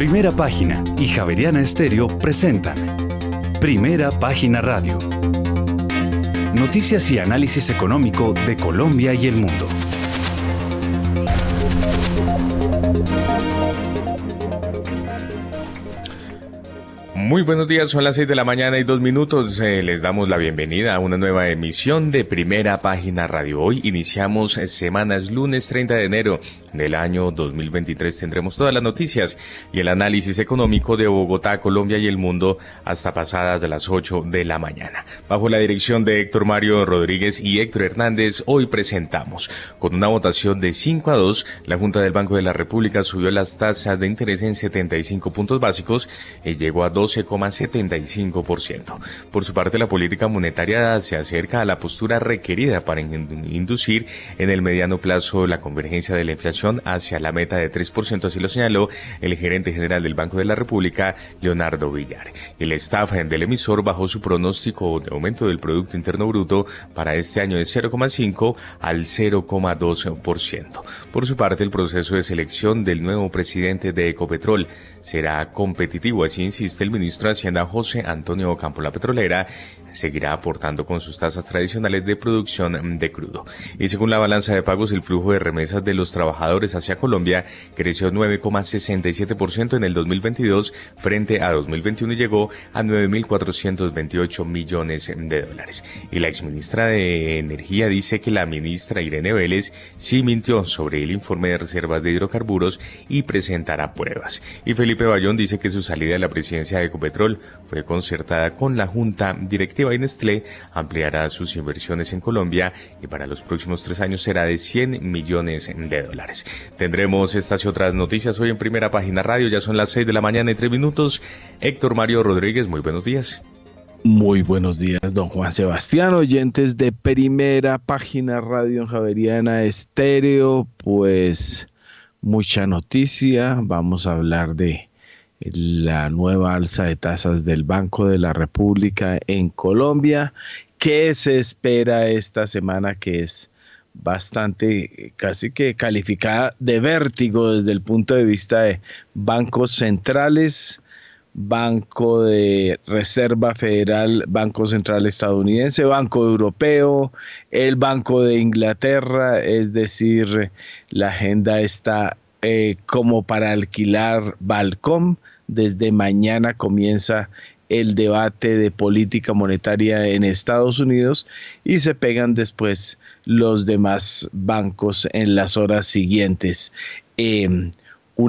Primera Página y Javeriana Estéreo presentan Primera Página Radio. Noticias y análisis económico de Colombia y el mundo. Muy buenos días, son las 6 de la mañana y 2 minutos. Les damos la bienvenida a una nueva emisión de Primera Página Radio. Hoy iniciamos semanas, lunes 30 de enero del año 2023. Tendremos todas las noticias y el análisis económico de Bogotá, Colombia y el mundo hasta pasadas de las 8 de la mañana. Bajo la dirección de Héctor Mario Rodríguez y Héctor Hernández, hoy presentamos. Con una votación de 5-2, la Junta del Banco de la República subió las tasas de interés en 75 puntos básicos y llegó a 12,75%. Por su parte, la política monetaria se acerca a la postura requerida para inducir en el mediano plazo la convergencia de la inflación hacia la meta de 3%, así lo señaló el gerente general del Banco de la República, Leonardo Villar. El staff del emisor bajó su pronóstico de aumento del Producto Interno Bruto para este año de 0,5 al 0,2%. Por su parte, el proceso de selección del nuevo presidente de Ecopetrol será competitivo, así insiste el ministro de Hacienda José Antonio Ocampo. La petrolera seguirá aportando con sus tasas tradicionales de producción de crudo. Y según la balanza de pagos, el flujo de remesas de los trabajadores hacia Colombia creció 9,67% en el 2022 frente a 2021 y llegó a 9.428 millones de dólares. Y la exministra de Energía dice que la ministra Irene Vélez sí mintió sobre el informe de reservas de hidrocarburos y presentará pruebas. Y Felipe Bayón dice que su salida de la presidencia de Ecopetrol fue concertada con la Junta Directiva y Nestlé ampliará sus inversiones en Colombia y para los próximos 3 años será de 100 millones de dólares. Tendremos estas y otras noticias hoy en Primera Página Radio. Ya son las 6 de la mañana y 3 minutos. Héctor Mario Rodríguez, muy buenos días. Muy buenos días, don Juan Sebastián, oyentes de Primera Página Radio en Javeriana Estéreo. Pues mucha noticia, vamos a hablar de la nueva alza de tasas del Banco de la República en Colombia. ¿Qué se espera esta semana? Que es bastante, casi que calificada de vértigo desde el punto de vista de bancos centrales, Banco de Reserva Federal, Banco Central Estadounidense, Banco Europeo, el Banco de Inglaterra. Es decir, la agenda está como para alquilar balcón. Desde mañana comienza el debate de política monetaria en Estados Unidos y se pegan después los demás bancos en las horas siguientes. Un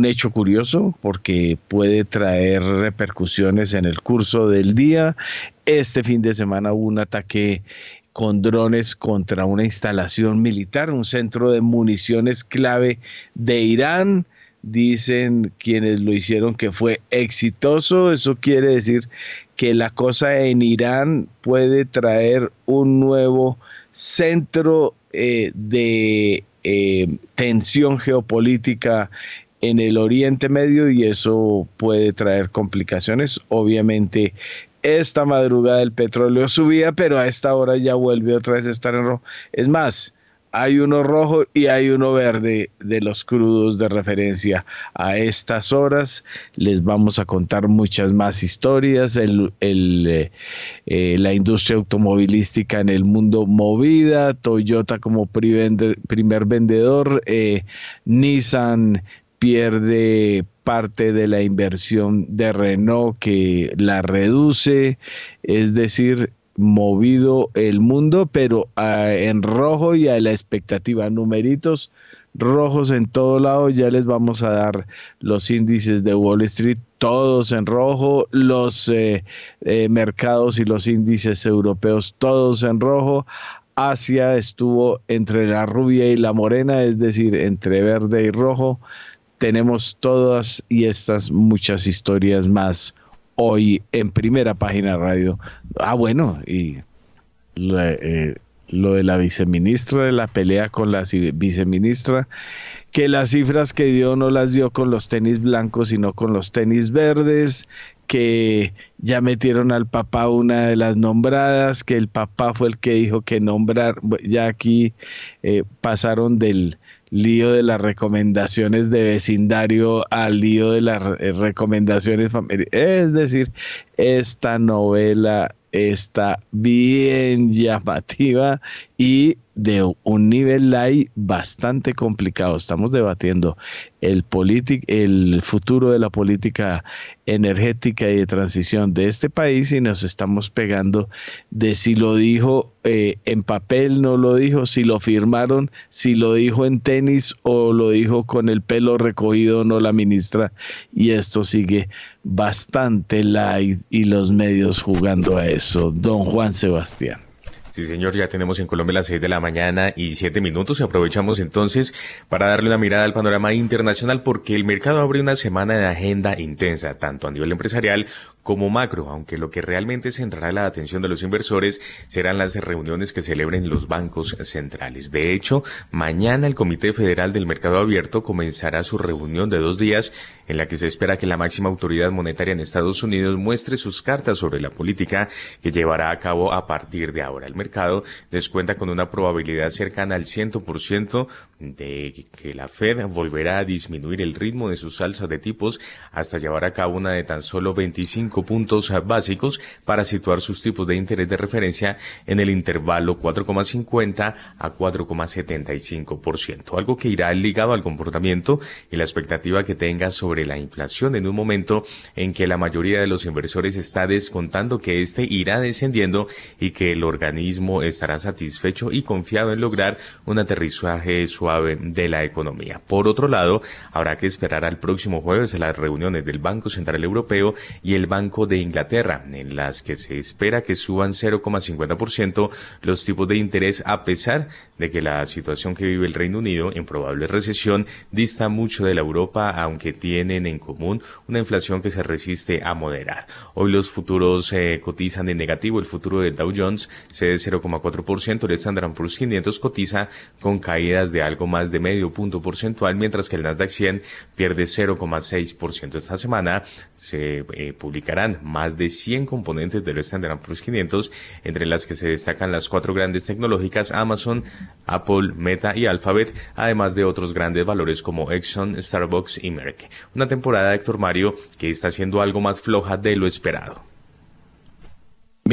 hecho curioso porque puede traer repercusiones en el curso del día. Este fin de semana hubo un ataque con drones contra una instalación militar, un centro de municiones clave de Irán. Dicen quienes lo hicieron que fue exitoso. Eso quiere decir que la cosa en Irán puede traer un nuevo centro de tensión geopolítica en el Oriente Medio y eso puede traer complicaciones. Obviamente, esta madrugada el petróleo subía, pero a esta hora ya vuelve otra vez a estar en rojo. Es más, hay uno rojo y hay uno verde de los crudos de referencia a estas horas. Les vamos a contar muchas más historias. La industria automovilística en el mundo movida, Toyota como primer vendedor, Nissan pierde parte de la inversión de Renault que la reduce. Es decir, movido el mundo, pero en rojo y a la expectativa, numeritos rojos en todo lado. Ya les vamos a dar los índices de Wall Street, todos en rojo, los mercados y los índices europeos, todos en rojo. Asia estuvo entre la rubia y la morena, es decir, entre verde y rojo. Tenemos todas y estas muchas historias más hoy en Primera Página Radio. Lo de la viceministra, de la pelea con la viceministra, que las cifras que dio no las dio con los tenis blancos, sino con los tenis verdes, que ya metieron al papá una de las nombradas, que el papá fue el que dijo que nombrar. Ya aquí pasaron del lío de las recomendaciones de vecindario al lío de las recomendaciones familiares. Es decir, esta novela está bien llamativa y de un nivel ahí bastante complicado. Estamos debatiendo el futuro de la política energética y de transición de este país y nos estamos pegando de si lo dijo en papel, no lo dijo, si lo firmaron, si lo dijo en tenis o lo dijo con el pelo recogido, no la ministra. Y esto sigue bastante light y los medios jugando a eso. Don Juan Sebastián. Sí, señor, ya tenemos en Colombia las 6:07 a.m. Aprovechamos entonces para darle una mirada al panorama internacional porque el mercado abre una semana de agenda intensa, tanto a nivel empresarial como macro, aunque lo que realmente centrará la atención de los inversores serán las reuniones que celebren los bancos centrales. De hecho, mañana el Comité Federal del Mercado Abierto comenzará su reunión de 2 días en la que se espera que la máxima autoridad monetaria en Estados Unidos muestre sus cartas sobre la política que llevará a cabo a partir de ahora. El mercado descuenta con una probabilidad cercana al 100% de que la Fed volverá a disminuir el ritmo de sus alzas de tipos hasta llevar a cabo una de tan solo 25 puntos básicos para situar sus tipos de interés de referencia en el intervalo 4,50 a 4,75%, algo que irá ligado al comportamiento y la expectativa que tenga sobre la inflación en un momento en que la mayoría de los inversores está descontando que este irá descendiendo y que el organismo estará satisfecho y confiado en lograr un aterrizaje suave de la economía. Por otro lado, habrá que esperar al próximo jueves a las reuniones del Banco Central Europeo y el Banco de Inglaterra, en las que se espera que suban 0,50% los tipos de interés a pesar de que la situación que vive el Reino Unido en probable recesión dista mucho de la Europa, aunque tienen en común una inflación que se resiste a moderar. Hoy los futuros cotizan en negativo. El futuro del Dow Jones se de 0,4%, el Standard & Poor's 500 cotiza con caídas de algo más de medio punto porcentual, mientras que el Nasdaq 100 pierde 0,6%. Esta semana se publicarán más de 100 componentes del Standard & Poor's 500, entre las que se destacan las 4 grandes tecnológicas, Amazon, Apple, Meta y Alphabet, además de otros grandes valores como Exxon, Starbucks y Merck. Una temporada, Héctor Mario, que está siendo algo más floja de lo esperado.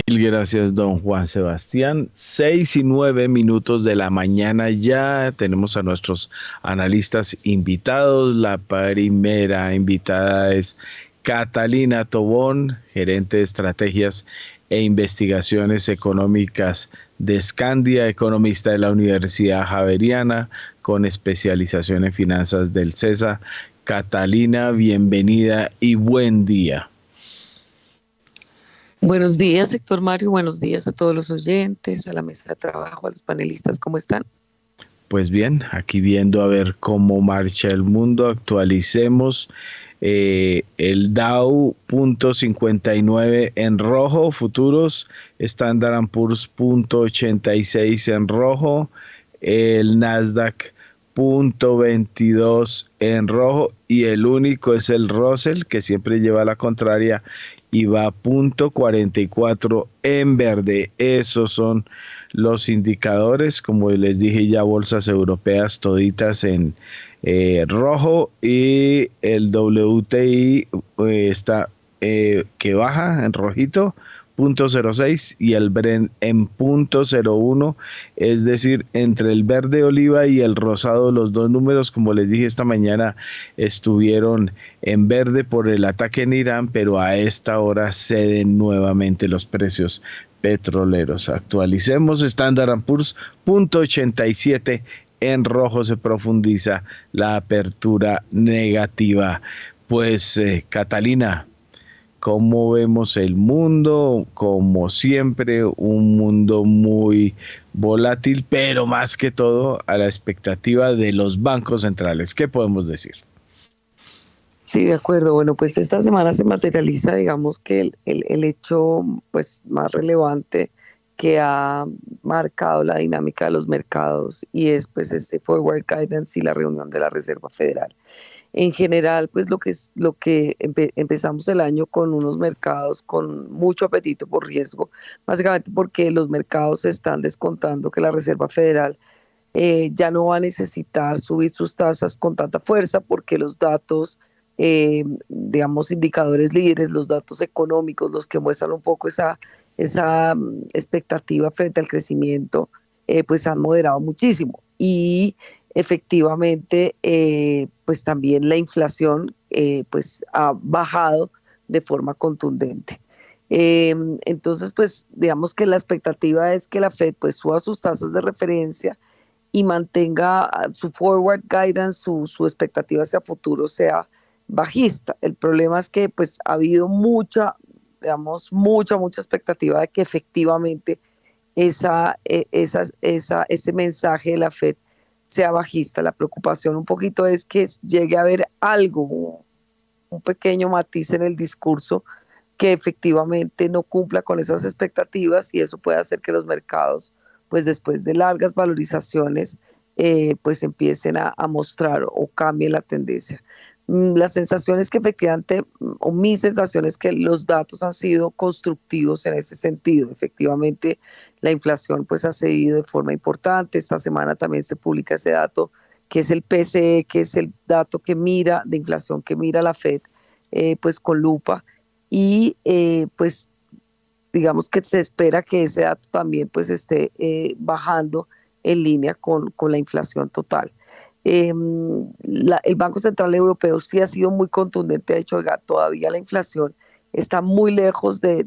Mil gracias, don Juan Sebastián. 6:09 de la mañana ya. Tenemos a nuestros analistas invitados. La primera invitada es Catalina Tobón, gerente de estrategias e investigaciones económicas de Scandia, economista de la Universidad Javeriana, con especialización en finanzas del CESA. Catalina, bienvenida y buen día. Buenos días, Héctor Mario. Buenos días a todos los oyentes, a la mesa de trabajo, a los panelistas. ¿Cómo están? Pues bien, aquí viendo a ver cómo marcha el mundo. Actualicemos el Dow 0.59 en rojo, futuros, Standard & Poor's 0.86 en rojo, el Nasdaq 0.22 en rojo y el único es el Russell, que siempre lleva la contraria y va a 0.44 en verde. Esos son los indicadores, como les dije ya, bolsas europeas toditas en rojo y el WTI está que baja en rojito, 0.06 y el Brent en 0.01, es decir, entre el verde oliva y el rosado, los dos números, como les dije esta mañana, estuvieron en verde por el ataque en Irán, pero a esta hora ceden nuevamente los precios petroleros. Actualicemos Standard & Poor's 0.87, en rojo se profundiza la apertura negativa. Pues Catalina, cómo vemos el mundo, como siempre, un mundo muy volátil, pero más que todo a la expectativa de los bancos centrales. ¿Qué podemos decir? Sí, de acuerdo. Bueno, pues esta semana se materializa, digamos, que el hecho pues, más relevante que ha marcado la dinámica de los mercados y es pues, ese forward guidance y la reunión de la Reserva Federal. En general, pues empezamos el año con unos mercados con mucho apetito por riesgo, básicamente porque los mercados están descontando que la Reserva Federal ya no va a necesitar subir sus tasas con tanta fuerza porque los datos, digamos, indicadores líderes, los datos económicos, los que muestran un poco esa expectativa frente al crecimiento, pues han moderado muchísimo. Y efectivamente, pues también la inflación pues ha bajado de forma contundente. Entonces, pues digamos que la expectativa es que la Fed pues suba sus tasas de referencia y mantenga su forward guidance, su expectativa hacia futuro sea bajista. El problema es que pues ha habido mucha expectativa de que efectivamente ese mensaje de la Fed sea bajista. La preocupación un poquito es que llegue a haber algo, un pequeño matiz en el discurso que efectivamente no cumpla con esas expectativas, y eso puede hacer que los mercados, pues después de largas valorizaciones, pues empiecen a mostrar o cambien la tendencia. La sensación es que efectivamente, o mi sensación es que los datos han sido constructivos en ese sentido. Efectivamente, la inflación pues ha cedido de forma importante. Esta semana también se publica ese dato que es el PCE, que es el dato que mira de inflación, que mira la Fed pues con lupa, y pues digamos que se espera que ese dato también pues esté bajando en línea con la inflación total. El Banco Central Europeo sí ha sido muy contundente, ha dicho, oiga, todavía la inflación está muy lejos del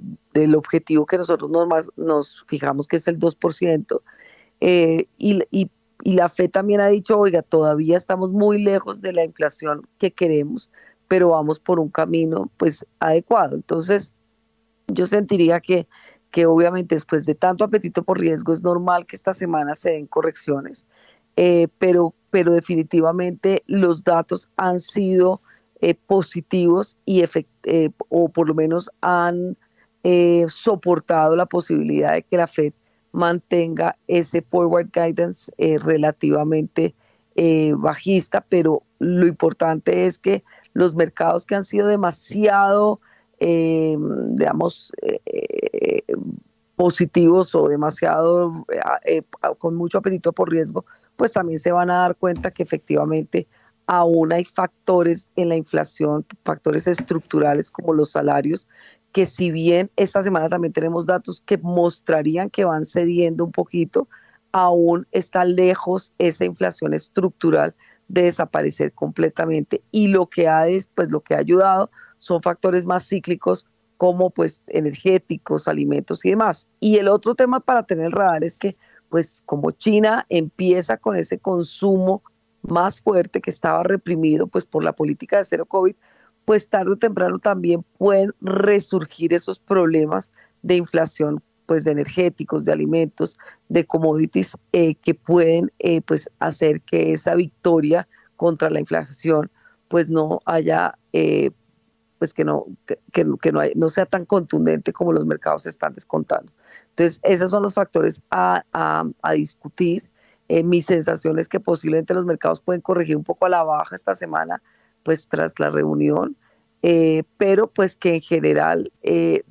objetivo que nosotros nos fijamos, que es el 2%, y la FED también ha dicho, oiga, todavía estamos muy lejos de la inflación que queremos, pero vamos por un camino pues adecuado. Entonces yo sentiría que obviamente después de tanto apetito por riesgo es normal que esta semana se den correcciones, pero definitivamente los datos han sido positivos y o por lo menos han soportado la posibilidad de que la Fed mantenga ese forward guidance relativamente bajista, pero lo importante es que los mercados que han sido demasiado, digamos, positivos o demasiado con mucho apetito por riesgo, pues también se van a dar cuenta que efectivamente aún hay factores en la inflación, factores estructurales como los salarios, que si bien esta semana también tenemos datos que mostrarían que van cediendo un poquito, aún está lejos esa inflación estructural de desaparecer completamente, y lo que ha ayudado son factores más cíclicos como pues energéticos, alimentos y demás. Y el otro tema para tener el radar es que pues como China empieza con ese consumo más fuerte que estaba reprimido pues por la política de cero COVID, pues tarde o temprano también pueden resurgir esos problemas de inflación pues de energéticos, de alimentos, de commodities, que pueden pues hacer que esa victoria contra la inflación pues no haya, pues no sea tan contundente como los mercados están descontando. Entonces esos son los factores a discutir. Mi sensación es que posiblemente los mercados pueden corregir un poco a la baja esta semana pues tras la reunión, pero pues que en general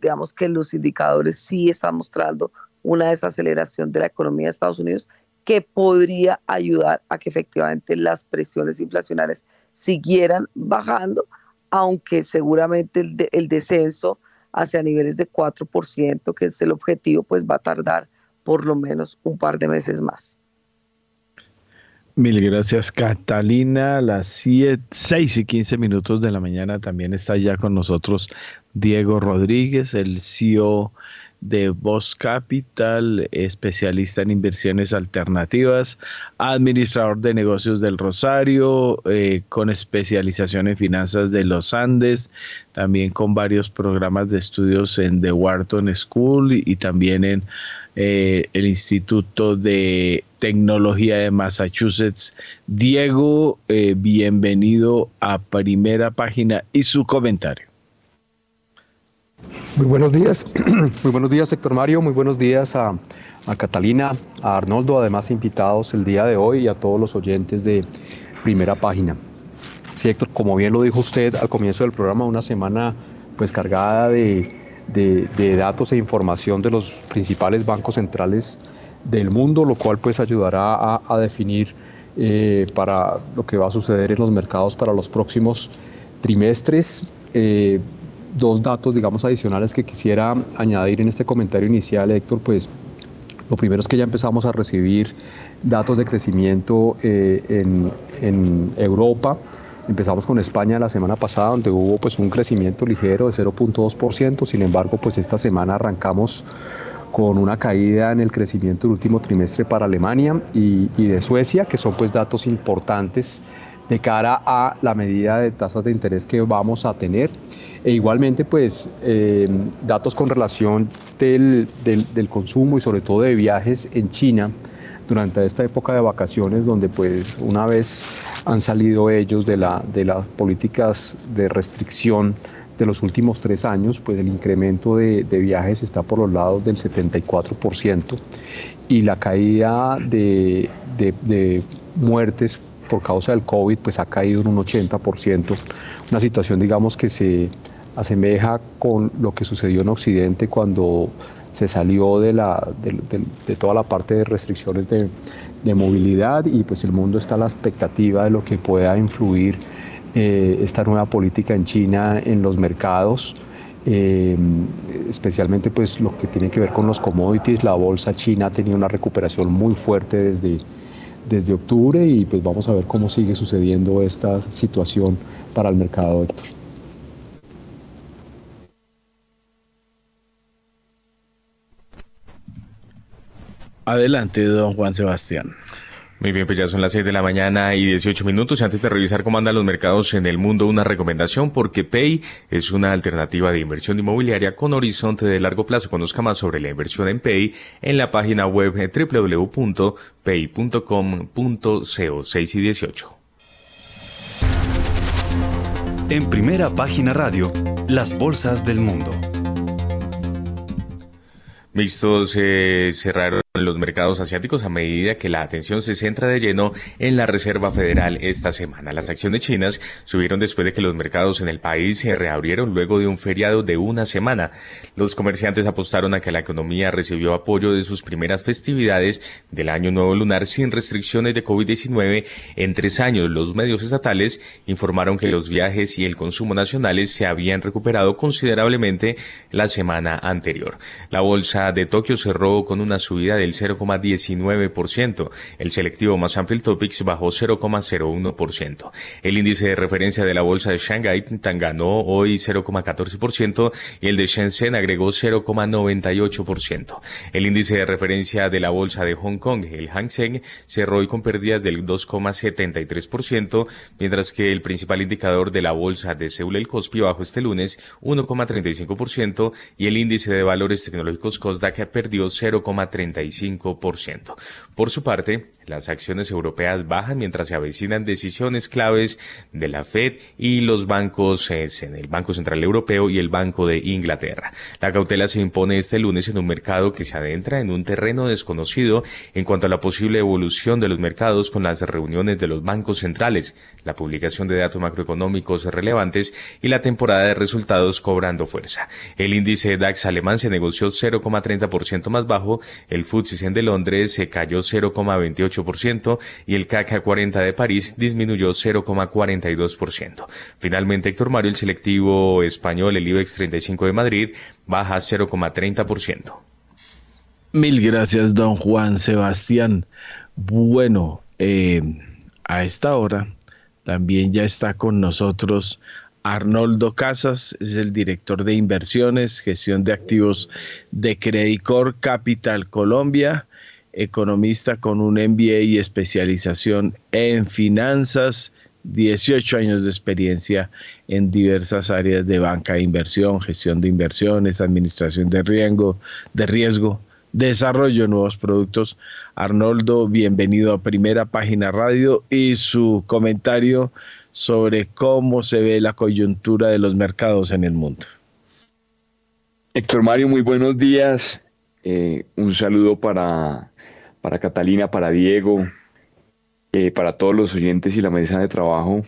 digamos que los indicadores sí están mostrando una desaceleración de la economía de Estados Unidos que podría ayudar a que efectivamente las presiones inflacionarias siguieran bajando, aunque seguramente el descenso hacia niveles de 4%, que es el objetivo, pues va a tardar por lo menos un par de meses más. Mil gracias, Catalina. A las 6:15 de la mañana también está ya con nosotros Diego Rodríguez, el CEO de Voz Capital, especialista en inversiones alternativas, administrador de negocios del Rosario, con especialización en finanzas de los Andes, también con varios programas de estudios en The Wharton School y también en el Instituto de Tecnología de Massachusetts. Diego, bienvenido a Primera Página y su comentario. Muy buenos días. Muy buenos días, Héctor Mario. Muy buenos días a Catalina, a Arnoldo, además invitados el día de hoy, y a todos los oyentes de Primera Página. Sí, Héctor, como bien lo dijo usted al comienzo del programa, una semana pues cargada de datos e información de los principales bancos centrales del mundo, lo cual pues ayudará a definir para lo que va a suceder en los mercados para los próximos trimestres. Dos datos, digamos, adicionales que quisiera añadir en este comentario inicial, Héctor, pues lo primero es que ya empezamos a recibir datos de crecimiento en Europa. Empezamos con España la semana pasada, donde hubo pues un crecimiento ligero de 0.2%, sin embargo, pues esta semana arrancamos con una caída en el crecimiento del último trimestre para Alemania y de Suecia, que son pues datos importantes de cara a la medida de tasas de interés que vamos a tener. E igualmente pues datos con relación del consumo y sobre todo de viajes en China durante esta época de vacaciones, donde pues una vez han salido ellos de las políticas de restricción de los últimos 3 años, pues el incremento de viajes está por los lados del 74% y la caída de muertes por causa del COVID pues ha caído en un 80%, una situación digamos que se asemeja con lo que sucedió en Occidente cuando se salió de toda la parte de restricciones de movilidad, y pues el mundo está a la expectativa de lo que pueda influir esta nueva política en China en los mercados, especialmente pues lo que tiene que ver con los commodities. La bolsa china ha tenido una recuperación muy fuerte desde octubre y pues vamos a ver cómo sigue sucediendo esta situación para el mercado, Héctor. Adelante, don Juan Sebastián. Muy bien, pues ya son las 6 de la mañana y 18 minutos. Antes de revisar cómo andan los mercados en el mundo, una recomendación, porque Pay es una alternativa de inversión inmobiliaria con horizonte de largo plazo. Conozca más sobre la inversión en Pay en la página web www.pay.com.co. 6 y 18. En Primera Página Radio, las bolsas del mundo. Mixtos cerraron los mercados asiáticos a medida que la atención se centra de lleno en la Reserva Federal esta semana. Las acciones chinas subieron después de que los mercados en el país se reabrieron luego de un feriado de una semana. Los comerciantes apostaron a que la economía recibió apoyo de sus primeras festividades del Año Nuevo Lunar sin restricciones de COVID-19 en 3 años. Los medios estatales informaron que los viajes y el consumo nacionales se habían recuperado considerablemente la semana anterior. La bolsa de Tokio cerró con una subida del 0,19%. El selectivo más amplio, el Topix, bajó 0,01%. El índice de referencia de la bolsa de Shanghái ganó hoy 0,14% y el de Shenzhen agregó 0,98%. El índice de referencia de la bolsa de Hong Kong, el Hang Seng, cerró hoy con pérdidas del 2,73%, mientras que el principal indicador de la bolsa de Seúl, el Kospi, bajó este lunes 1,35% y el índice de valores tecnológicos Kosdaq perdió 0,35%. Por su parte, las acciones europeas bajan mientras se avecinan decisiones claves de la Fed y los bancos, el Banco Central Europeo y el Banco de Inglaterra. La cautela se impone este lunes en un mercado que se adentra en un terreno desconocido en cuanto a la posible evolución de los mercados con las reuniones de los bancos centrales, la publicación de datos macroeconómicos relevantes y la temporada de resultados cobrando fuerza. El índice DAX alemán se negoció 0,30% más bajo. El FTSE 100 de Londres se cayó 0,28% y el CAC 40 de París disminuyó 0,42%. Finalmente, Héctor Mario, el selectivo español, el IBEX 35 de Madrid, baja 0,30%. Mil gracias, don Juan Sebastián. Bueno, a esta hora también ya está con nosotros Arnoldo Casas, es el director de inversiones, gestión de activos de Credicorp Capital Colombia, economista con un MBA y especialización en finanzas, 18 años de experiencia en diversas áreas de banca de inversión, gestión de inversiones, administración de riesgo, desarrollo de nuevos productos. Arnoldo, bienvenido a Primera Página Radio y su comentario sobre cómo se ve la coyuntura de los mercados en el mundo. Héctor Mario, muy buenos días. Un saludo para Catalina, para Diego, para todos los oyentes y la mesa de trabajo.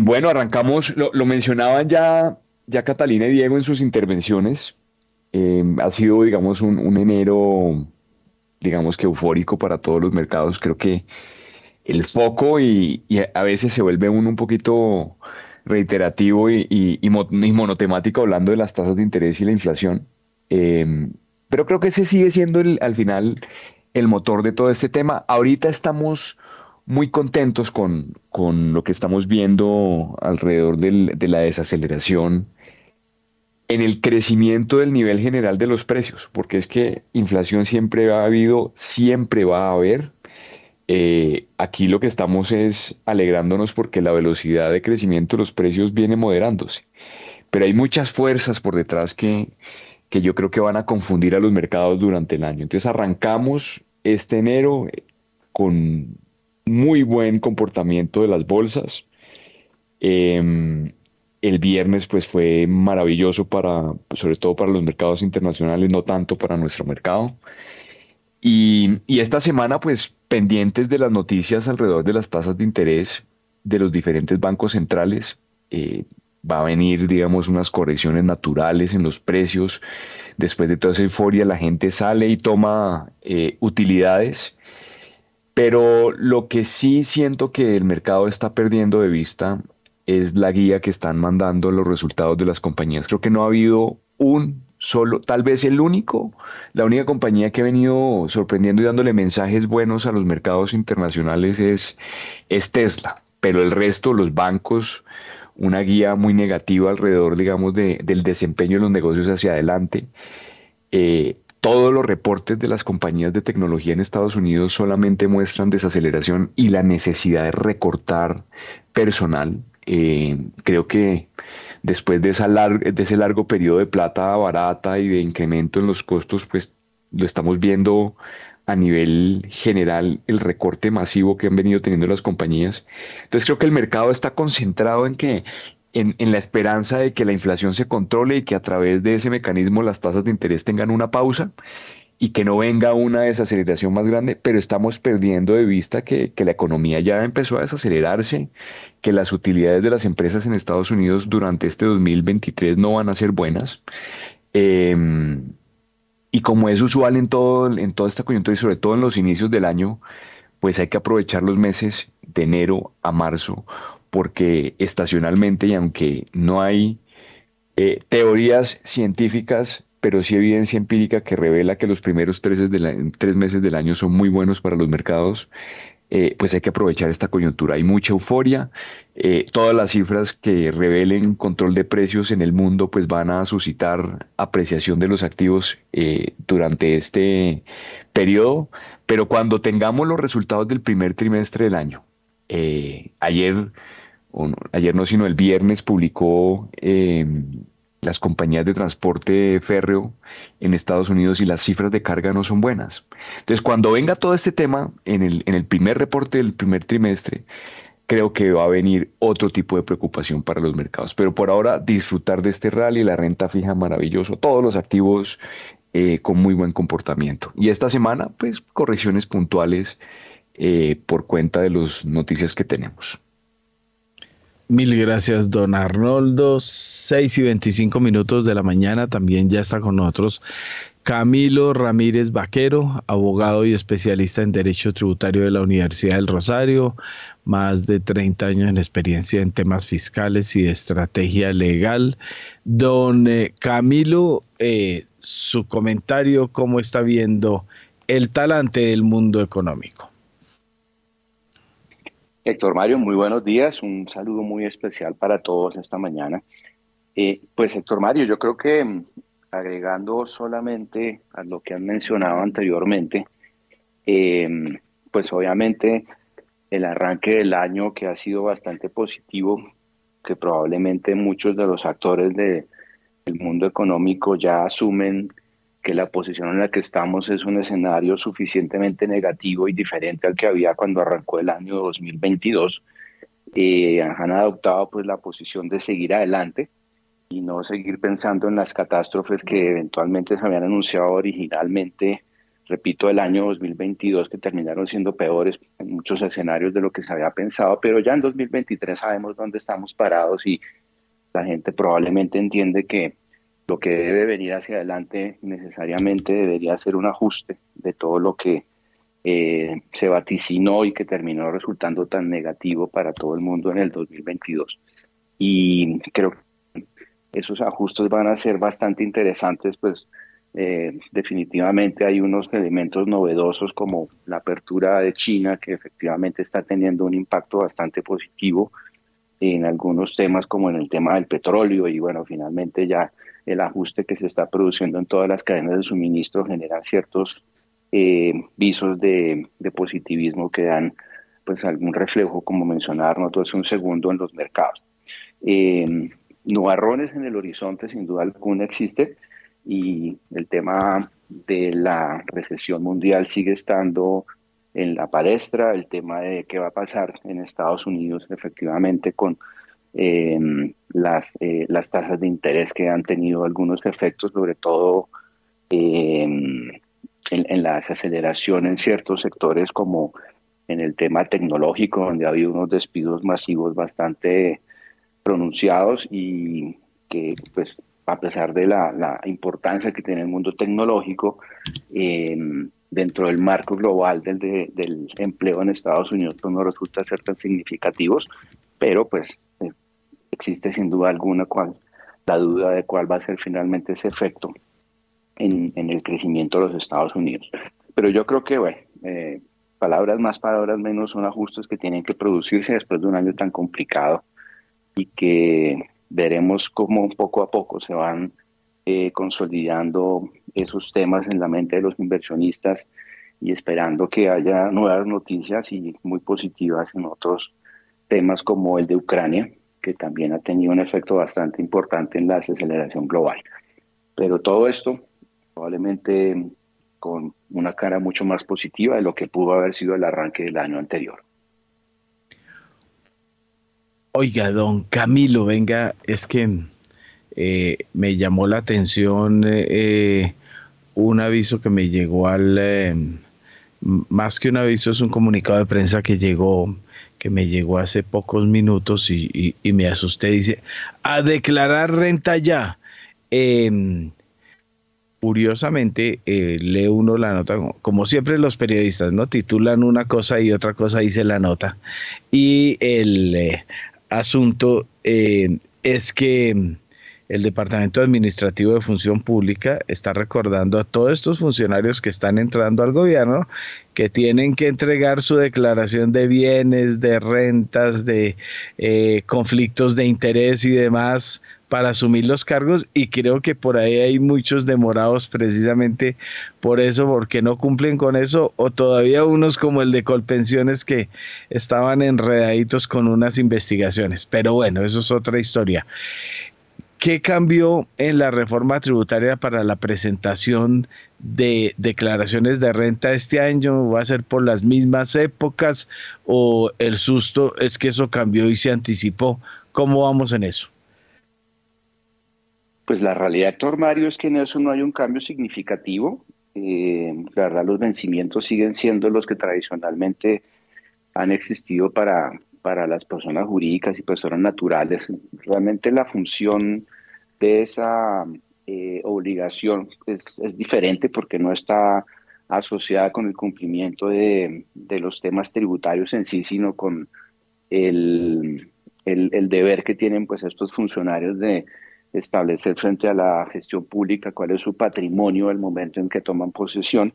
Bueno, arrancamos, lo mencionaban ya Catalina y Diego en sus intervenciones. Ha sido, digamos, un enero digamos que eufórico para todos los mercados. Creo que el foco y a veces se vuelve uno un poquito reiterativo y monotemático hablando de las tasas de interés y la inflación. Pero creo que ese sigue siendo al final el motor de todo este tema. Ahorita estamos muy contentos con lo que estamos viendo alrededor de la desaceleración en el crecimiento del nivel general de los precios, porque es que inflación siempre ha habido, siempre va a haber. Aquí lo que estamos es alegrándonos porque la velocidad de crecimiento de los precios viene moderándose. Pero hay muchas fuerzas por detrás que yo creo que van a confundir a los mercados durante el año. Entonces arrancamos este enero con muy buen comportamiento de las bolsas. El viernes pues fue maravilloso sobre todo para los mercados internacionales, no tanto para nuestro mercado. Y esta semana pues pendientes de las noticias alrededor de las tasas de interés de los diferentes bancos centrales. Va a venir, digamos, unas correcciones naturales en los precios. Después de toda esa euforia, la gente sale y toma utilidades. Pero lo que sí siento que el mercado está perdiendo de vista es la guía que están mandando los resultados de las compañías. Creo que no ha habido tal vez la única compañía que ha venido sorprendiendo y dándole mensajes buenos a los mercados internacionales es Tesla. Pero el resto, los bancos, una guía muy negativa alrededor, digamos, del desempeño de los negocios hacia adelante. Todos los reportes de las compañías de tecnología en Estados Unidos solamente muestran desaceleración y la necesidad de recortar personal. Creo que después de ese largo periodo de plata barata y de incremento en los costos, pues lo estamos viendo a nivel general, el recorte masivo que han venido teniendo las compañías. Entonces creo que el mercado está concentrado en la esperanza de que la inflación se controle y que a través de ese mecanismo las tasas de interés tengan una pausa y que no venga una desaceleración más grande, pero estamos perdiendo de vista que la economía ya empezó a desacelerarse, que las utilidades de las empresas en Estados Unidos durante este 2023 no van a ser buenas. Y como es usual en toda esta coyuntura y sobre todo en los inicios del año, pues hay que aprovechar los meses de enero a marzo, porque estacionalmente, y aunque no hay teorías científicas, pero sí evidencia empírica que revela que los primeros tres meses del año son muy buenos para los mercados, pues hay que aprovechar esta coyuntura. Hay mucha euforia, todas las cifras que revelen control de precios en el mundo pues van a suscitar apreciación de los activos durante este periodo, pero cuando tengamos los resultados del primer trimestre del año, ayer no sino el viernes publicó las compañías de transporte férreo en Estados Unidos y las cifras de carga no son buenas. Entonces, cuando venga todo este tema en el primer reporte del primer trimestre, creo que va a venir otro tipo de preocupación para los mercados. Pero por ahora, disfrutar de este rally, la renta fija maravilloso, todos los activos con muy buen comportamiento. Y esta semana, pues, correcciones puntuales por cuenta de las noticias que tenemos. Mil gracias, don Arnoldo. 6:25 de la mañana. También ya está con nosotros Camilo Ramírez Vaquero, abogado y especialista en Derecho Tributario de la Universidad del Rosario, más de 30 años en experiencia en temas fiscales y de estrategia legal. Don Camilo, su comentario, ¿cómo está viendo el talante del mundo económico? Héctor Mario, muy buenos días. Un saludo muy especial para todos esta mañana. Pues Héctor Mario, yo creo que agregando solamente a lo que han mencionado anteriormente, pues obviamente el arranque del año que ha sido bastante positivo, que probablemente muchos de los actores del mundo económico ya asumen que la posición en la que estamos es un escenario suficientemente negativo y diferente al que había cuando arrancó el año 2022, han adoptado pues la posición de seguir adelante y no seguir pensando en las catástrofes que eventualmente se habían anunciado originalmente, repito, el año 2022, que terminaron siendo peores en muchos escenarios de lo que se había pensado, pero ya en 2023 sabemos dónde estamos parados y la gente probablemente entiende que Lo que debe venir hacia adelante necesariamente debería ser un ajuste de todo lo que se vaticinó y que terminó resultando tan negativo para todo el mundo en el 2022. Y creo que esos ajustes van a ser bastante interesantes, pues definitivamente hay unos elementos novedosos como la apertura de China, que efectivamente está teniendo un impacto bastante positivo en algunos temas como en el tema del petróleo, y bueno, finalmente ya el ajuste que se está produciendo en todas las cadenas de suministro generan ciertos visos de positivismo que dan pues algún reflejo, como mencionaron nosotros hace un segundo, en los mercados. Nubarrones en el horizonte sin duda alguna existe, y el tema de la recesión mundial sigue estando en la palestra, el tema de qué va a pasar en Estados Unidos efectivamente con las tasas de interés que han tenido algunos efectos, sobre todo en la desaceleración en ciertos sectores como en el tema tecnológico, donde ha habido unos despidos masivos bastante pronunciados y que pues a pesar de la importancia que tiene el mundo tecnológico, dentro del marco global del empleo en Estados Unidos pues no resulta ser tan significativos, pero pues existe sin duda alguna la duda de cuál va a ser finalmente ese efecto en el crecimiento de los Estados Unidos. Pero yo creo que, bueno, palabras más, palabras menos, son ajustes que tienen que producirse después de un año tan complicado y que veremos cómo poco a poco se van consolidando esos temas en la mente de los inversionistas, y esperando que haya nuevas noticias y muy positivas en otros temas como el de Ucrania, que también ha tenido un efecto bastante importante en la desaceleración global. Pero todo esto probablemente con una cara mucho más positiva de lo que pudo haber sido el arranque del año anterior. Oiga, don Camilo, venga, es que me llamó la atención un aviso que me llegó más que un aviso, es un comunicado de prensa que me llegó hace pocos minutos y me asusté. Dice, a declarar renta ya. Curiosamente, lee uno la nota, como siempre los periodistas, ¿no? Titulan una cosa y otra cosa dice la nota. Y el asunto es que el Departamento Administrativo de Función Pública está recordando a todos estos funcionarios que están entrando al gobierno que tienen que entregar su declaración de bienes, de rentas, de conflictos de interés y demás para asumir los cargos, y creo que por ahí hay muchos demorados precisamente por eso, porque no cumplen con eso, o todavía unos como el de Colpensiones que estaban enredaditos con unas investigaciones. Pero bueno, eso es otra historia. ¿Qué cambió en la reforma tributaria para la presentación de declaraciones de renta este año? ¿Va a ser por las mismas épocas o el susto es que eso cambió y se anticipó? ¿Cómo vamos en eso? Pues la realidad, doctor Mario, es que en eso no hay un cambio significativo. La verdad, los vencimientos siguen siendo los que tradicionalmente han existido para las personas jurídicas y personas naturales. Realmente la función de esa obligación es diferente, porque no está asociada con el cumplimiento de los temas tributarios en sí, sino con el deber que tienen pues estos funcionarios de establecer frente a la gestión pública cuál es su patrimonio al momento en que toman posesión,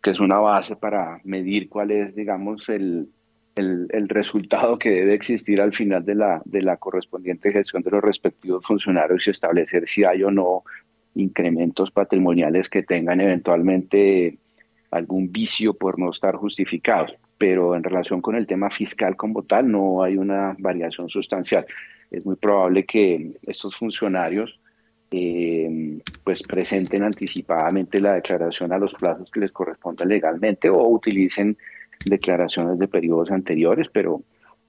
que es una base para medir cuál es, digamos, el resultado que debe existir al final de la correspondiente gestión de los respectivos funcionarios, y establecer si hay o no incrementos patrimoniales que tengan eventualmente algún vicio por no estar justificados. Pero en relación con el tema fiscal como tal, no hay una variación sustancial. Es muy probable que estos funcionarios pues presenten anticipadamente la declaración a los plazos que les correspondan legalmente, o utilicen declaraciones de periodos anteriores, pero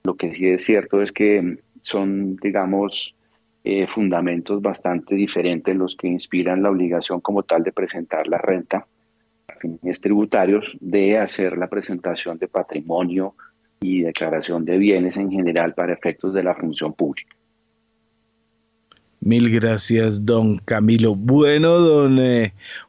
lo que sí es cierto es que son, digamos, fundamentos bastante diferentes los que inspiran la obligación como tal de presentar la renta a fines tributarios, de hacer la presentación de patrimonio y declaración de bienes en general para efectos de la función pública. Mil gracias, don Camilo. Bueno, don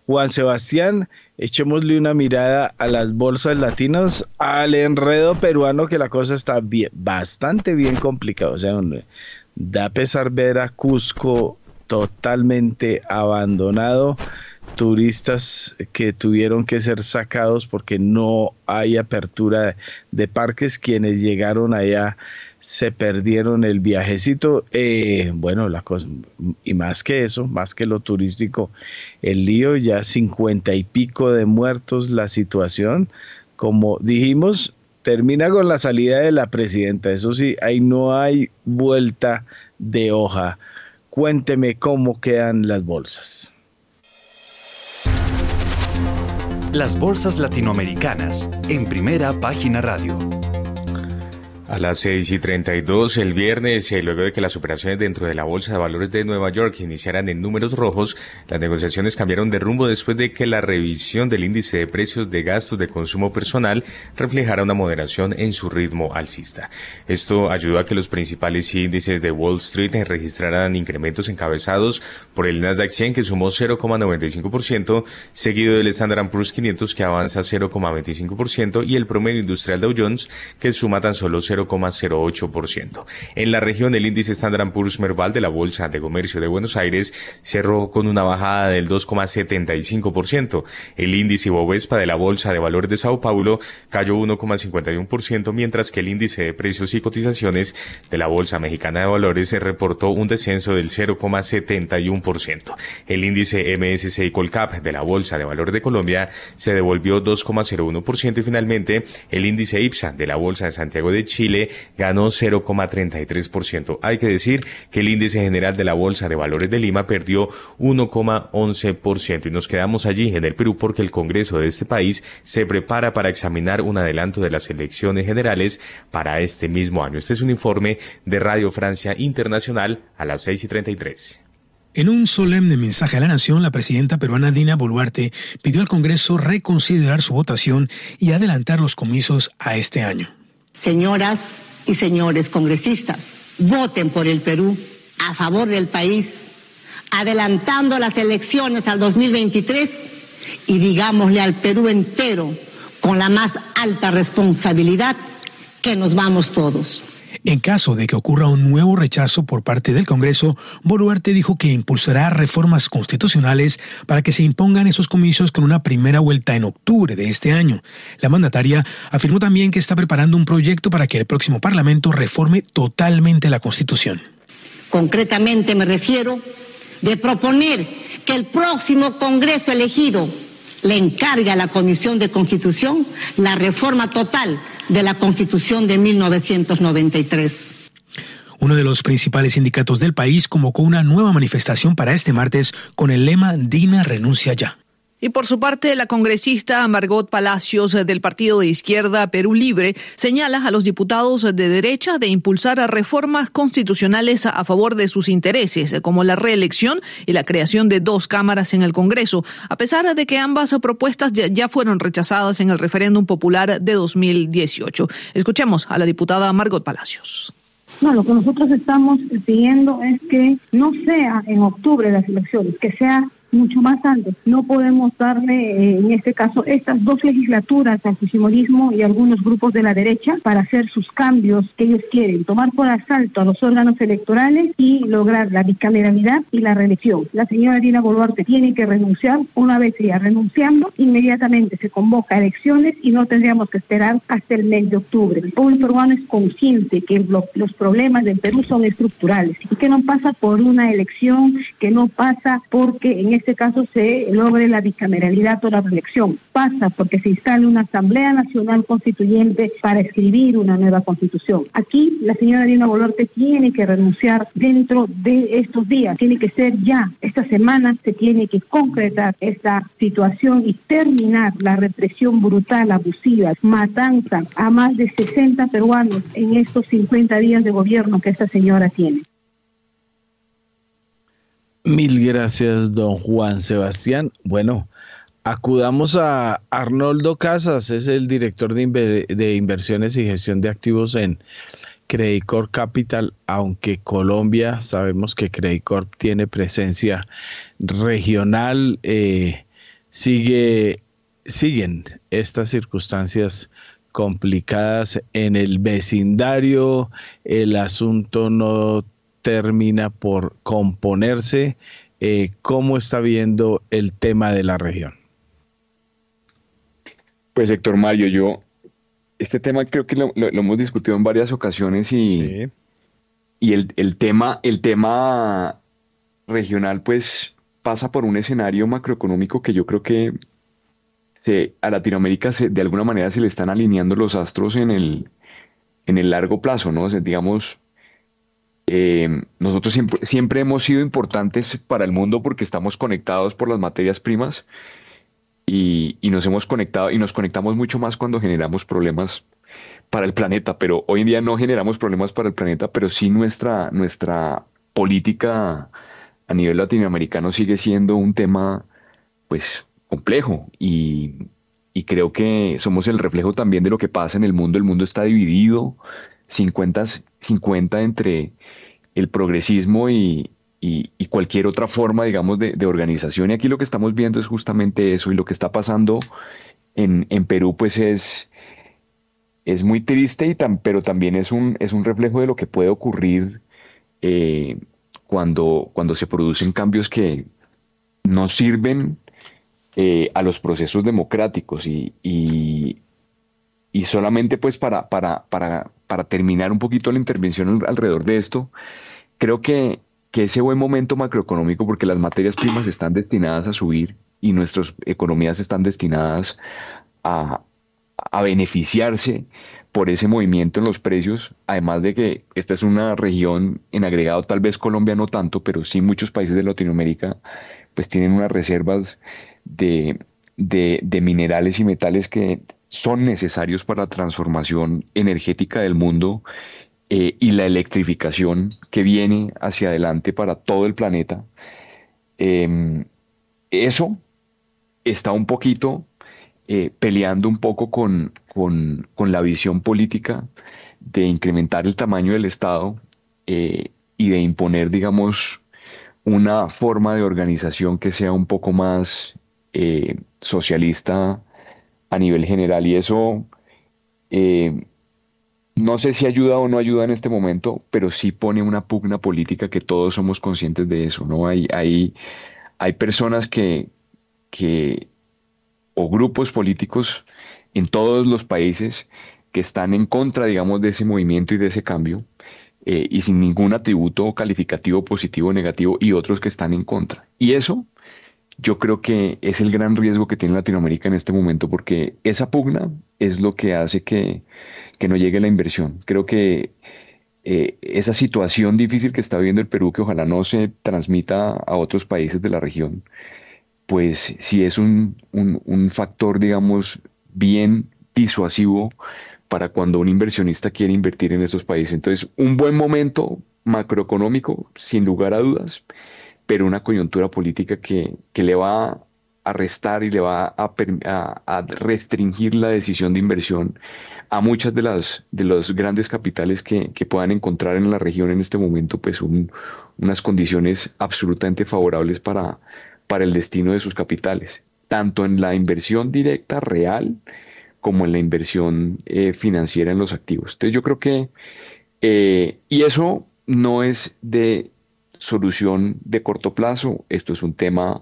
Juan Sebastián, echémosle una mirada a las bolsas latinas, al enredo peruano, que la cosa está bien, bastante bien complicada. O sea, da pesar ver a Cusco totalmente abandonado, turistas que tuvieron que ser sacados porque no hay apertura de parques, quienes llegaron allá se perdieron el viajecito, bueno, la cosa, y más que eso, más que lo turístico, el lío, ya 50 y pico de muertos, la situación, como dijimos, termina con la salida de la presidenta, eso sí, ahí no hay vuelta de hoja. Cuénteme cómo quedan las bolsas. Las bolsas latinoamericanas, en Primera Página Radio. A las 6:32 el viernes, luego de que las operaciones dentro de la Bolsa de Valores de Nueva York iniciaran en números rojos, las negociaciones cambiaron de rumbo después de que la revisión del índice de precios de gastos de consumo personal reflejara una moderación en su ritmo alcista. Esto ayudó a que los principales índices de Wall Street registraran incrementos encabezados por el Nasdaq 100, que sumó 0,95%, seguido del Standard & Poor's 500, que avanza 0,25%, y el promedio industrial Dow Jones, que suma tan solo 0,08%. En la región, el índice Standard & Poor's Merval de la Bolsa de Comercio de Buenos Aires cerró con una bajada del 2,75%. El índice Bovespa de la Bolsa de Valores de Sao Paulo cayó 1,51%, mientras que el índice de precios y cotizaciones de la Bolsa Mexicana de Valores reportó un descenso del 0,71%. El índice MSCI Colcap de la Bolsa de Valores de Colombia se devolvió 2,01% y finalmente el índice IPSA de la Bolsa de Santiago de Chile ganó 0,33%. Hay que decir que el índice general de la Bolsa de Valores de Lima perdió 1,11%. Y nos quedamos allí en el Perú porque el Congreso de este país se prepara para examinar un adelanto de las elecciones generales para este mismo año. Este es un informe de Radio Francia Internacional a las 6:33. En un solemne mensaje a la nación, la presidenta peruana Dina Boluarte pidió al Congreso reconsiderar su votación y adelantar los comicios a este año. Señoras y señores congresistas, voten por el Perú, a favor del país, adelantando las elecciones al 2023 y digámosle al Perú entero con la más alta responsabilidad que nos vamos todos. En caso de que ocurra un nuevo rechazo por parte del Congreso, Boluarte dijo que impulsará reformas constitucionales para que se impongan esos comicios con una primera vuelta en octubre de este año. La mandataria afirmó también que está preparando un proyecto para que el próximo Parlamento reforme totalmente la Constitución. Concretamente me refiero de proponer que el próximo Congreso elegido le encargue a la Comisión de Constitución la reforma total de la Constitución de 1993. Uno de los principales sindicatos del país convocó una nueva manifestación para este martes con el lema «Dina renuncia ya». Y por su parte, la congresista Margot Palacios del Partido de Izquierda Perú Libre señala a los diputados de derecha de impulsar reformas constitucionales a favor de sus intereses, como la reelección y la creación de 2 cámaras en el Congreso, a pesar de que ambas propuestas ya fueron rechazadas en el referéndum popular de 2018. Escuchemos a la diputada Margot Palacios. No, lo que nosotros estamos pidiendo es que no sea en octubre las elecciones, que sea mucho más antes. No podemos darle, en este caso, estas 2 legislaturas al fujimorismo y algunos grupos de la derecha para hacer sus cambios que ellos quieren, tomar por asalto a los órganos electorales y lograr la bicameralidad y la reelección. La señora Dina Boluarte tiene que renunciar. Una vez ya renunciando, inmediatamente se convoca a elecciones y no tendríamos que esperar hasta el mes de octubre. El pueblo peruano es consciente que los problemas del Perú son estructurales y que no pasa por una elección, que no pasa porque en este caso se logre la bicameralidad o la reelección. Pasa porque se instale una Asamblea Nacional Constituyente para escribir una nueva Constitución. Aquí la señora Dina Boluarte tiene que renunciar dentro de estos días. Tiene que ser ya. Esta semana se tiene que concretar esta situación y terminar la represión brutal, abusiva, matanza a más de 60 peruanos en estos 50 días de gobierno que esta señora tiene. Mil gracias, don Juan Sebastián. Bueno, acudamos a Arnoldo Casas, es el director de inversiones y gestión de activos en Credicorp Capital, aunque Colombia, sabemos que Credicorp tiene presencia regional, siguen estas circunstancias complicadas en el vecindario, el asunto no termina por componerse. ¿Cómo está viendo el tema de la región? Pues Héctor Mario, este tema creo que lo hemos discutido en varias ocasiones y, sí. Y el tema regional pues pasa por un escenario macroeconómico que yo creo que a Latinoamérica de alguna manera se le están alineando los astros en el largo plazo, ¿no? O sea, digamos, nosotros siempre hemos sido importantes para el mundo porque estamos conectados por las materias primas y nos hemos conectado y nos conectamos mucho más cuando generamos problemas para el planeta, pero hoy en día no generamos problemas para el planeta, pero sí nuestra política a nivel latinoamericano sigue siendo un tema pues complejo y creo que somos el reflejo también de lo que pasa en el mundo. El mundo está dividido 50-50 entre el progresismo y cualquier otra forma, digamos, de organización. Y aquí lo que estamos viendo es justamente eso, y lo que está pasando en Perú pues es muy triste, pero también es un reflejo de lo que puede ocurrir cuando se producen cambios que no sirven a los procesos democráticos y solamente pues para terminar un poquito la intervención alrededor de esto, creo que ese buen momento macroeconómico, porque las materias primas están destinadas a subir y nuestras economías están destinadas a beneficiarse por ese movimiento en los precios, además de que esta es una región en agregado, tal vez Colombia no tanto, pero sí muchos países de Latinoamérica pues tienen unas reservas de minerales y metales que son necesarios para la transformación energética del mundo y la electrificación que viene hacia adelante para todo el planeta. Eso está un poquito peleando un poco con la visión política de incrementar el tamaño del Estado y de imponer, digamos, una forma de organización que sea un poco más socialista a nivel general, y eso no sé si ayuda o no ayuda en este momento, pero sí pone una pugna política que todos somos conscientes de eso, ¿no? Hay personas o grupos políticos en todos los países que están en contra, digamos, de ese movimiento y de ese cambio, y sin ningún atributo calificativo positivo o negativo, y otros que están en contra. Y eso yo creo que es el gran riesgo que tiene Latinoamérica en este momento, porque esa pugna es lo que hace que no llegue la inversión. Creo que esa situación difícil que está viviendo el Perú, que ojalá no se transmita a otros países de la región, pues sí es un factor, digamos, bien disuasivo para cuando un inversionista quiere invertir en estos países. Entonces, un buen momento macroeconómico, sin lugar a dudas, pero una coyuntura política que le va a restar y le va a restringir la decisión de inversión a muchas de los grandes capitales que puedan encontrar en la región en este momento, pues unas condiciones absolutamente favorables para el destino de sus capitales, tanto en la inversión directa real como en la inversión financiera en los activos. Entonces yo creo que y eso no es de solución de corto plazo. Esto es un tema,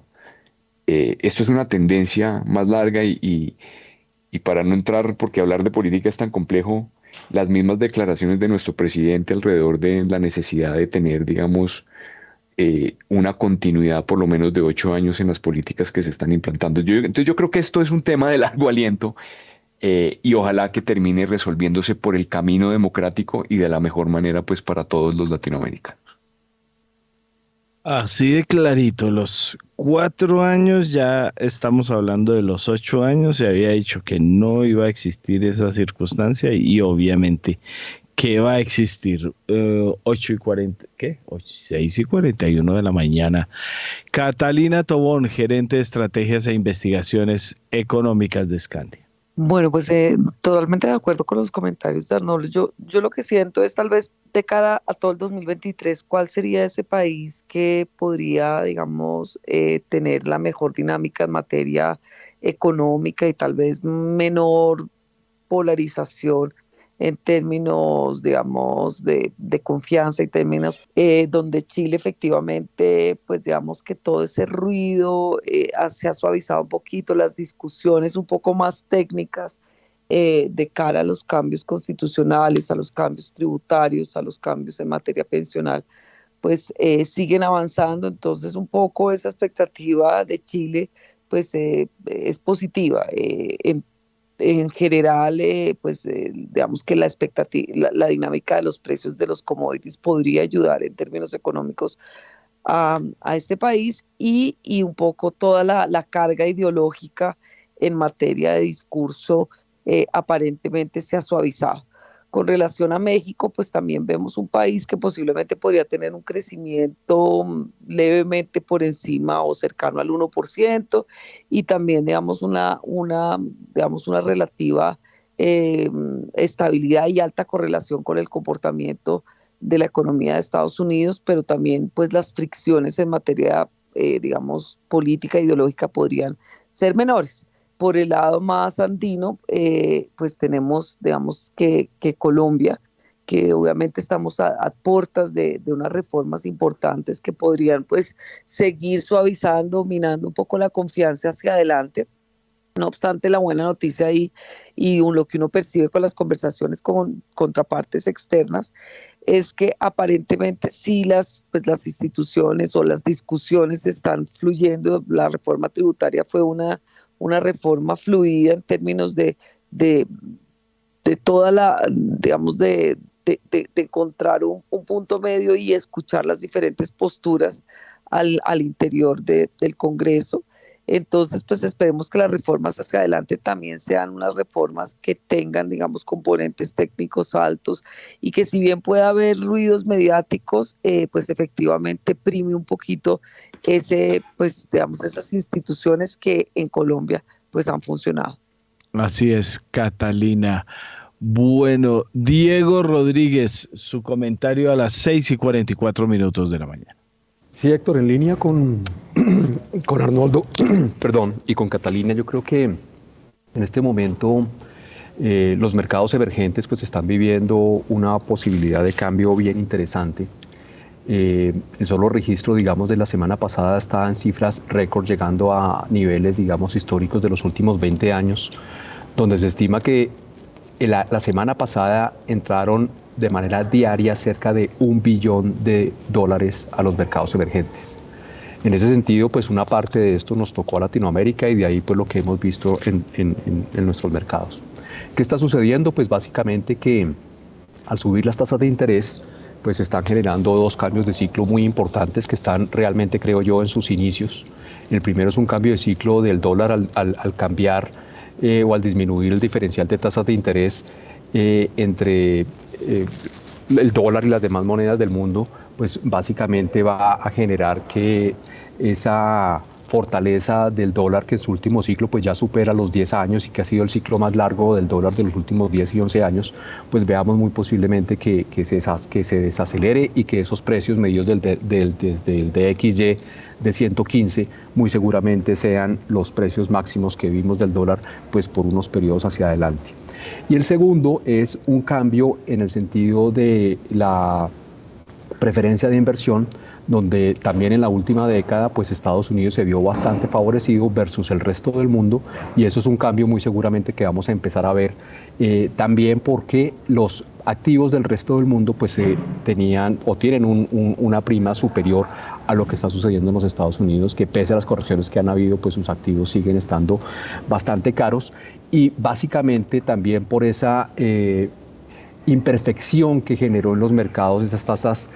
esto es una tendencia más larga y para no entrar, porque hablar de política es tan complejo, las mismas declaraciones de nuestro presidente alrededor de la necesidad de tener, digamos, una continuidad por lo menos de 8 años en las políticas que se están implantando. Entonces yo creo que esto es un tema de largo aliento y ojalá que termine resolviéndose por el camino democrático y de la mejor manera pues para todos los latinoamericanos. Así de clarito, los 4 años, ya estamos hablando de los 8 años, se había dicho que no iba a existir esa circunstancia y obviamente que va a existir. 6:41 de la mañana. Catalina Tobón, gerente de estrategias e investigaciones económicas de Scandia. Bueno, pues totalmente de acuerdo con los comentarios de Arnoldo. Yo lo que siento es tal vez de cara a todo el 2023, ¿cuál sería ese país que podría, digamos, tener la mejor dinámica en materia económica y tal vez menor polarización en términos, digamos, de confianza y términos donde Chile efectivamente, pues digamos que todo ese ruido se ha suavizado un poquito, las discusiones un poco más técnicas de cara a los cambios constitucionales, a los cambios tributarios, a los cambios en materia pensional, pues siguen avanzando? Entonces un poco esa expectativa de Chile pues es positiva. En general, pues digamos que la expectativa, la dinámica de los precios de los commodities podría ayudar en términos económicos a este país y un poco toda la carga ideológica en materia de discurso aparentemente se ha suavizado. Con relación a México, pues también vemos un país que posiblemente podría tener un crecimiento levemente por encima o cercano al 1% y también, digamos, una relativa estabilidad y alta correlación con el comportamiento de la economía de Estados Unidos, pero también pues las fricciones en materia, digamos, política e ideológica podrían ser menores. Por el lado más andino, pues tenemos, digamos, que Colombia, que obviamente estamos a puertas de unas reformas importantes que podrían, pues, seguir suavizando, minando un poco la confianza hacia adelante. No obstante, la buena noticia ahí y lo que uno percibe con las conversaciones con contrapartes externas es que aparentemente sí las instituciones o las discusiones están fluyendo. La reforma tributaria fue una reforma fluida en términos de toda la, digamos, de encontrar un punto medio y escuchar las diferentes posturas al interior del Congreso. Entonces, pues esperemos que las reformas hacia adelante también sean unas reformas que tengan, digamos, componentes técnicos altos y que si bien pueda haber ruidos mediáticos, pues efectivamente prime un poquito pues digamos, esas instituciones que en Colombia pues han funcionado. Así es, Catalina. Bueno, Diego Rodríguez, su comentario a las 6:44 de la mañana. Sí, Héctor, en línea con Arnoldo y con Catalina, yo creo que en este momento los mercados emergentes pues están viviendo una posibilidad de cambio bien interesante. El solo registro, digamos, de la semana pasada está en cifras récord, llegando a niveles, digamos, históricos de los últimos 20 años, donde se estima que la semana pasada entraron de manera diaria cerca de $1 billón a los mercados emergentes. En ese sentido, pues una parte de esto nos tocó a Latinoamérica y de ahí pues lo que hemos visto en nuestros mercados. ¿Qué está sucediendo? Pues básicamente que al subir las tasas de interés, pues están generando dos cambios de ciclo muy importantes que están realmente, creo yo, en sus inicios. El primero es un cambio de ciclo del dólar al cambiar o al disminuir el diferencial de tasas de interés entre el dólar y las demás monedas del mundo, pues básicamente va a generar que esa fortaleza del dólar, que en su último ciclo pues ya supera los 10 años y que ha sido el ciclo más largo del dólar de los últimos 10 y 11 años, pues veamos muy posiblemente que se desacelere y que esos precios medidos desde el DXY de 115 muy seguramente sean los precios máximos que vimos del dólar pues por unos periodos hacia adelante. Y el segundo es un cambio en el sentido de la preferencia de inversión, donde también en la última década pues Estados Unidos se vio bastante favorecido versus el resto del mundo, y eso es un cambio muy seguramente que vamos a empezar a ver también, porque los activos del resto del mundo pues tienen una prima superior a lo que está sucediendo en los Estados Unidos, que pese a las correcciones que han habido pues sus activos siguen estando bastante caros, y básicamente también por esa imperfección que generó en los mercados esas tasas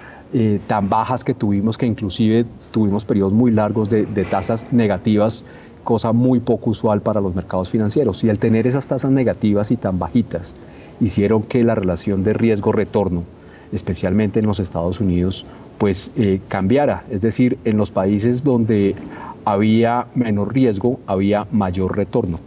tan bajas que tuvimos, que inclusive tuvimos periodos muy largos de tasas negativas, cosa muy poco usual para los mercados financieros. Y al tener esas tasas negativas y tan bajitas, hicieron que la relación de riesgo-retorno, especialmente en los Estados Unidos, pues cambiara. Es decir, en los países donde había menor riesgo, había mayor retorno.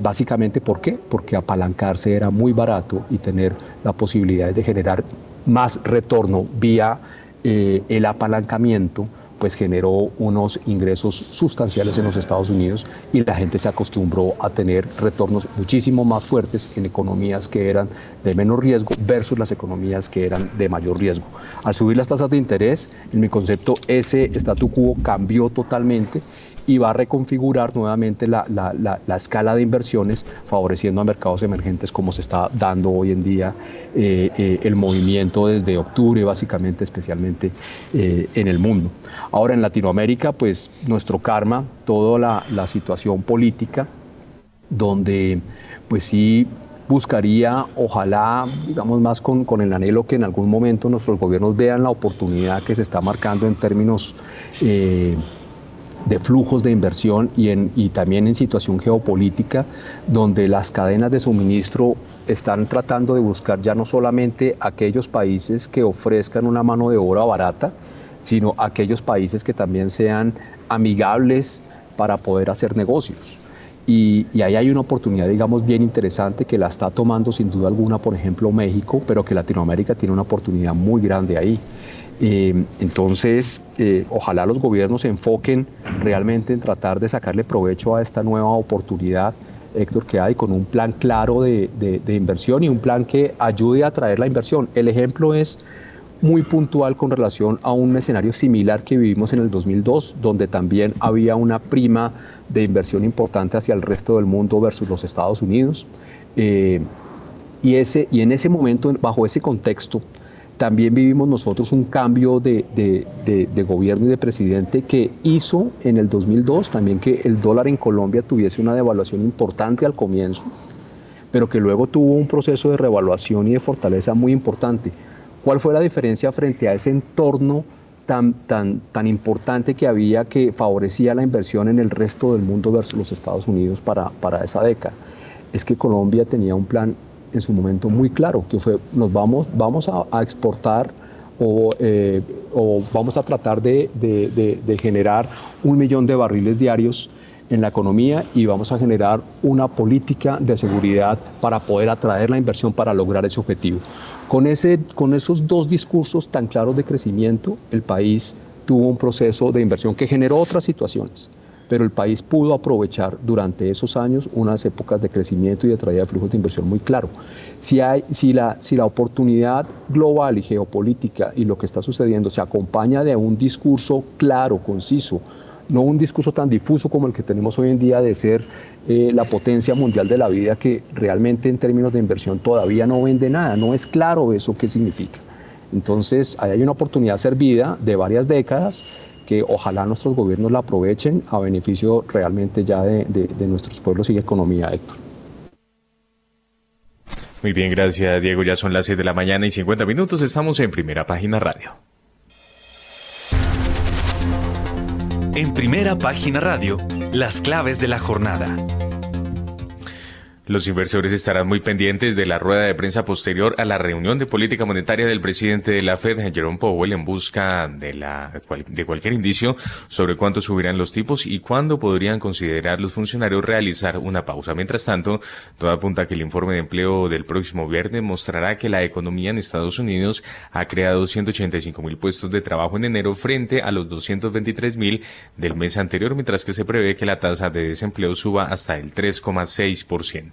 Básicamente, ¿por qué? Porque apalancarse era muy barato y tener la posibilidad de generar más retorno vía el apalancamiento, pues generó unos ingresos sustanciales en los Estados Unidos y la gente se acostumbró a tener retornos muchísimo más fuertes en economías que eran de menos riesgo versus las economías que eran de mayor riesgo. Al subir las tasas de interés, en mi concepto, ese statu quo cambió totalmente y va a reconfigurar nuevamente la escala de inversiones, favoreciendo a mercados emergentes como se está dando hoy en día el movimiento desde octubre, básicamente, especialmente en el mundo. Ahora, en Latinoamérica, pues nuestro karma, toda la situación política, donde pues sí buscaría, ojalá, digamos, más con el anhelo que en algún momento nuestros gobiernos vean la oportunidad que se está marcando en términos de flujos de inversión y también en situación geopolítica, donde las cadenas de suministro están tratando de buscar ya no solamente aquellos países que ofrezcan una mano de obra barata, sino aquellos países que también sean amigables para poder hacer negocios. Y ahí hay una oportunidad, digamos, bien interesante que la está tomando sin duda alguna, por ejemplo, México, pero que Latinoamérica tiene una oportunidad muy grande ahí. Entonces, ojalá los gobiernos se enfoquen realmente en tratar de sacarle provecho a esta nueva oportunidad, Héctor, que hay, con un plan claro de inversión y un plan que ayude a atraer la inversión. El ejemplo es muy puntual con relación a un escenario similar que vivimos en el 2002, donde también había una prima de inversión importante hacia el resto del mundo versus los Estados Unidos. Y en ese momento, bajo ese contexto, también vivimos nosotros un cambio de gobierno y de presidente que hizo en el 2002 también que el dólar en Colombia tuviese una devaluación importante al comienzo, pero que luego tuvo un proceso de revaluación y de fortaleza muy importante. ¿Cuál fue la diferencia frente a ese entorno tan importante que había, que favorecía la inversión en el resto del mundo versus los Estados Unidos para esa década? Es que Colombia tenía un plan en su momento muy claro, que fue: nos vamos a exportar o vamos a tratar de generar 1 millón de barriles diarios en la economía y vamos a generar una política de seguridad para poder atraer la inversión para lograr ese objetivo. Con esos dos discursos tan claros de crecimiento, el país tuvo un proceso de inversión que generó otras situaciones, pero el país pudo aprovechar durante esos años unas épocas de crecimiento y de traída de flujos de inversión muy claro. Si la oportunidad global y geopolítica y lo que está sucediendo se acompaña de un discurso claro, conciso, no un discurso tan difuso como el que tenemos hoy en día de ser la potencia mundial de la vida, que realmente en términos de inversión todavía no vende nada, no es claro eso qué significa. Entonces, ahí hay una oportunidad servida de varias décadas que ojalá nuestros gobiernos la aprovechen a beneficio realmente ya de nuestros pueblos y economía, Héctor. Muy bien, gracias, Diego. Ya son las 6 de la mañana y 50 minutos. Estamos en Primera Página Radio. En Primera Página Radio, las claves de la jornada. Los inversores estarán muy pendientes de la rueda de prensa posterior a la reunión de política monetaria del presidente de la Fed, Jerome Powell, en busca de cualquier indicio sobre cuánto subirán los tipos y cuándo podrían considerar los funcionarios realizar una pausa. Mientras tanto, todo apunta a que el informe de empleo del próximo viernes mostrará que la economía en Estados Unidos ha creado 185.000 puestos de trabajo en enero frente a los 223.000 del mes anterior, mientras que se prevé que la tasa de desempleo suba hasta el 3,6%.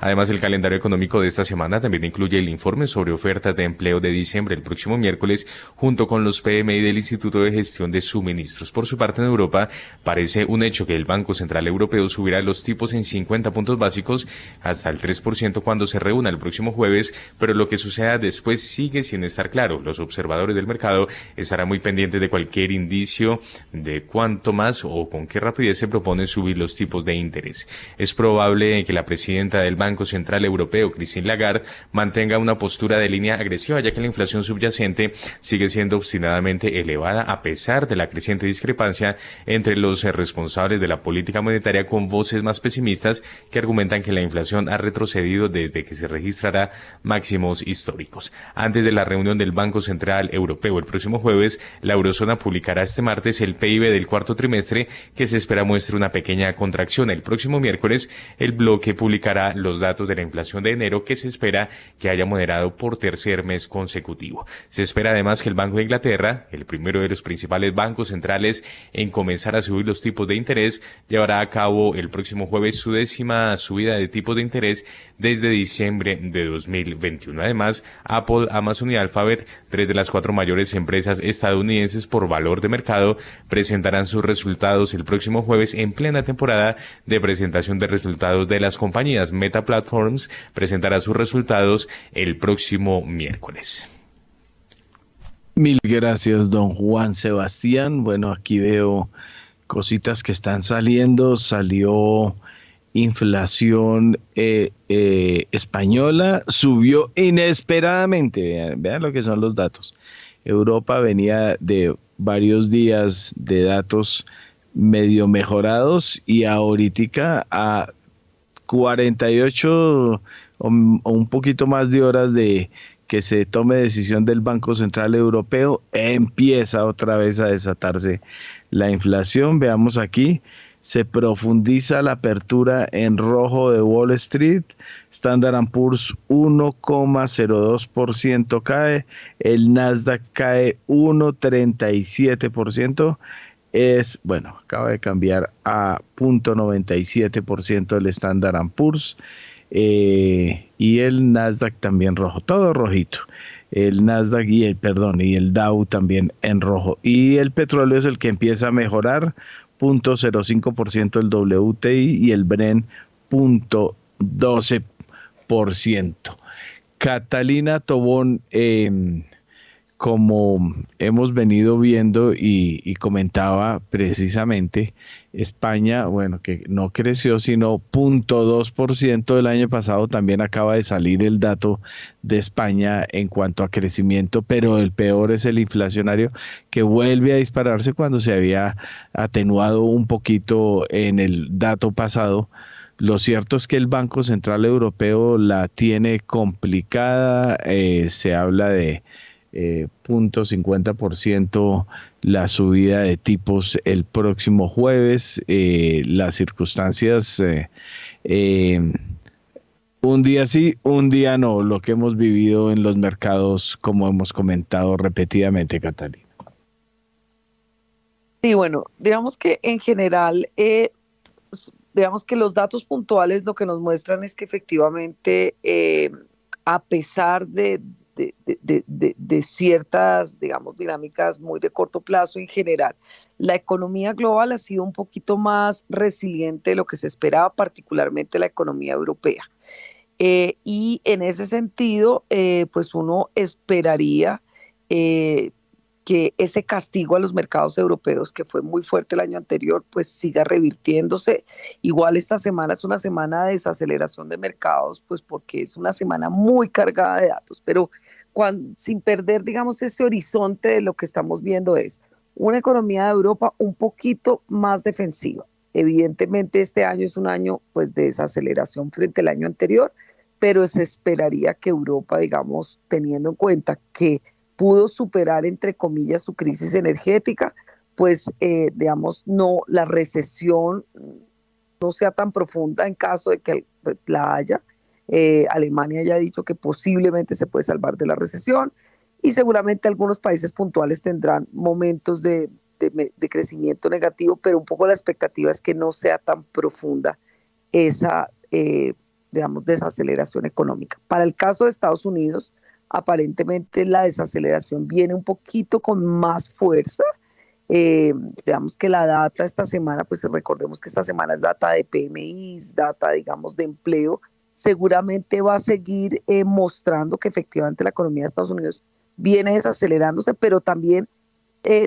Además, el calendario económico de esta semana también incluye el informe sobre ofertas de empleo de diciembre el próximo miércoles, junto con los PMI del Instituto de Gestión de Suministros. Por su parte, en Europa, parece un hecho que el Banco Central Europeo subirá los tipos en 50 puntos básicos hasta el 3% cuando se reúna el próximo jueves, pero lo que suceda después sigue sin estar claro. Los observadores del mercado estarán muy pendientes de cualquier indicio de cuánto más o con qué rapidez se propone subir los tipos de interés. Es probable que la presidencia presidenta del Banco Central Europeo, Christine Lagarde, mantenga una postura de línea agresiva, ya que la inflación subyacente sigue siendo obstinadamente elevada a pesar de la creciente discrepancia entre los responsables de la política monetaria, con voces más pesimistas que argumentan que la inflación ha retrocedido desde que se registrará máximos históricos. Antes de la reunión del Banco Central Europeo el próximo jueves, la eurozona publicará este martes el PIB del cuarto trimestre, que se espera muestre una pequeña contracción. El próximo miércoles el bloque publicará los datos de la inflación de enero, que se espera que haya moderado por tercer mes consecutivo. Se espera además que el Banco de Inglaterra, el primero de los principales bancos centrales en comenzar a subir los tipos de interés, llevará a cabo el próximo jueves su 10ª subida de tipos de interés desde diciembre de 2021. Además, Apple, Amazon y Alphabet, 3 de las 4 mayores empresas estadounidenses por valor de mercado, presentarán sus resultados el próximo jueves en plena temporada de presentación de resultados de las compañías. Meta Platforms presentará sus resultados el próximo miércoles. Mil gracias, don Juan Sebastián. Bueno, aquí veo cositas que están saliendo. Salió inflación española, subió inesperadamente. Vean lo que son los datos. Europa venía de varios días de datos medio mejorados y ahorita a 48 o un poquito más de horas de que se tome decisión del Banco Central Europeo, empieza otra vez a desatarse la inflación. Veamos aquí, se profundiza la apertura en rojo de Wall Street, Standard & Poor's 1,02% cae, el Nasdaq cae 1,37%, es, bueno, acaba de cambiar a 0,97% el Standard & Poor's, y el Nasdaq también rojo, todo rojito. El Nasdaq y el Dow también en rojo. Y el petróleo es el que empieza a mejorar, 0.05% el WTI y el Brent 0.12%. Catalina Tobón, como hemos venido viendo y comentaba precisamente, España, bueno, que no creció sino 0.2% el año pasado. También acaba de salir el dato de España en cuanto a crecimiento, pero el peor es el inflacionario, que vuelve a dispararse cuando se había atenuado un poquito en el dato pasado. Lo cierto es que el Banco Central Europeo la tiene complicada, se habla de 0.50% la subida de tipos el próximo jueves. Las circunstancias, un día sí, un día no, lo que hemos vivido en los mercados, como hemos comentado repetidamente, Catalina. Sí, bueno, digamos que en general, digamos que los datos puntuales lo que nos muestran es que efectivamente, a pesar de ciertas, digamos, dinámicas muy de corto plazo en general, la economía global ha sido un poquito más resiliente de lo que se esperaba, particularmente la economía europea. Y en ese sentido, pues uno esperaría que ese castigo a los mercados europeos, que fue muy fuerte el año anterior, pues siga revirtiéndose. Igual esta semana es una semana de desaceleración de mercados, pues porque es una semana muy cargada de datos, pero sin perder, digamos, ese horizonte de lo que estamos viendo es una economía de Europa un poquito más defensiva. Evidentemente este año es un año, pues, de desaceleración frente al año anterior, pero se esperaría que Europa, digamos, teniendo en cuenta que pudo superar, entre comillas, su crisis energética, pues, digamos, no, la recesión no sea tan profunda en caso de que la haya. Alemania ya ha dicho que posiblemente se puede salvar de la recesión, y seguramente algunos países puntuales tendrán momentos de crecimiento negativo, pero un poco la expectativa es que no sea tan profunda esa, digamos, desaceleración económica. Para el caso de Estados Unidos, aparentemente la desaceleración viene un poquito con más fuerza. Digamos que la data esta semana, pues recordemos que esta semana es data de PMIs, data, digamos, de empleo, seguramente va a seguir mostrando que efectivamente la economía de Estados Unidos viene desacelerándose, pero también,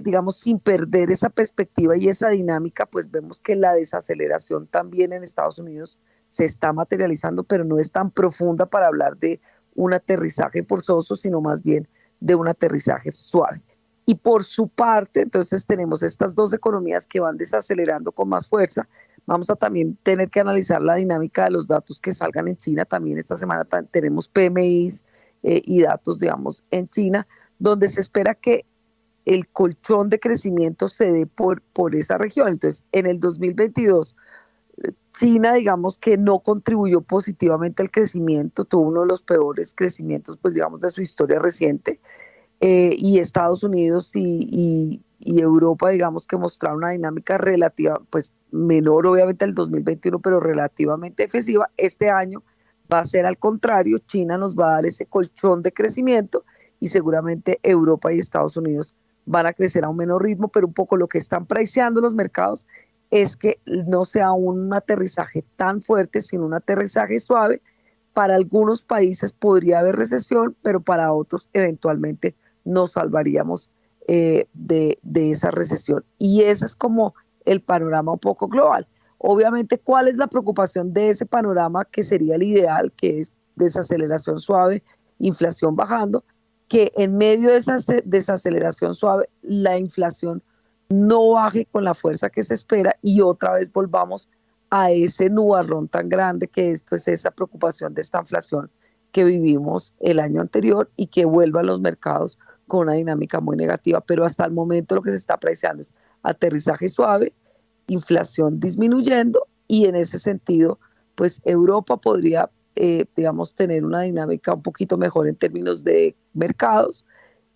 digamos, sin perder esa perspectiva y esa dinámica, pues vemos que la desaceleración también en Estados Unidos se está materializando, pero no es tan profunda para hablar de un aterrizaje forzoso, sino más bien de un aterrizaje suave. Y por su parte, entonces tenemos estas dos economías que van desacelerando con más fuerza. Vamos a también tener que analizar la dinámica de los datos que salgan en China. También esta semana tenemos PMIs y datos, digamos, en China, donde se espera que el colchón de crecimiento se dé por esa región. Entonces, en el 2022, China, digamos, que no contribuyó positivamente al crecimiento, tuvo uno de los peores crecimientos, pues digamos, de su historia reciente, y Estados Unidos y Europa, digamos, que mostraron una dinámica relativa, pues menor obviamente al 2021, pero relativamente efectiva. Este año va a ser al contrario, China nos va a dar ese colchón de crecimiento y seguramente Europa y Estados Unidos van a crecer a un menor ritmo, pero un poco lo que están priceando los mercados es que no sea un aterrizaje tan fuerte, sino un aterrizaje suave. Para algunos países podría haber recesión, pero para otros eventualmente nos salvaríamos de esa recesión. Y ese es como el panorama un poco global. Obviamente, ¿cuál es la preocupación de ese panorama que sería el ideal, que es desaceleración suave, inflación bajando? Que en medio de esa desaceleración suave, la inflación no baje con la fuerza que se espera y otra vez volvamos a ese nubarrón tan grande que es, pues, esa preocupación de esta inflación que vivimos el año anterior y que vuelva a los mercados con una dinámica muy negativa. Pero hasta el momento lo que se está apreciando es aterrizaje suave, inflación disminuyendo, y en ese sentido, pues Europa podría, digamos, tener una dinámica un poquito mejor en términos de mercados.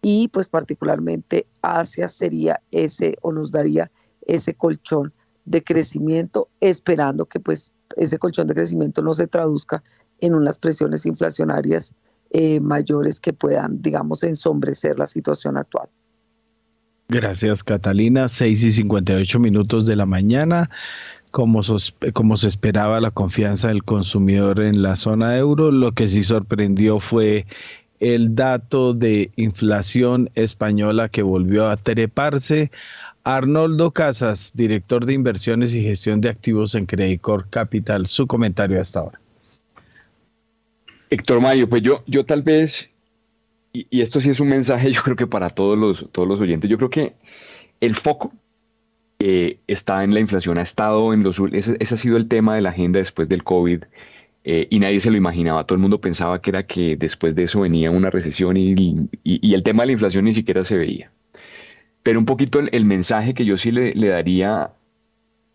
Y pues particularmente Asia sería ese, o nos daría ese colchón de crecimiento, esperando que pues ese colchón de crecimiento no se traduzca en unas presiones inflacionarias mayores que puedan, digamos, ensombrecer la situación actual. Gracias, Catalina. 6:58 de la mañana. Como se esperaba, la confianza del consumidor en la zona euro. Lo que sí sorprendió fue el dato de inflación española, que volvió a treparse. Arnoldo Casas, director de Inversiones y Gestión de Activos en Credicorp Capital, su comentario hasta ahora. Héctor Mayo, pues yo tal vez, y esto sí es un mensaje, yo creo que para todos los oyentes, yo creo que el foco está en la inflación, ha estado en los últimos, ese ha sido el tema de la agenda después del COVID. Y nadie se lo imaginaba, todo el mundo pensaba que era que después de eso venía una recesión y el tema de la inflación ni siquiera se veía. Pero un poquito el mensaje que yo sí le daría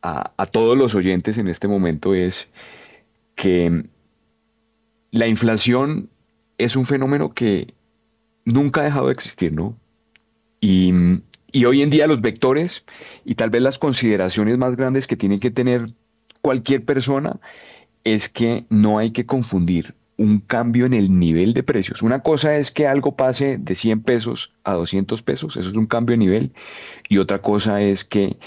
a todos los oyentes en este momento es que la inflación es un fenómeno que nunca ha dejado de existir, ¿no? Y hoy en día los vectores y tal vez las consideraciones más grandes que tiene que tener cualquier persona es que no hay que confundir un cambio en el nivel de precios. Una cosa es que algo pase de 100 pesos a 200 pesos, eso es un cambio de nivel, y otra cosa es que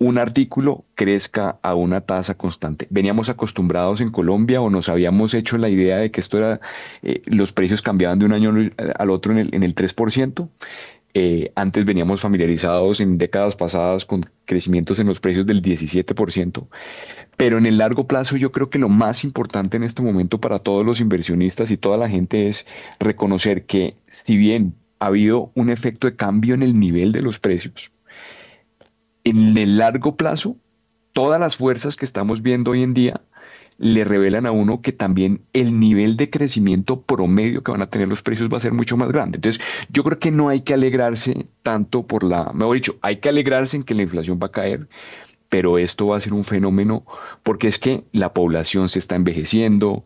un artículo crezca a una tasa constante. Veníamos acostumbrados en Colombia, o nos habíamos hecho la idea de que esto era, los precios cambiaban de un año al otro en el 3%. Antes veníamos familiarizados en décadas pasadas con crecimientos en los precios del 17%, pero en el largo plazo yo creo que lo más importante en este momento para todos los inversionistas y toda la gente es reconocer que si bien ha habido un efecto de cambio en el nivel de los precios, en el largo plazo todas las fuerzas que estamos viendo hoy en día le revelan a uno que también el nivel de crecimiento promedio que van a tener los precios va a ser mucho más grande. Entonces, yo creo que no hay que alegrarse tanto mejor dicho, hay que alegrarse en que la inflación va a caer, pero esto va a ser un fenómeno porque es que la población se está envejeciendo,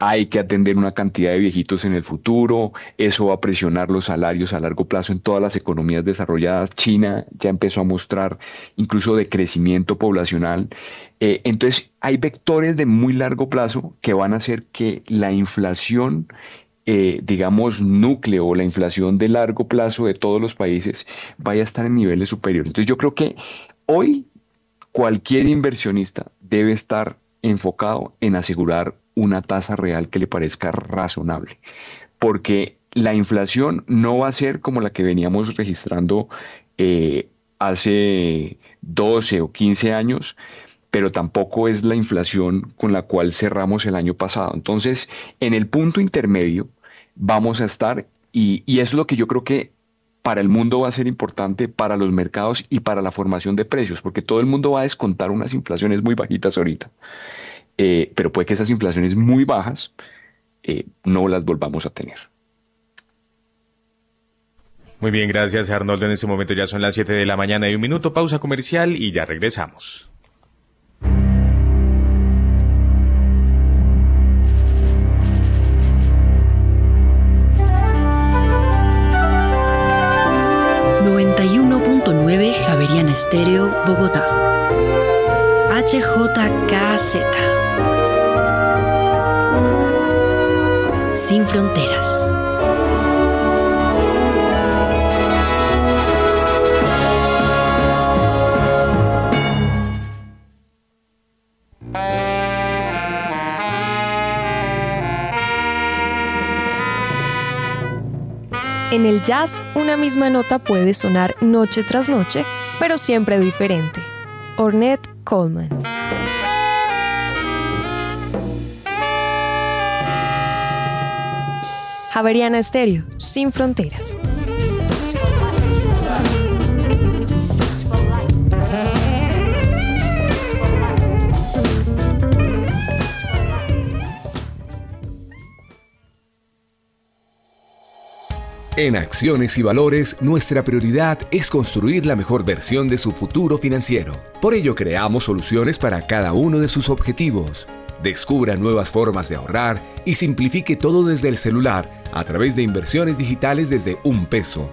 hay que atender una cantidad de viejitos en el futuro, eso va a presionar los salarios a largo plazo en todas las economías desarrolladas. China ya empezó a mostrar incluso decrecimiento poblacional. Entonces hay vectores de muy largo plazo que van a hacer que la inflación, digamos, núcleo, o la inflación de largo plazo de todos los países vaya a estar en niveles superiores. Entonces yo creo que hoy cualquier inversionista debe estar enfocado en asegurar una tasa real que le parezca razonable, porque la inflación no va a ser como la que veníamos registrando hace 12 o 15 años, pero tampoco es la inflación con la cual cerramos el año pasado. Entonces, en el punto intermedio vamos a estar, y eso es lo que yo creo que para el mundo va a ser importante, para los mercados y para la formación de precios, porque todo el mundo va a descontar unas inflaciones muy bajitas ahorita, pero puede que esas inflaciones muy bajas no las volvamos a tener. Muy bien, gracias Arnoldo. En este momento ya son las 7 de la mañana y un minuto, pausa comercial y ya regresamos. Javeriana Estéreo, Bogotá. HJKZ. Sin fronteras. En el jazz, una misma nota puede sonar noche tras noche, pero siempre diferente. Ornette Coleman. Javeriana Estéreo, sin fronteras. En Acciones y Valores, nuestra prioridad es construir la mejor versión de su futuro financiero. Por ello, creamos soluciones para cada uno de sus objetivos. Descubra nuevas formas de ahorrar y simplifique todo desde el celular a través de inversiones digitales desde $1.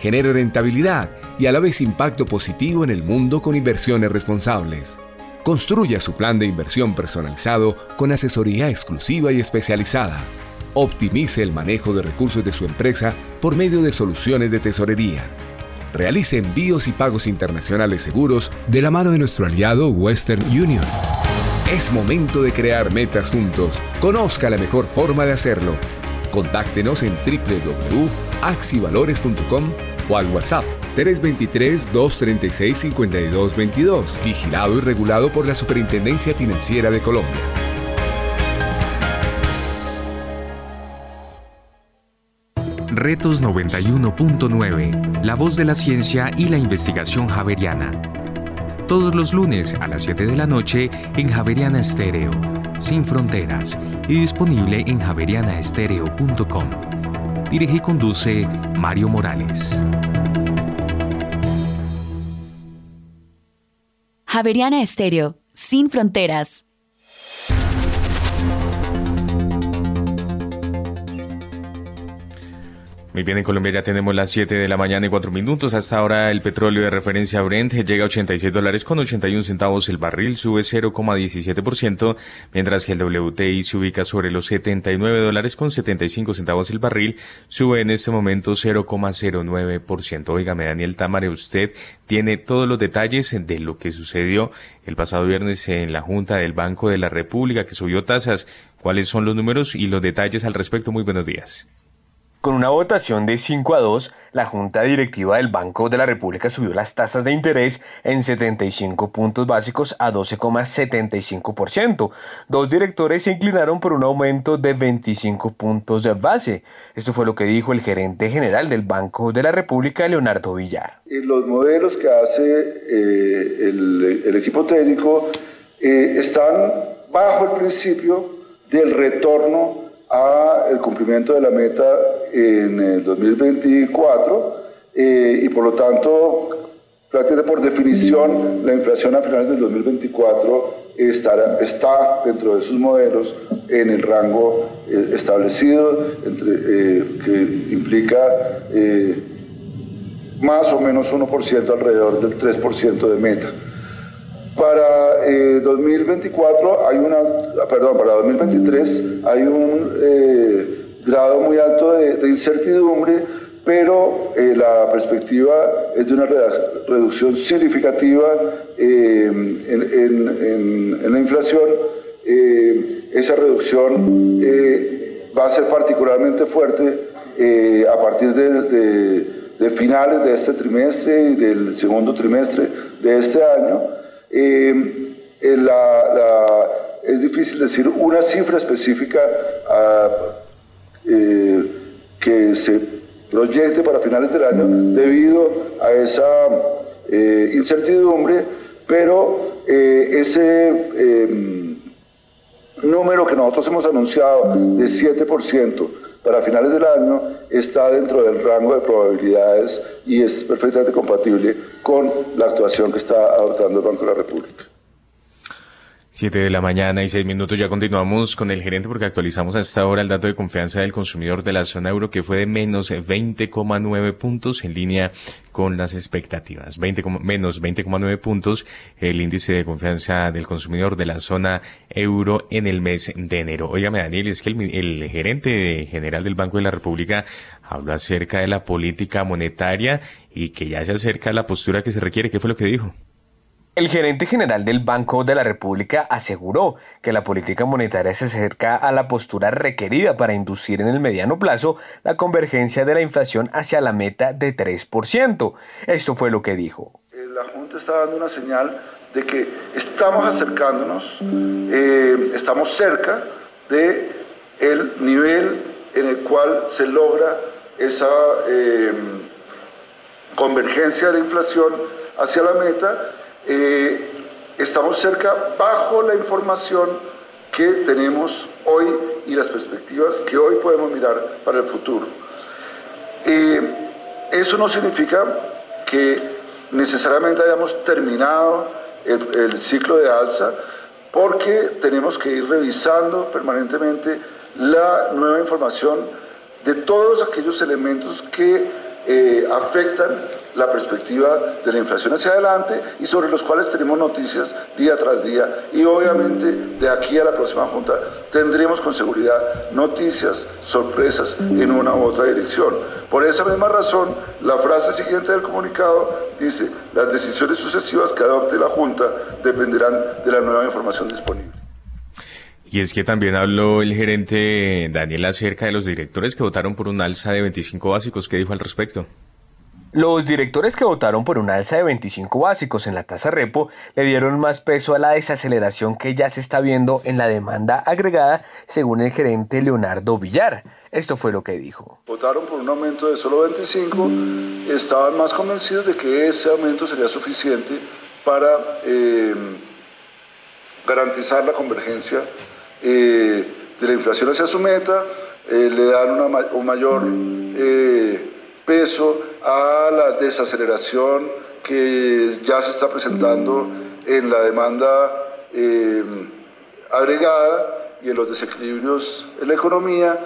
Genere rentabilidad y a la vez impacto positivo en el mundo con inversiones responsables. Construya su plan de inversión personalizado con asesoría exclusiva y especializada. Optimice el manejo de recursos de su empresa por medio de soluciones de tesorería. Realice envíos y pagos internacionales seguros de la mano de nuestro aliado Western Union. Es momento de crear metas juntos. Conozca la mejor forma de hacerlo. Contáctenos en www.axivalores.com o al WhatsApp 323-236-5222, vigilado y regulado por la Superintendencia Financiera de Colombia. Retos 91.9, la voz de la ciencia y la investigación javeriana. Todos los lunes a las 7 de la noche en Javeriana Estéreo, sin fronteras, y disponible en javerianaestereo.com. Dirige y conduce Mario Morales. Javeriana Estéreo, sin fronteras. Muy bien, en Colombia ya tenemos las 7 de la mañana y 4 minutos. Hasta ahora el petróleo de referencia Brent llega a $86.81 el barril, sube 0,17%, mientras que el WTI se ubica sobre los $79.75 el barril, sube en este momento 0,09%. Óigame, Daniel Támara, usted tiene todos los detalles de lo que sucedió el pasado viernes en la Junta del Banco de la República, que subió tasas. ¿Cuáles son los números y los detalles al respecto? Muy buenos días. Con una votación de 5-2, la Junta Directiva del Banco de la República subió las tasas de interés en 75 puntos básicos a 12,75%. Dos directores se inclinaron por un aumento de 25 puntos de base. Esto fue lo que dijo el gerente general del Banco de la República, Leonardo Villar. Los modelos que hace el equipo técnico están bajo el principio del retorno a el cumplimiento de la meta en el 2024 y por lo tanto, prácticamente por definición, la inflación a finales del 2024 está dentro de sus modelos en el rango establecido, que implica más o menos 1%, alrededor del 3% de meta. Para 2023 hay un grado muy alto de incertidumbre, pero la perspectiva es de una reducción significativa en la inflación. Esa reducción va a ser particularmente fuerte a partir de finales de este trimestre y del segundo trimestre de este año. es difícil decir una cifra específica que se proyecte para finales del año debido a esa incertidumbre, pero ese número que nosotros hemos anunciado de 7% para finales del año está dentro del rango de probabilidades y es perfectamente compatible con la actuación que está adoptando el Banco de la República. 7:06 a.m. Ya continuamos con el gerente porque actualizamos a esta hora el dato de confianza del consumidor de la zona euro que fue de menos 20,9 puntos en línea con las expectativas. Menos 20,9 puntos el índice de confianza del consumidor de la zona euro en el mes de enero. Óigame, Daniel, es que el gerente general del Banco de la República habló acerca de la política monetaria y que ya se acerca a la postura que se requiere. ¿Qué fue lo que dijo? El gerente general del Banco de la República aseguró que la política monetaria se acerca a la postura requerida para inducir en el mediano plazo la convergencia de la inflación hacia la meta de 3%. Esto fue lo que dijo. La Junta está dando una señal de que estamos acercándonos, estamos cerca del nivel en el cual se logra esa convergencia de la inflación hacia la meta. Estamos cerca bajo la información que tenemos hoy y las perspectivas que hoy podemos mirar para el futuro. Eso no significa que necesariamente hayamos terminado el ciclo de alza, porque tenemos que ir revisando permanentemente la nueva información de todos aquellos elementos que afectan la perspectiva de la inflación hacia adelante y sobre los cuales tenemos noticias día tras día, y obviamente de aquí a la próxima junta tendremos con seguridad noticias, sorpresas en una u otra dirección. Por esa misma razón, la frase siguiente del comunicado dice: las decisiones sucesivas que adopte la junta dependerán de la nueva información disponible. Y es que también habló el gerente Daniel acerca de los directores que votaron por un alza de 25 básicos. ¿Qué dijo al respecto? Los directores que votaron por un alza de 25 básicos en la tasa repo le dieron más peso a la desaceleración que ya se está viendo en la demanda agregada, según el gerente Leonardo Villar. Esto fue lo que dijo. Votaron por un aumento de solo 25, estaban más convencidos de que ese aumento sería suficiente para garantizar la convergencia de la inflación hacia su meta. Le dan un mayor peso a la desaceleración que ya se está presentando en la demanda agregada y en los desequilibrios en la economía,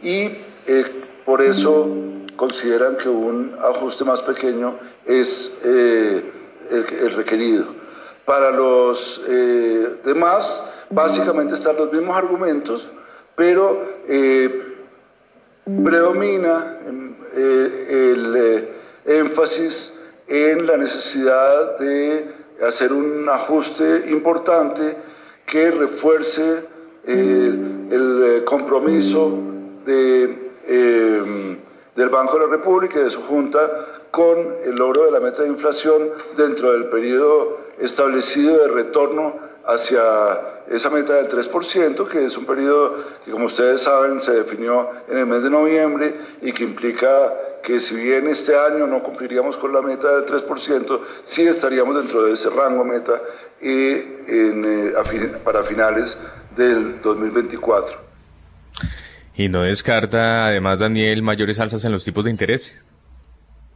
y por eso consideran que un ajuste más pequeño es el requerido. Para los demás, básicamente están los mismos argumentos, pero predomina el énfasis en la necesidad de hacer un ajuste importante que refuerce el compromiso del Banco de la República y de su Junta con el logro de la meta de inflación dentro del periodo establecido de retorno hacia esa meta del 3%, que es un periodo que, como ustedes saben, se definió en el mes de noviembre y que implica que si bien este año no cumpliríamos con la meta del 3%, sí estaríamos dentro de ese rango meta para finales del 2024. Y no descarta, además, Daniel, mayores alzas en los tipos de interés.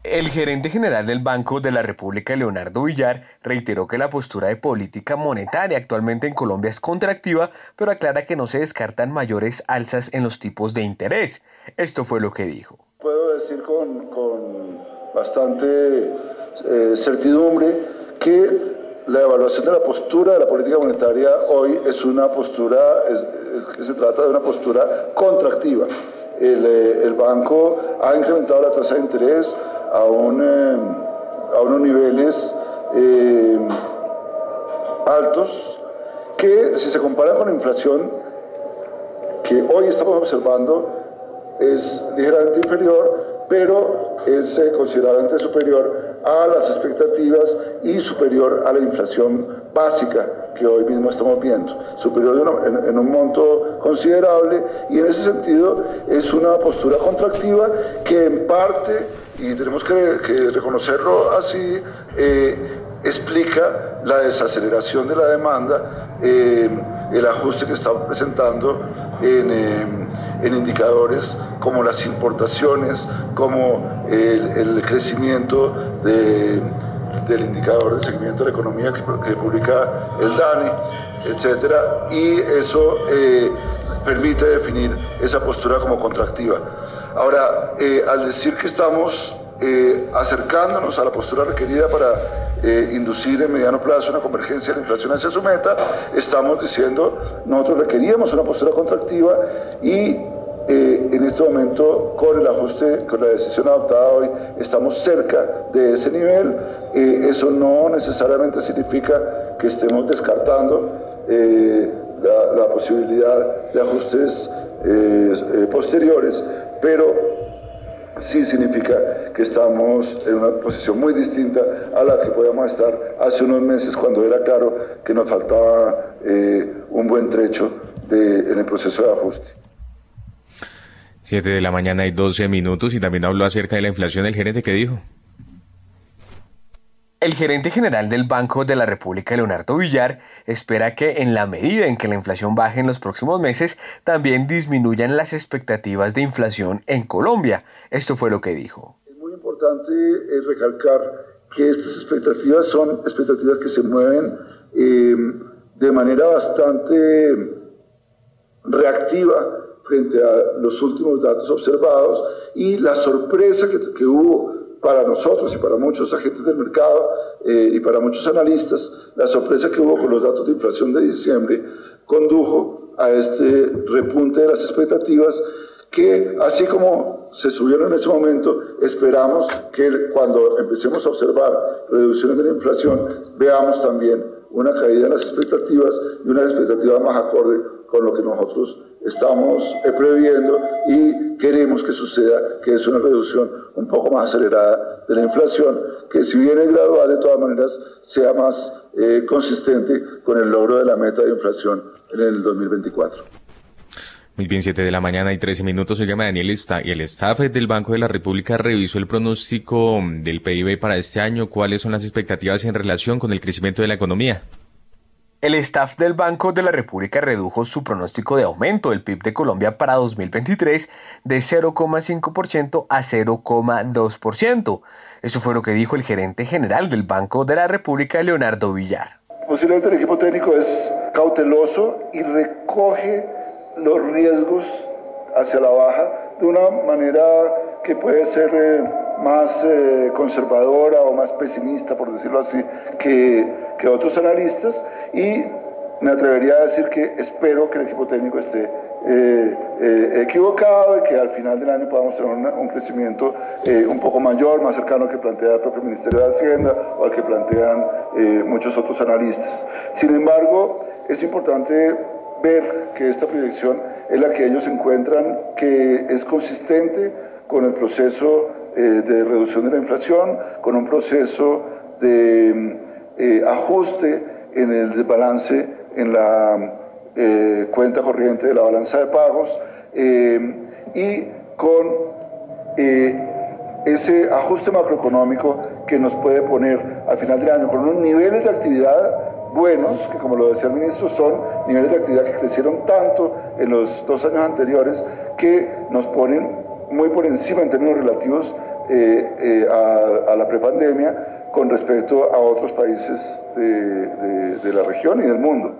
El gerente general del Banco de la República, Leonardo Villar, reiteró que la postura de política monetaria actualmente en Colombia es contractiva, pero aclara que no se descartan mayores alzas en los tipos de interés. Esto fue lo que dijo. Puedo decir con bastante certidumbre que la evaluación de la postura de la política monetaria hoy es una postura, se trata de una postura contractiva. El banco ha incrementado la tasa de interés a unos niveles altos que, si se compara con la inflación que hoy estamos observando, es ligeramente inferior, pero es considerablemente superior a las expectativas y superior a la inflación básica que hoy mismo estamos viendo, superior en un monto considerable, y en ese sentido es una postura contractiva que en parte, y tenemos que reconocerlo así, explica la desaceleración de la demanda, el ajuste que está presentando en indicadores como las importaciones, como el crecimiento del indicador de seguimiento de la economía que publica el DANE, etcétera, y eso permite definir esa postura como contractiva. Ahora, al decir que estamos acercándonos a la postura requerida para inducir en mediano plazo una convergencia de la inflación hacia su meta, estamos diciendo, nosotros requeríamos una postura contractiva y en este momento con el ajuste, con la decisión adoptada hoy, estamos cerca de ese nivel. Eso no necesariamente significa que estemos descartando la posibilidad de ajustes posteriores, pero sí significa que estamos en una posición muy distinta a la que podíamos estar hace unos meses, cuando era claro que nos faltaba un buen trecho en el proceso de ajuste. 7:12 a.m. y también habló acerca de la inflación el gerente. ¿Qué dijo? El gerente general del Banco de la República, Leonardo Villar, espera que en la medida en que la inflación baje en los próximos meses, también disminuyan las expectativas de inflación en Colombia. Esto fue lo que dijo. Es muy importante recalcar que estas expectativas son expectativas que se mueven de manera bastante reactiva frente a los últimos datos observados, y la sorpresa que hubo para nosotros y para muchos agentes del mercado y para muchos analistas, la sorpresa que hubo con los datos de inflación de diciembre condujo a este repunte de las expectativas que, así como se subieron en ese momento, esperamos que cuando empecemos a observar reducciones de la inflación, veamos también una caída en las expectativas y una expectativa más acorde con lo que nosotros estamos previendo y queremos que suceda, que es una reducción un poco más acelerada de la inflación, que si bien es gradual, de todas maneras sea más consistente con el logro de la meta de inflación en el 2024. Muy bien, 7:13 a.m. Se llama Daniel Está y el staff del Banco de la República revisó el pronóstico del PIB para este año. ¿Cuáles son las expectativas en relación con el crecimiento de la economía? El staff del Banco de la República redujo su pronóstico de aumento del PIB de Colombia para 2023 de 0,5% a 0,2%. Eso fue lo que dijo el gerente general del Banco de la República, Leonardo Villar. Posiblemente el equipo técnico es cauteloso y recoge los riesgos hacia la baja de una manera que puede ser más conservadora o más pesimista, por decirlo así, que otros analistas, y me atrevería a decir que espero que el equipo técnico esté equivocado y que al final del año podamos tener un crecimiento un poco mayor, más cercano al que plantea el propio Ministerio de Hacienda o al que plantean muchos otros analistas. Sin embargo, es importante ver que esta proyección es la que ellos encuentran que es consistente con el proceso de reducción de la inflación, con un proceso de ajuste en el desbalance en la cuenta corriente de la balanza de pagos y con ese ajuste macroeconómico que nos puede poner al final del año con unos niveles de actividad buenos, que como lo decía el ministro, son niveles de actividad que crecieron tanto en los 2 años anteriores que nos ponen muy por encima en términos relativos a la prepandemia con respecto a otros países de la región y del mundo.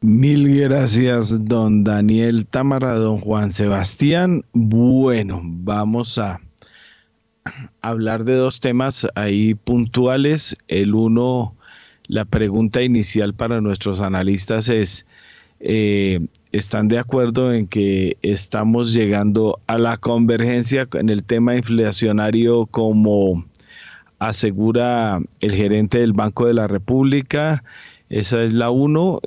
Mil gracias, don Daniel Támara, don Juan Sebastián. Bueno, vamos a hablar de dos temas ahí puntuales. El uno, la pregunta inicial para nuestros analistas es, ¿están de acuerdo en que estamos llegando a la convergencia en el tema inflacionario como asegura el gerente del Banco de la República? Esa es la 1,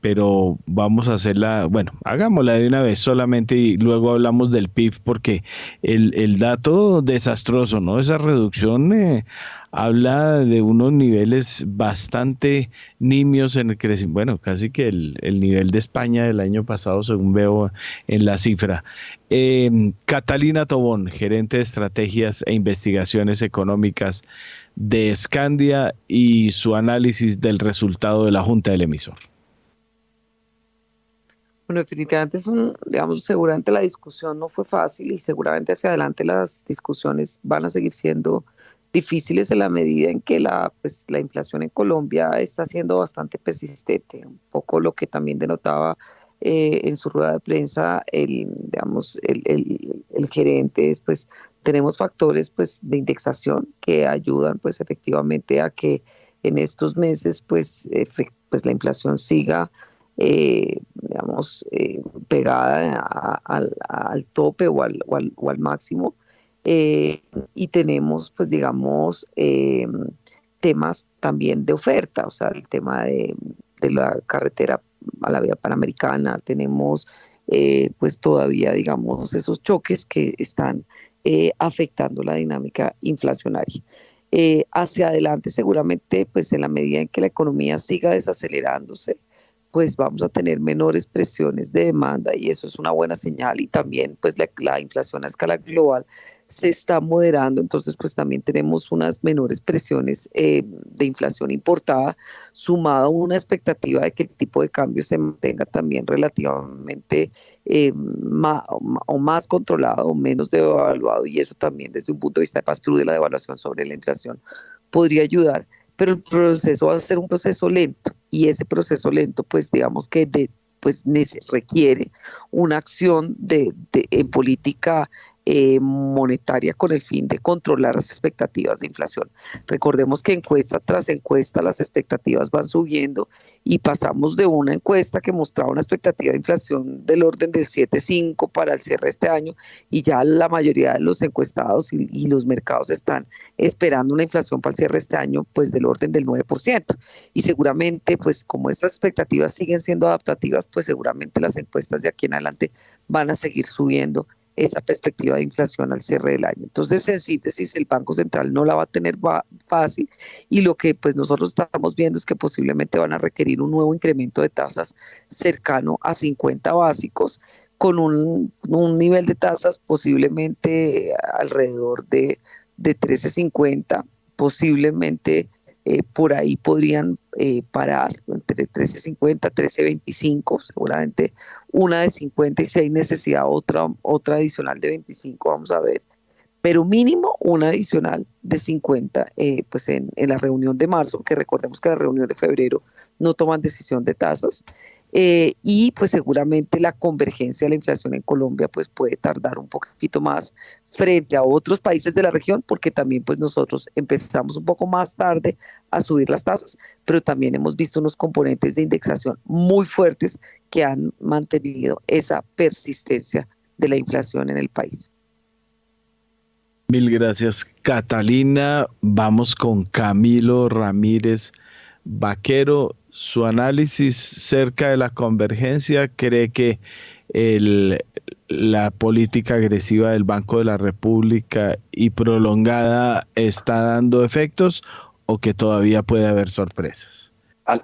pero vamos a hacerla, bueno, hagámosla de una vez solamente y luego hablamos del PIB, porque el dato desastroso, ¿no? Esa reducción habla de unos niveles bastante nimios en el crecimiento, bueno, casi que el nivel de España del año pasado, según veo en la cifra. Catalina Tobón, gerente de estrategias e investigaciones económicas de Scandia, y su análisis del resultado de la junta del emisor. Bueno, definitivamente es seguramente la discusión no fue fácil y seguramente hacia adelante las discusiones van a seguir siendo difíciles en la medida en que la inflación en Colombia está siendo bastante persistente, un poco lo que también denotaba en su rueda de prensa el gerente. Después tenemos factores pues de indexación que ayudan pues efectivamente a que en estos meses pues la inflación siga pegada al tope o al máximo, y tenemos pues temas también de oferta, o sea el tema de la carretera a la vía panamericana. Tenemos pues todavía esos choques que están afectando la dinámica inflacionaria. Hacia adelante seguramente pues en la medida en que la economía siga desacelerándose pues vamos a tener menores presiones de demanda y eso es una buena señal, y también pues la inflación a escala global se está moderando, entonces pues también tenemos unas menores presiones de inflación importada, sumado a una expectativa de que el tipo de cambio se mantenga también relativamente más controlado o menos devaluado, y eso también desde un punto de vista de pass-through de la devaluación sobre la inflación podría ayudar. Pero el proceso va a ser un proceso lento, y ese proceso lento pues requiere una acción en política monetaria con el fin de controlar las expectativas de inflación. Recordemos que encuesta tras encuesta las expectativas van subiendo y pasamos de una encuesta que mostraba una expectativa de inflación del orden de 7.5 para el cierre de este año, y ya la mayoría de los encuestados y los mercados están esperando una inflación para el cierre de este año pues del orden del 9%, y seguramente pues como esas expectativas siguen siendo adaptativas pues seguramente las encuestas de aquí en adelante van a seguir subiendo esa perspectiva de inflación al cierre del año. Entonces, en síntesis, el Banco Central no la va a tener fácil, y lo que pues nosotros estamos viendo es que posiblemente van a requerir un nuevo incremento de tasas cercano a 50 básicos, con un nivel de tasas posiblemente alrededor de 13.50, posiblemente por ahí podrían parar entre 13.50, 13.25, seguramente una de 50 y si hay necesidad otra adicional de 25, vamos a ver, pero mínimo una adicional de 50 pues en la reunión de marzo, que recordemos que la reunión de febrero no toman decisión de tasas, y pues seguramente la convergencia de la inflación en Colombia pues puede tardar un poquito más frente a otros países de la región, porque también pues nosotros empezamos un poco más tarde a subir las tasas, pero también hemos visto unos componentes de indexación muy fuertes que han mantenido esa persistencia de la inflación en el país. Mil gracias, Catalina. Vamos con Camilo Ramírez Vaquero. Su análisis cerca de la convergencia. Cree que la política agresiva del Banco de la República y prolongada está dando efectos, o que todavía puede haber sorpresas.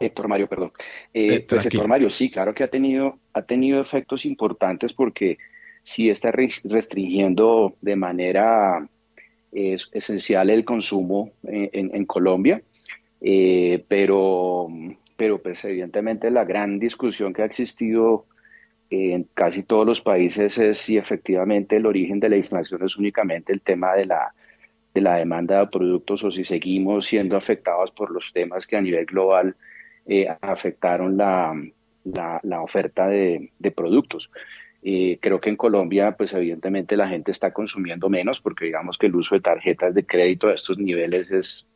Héctor Mario, perdón. Héctor Mario, sí, claro que ha tenido efectos importantes, porque sí está restringiendo de manera esencial el consumo en Colombia, pero pues evidentemente la gran discusión que ha existido en casi todos los países es si efectivamente el origen de la inflación es únicamente el tema de la demanda de productos, o si seguimos siendo afectados por los temas que a nivel global afectaron la oferta de productos. Creo que en Colombia, pues evidentemente la gente está consumiendo menos, porque digamos que el uso de tarjetas de crédito a estos niveles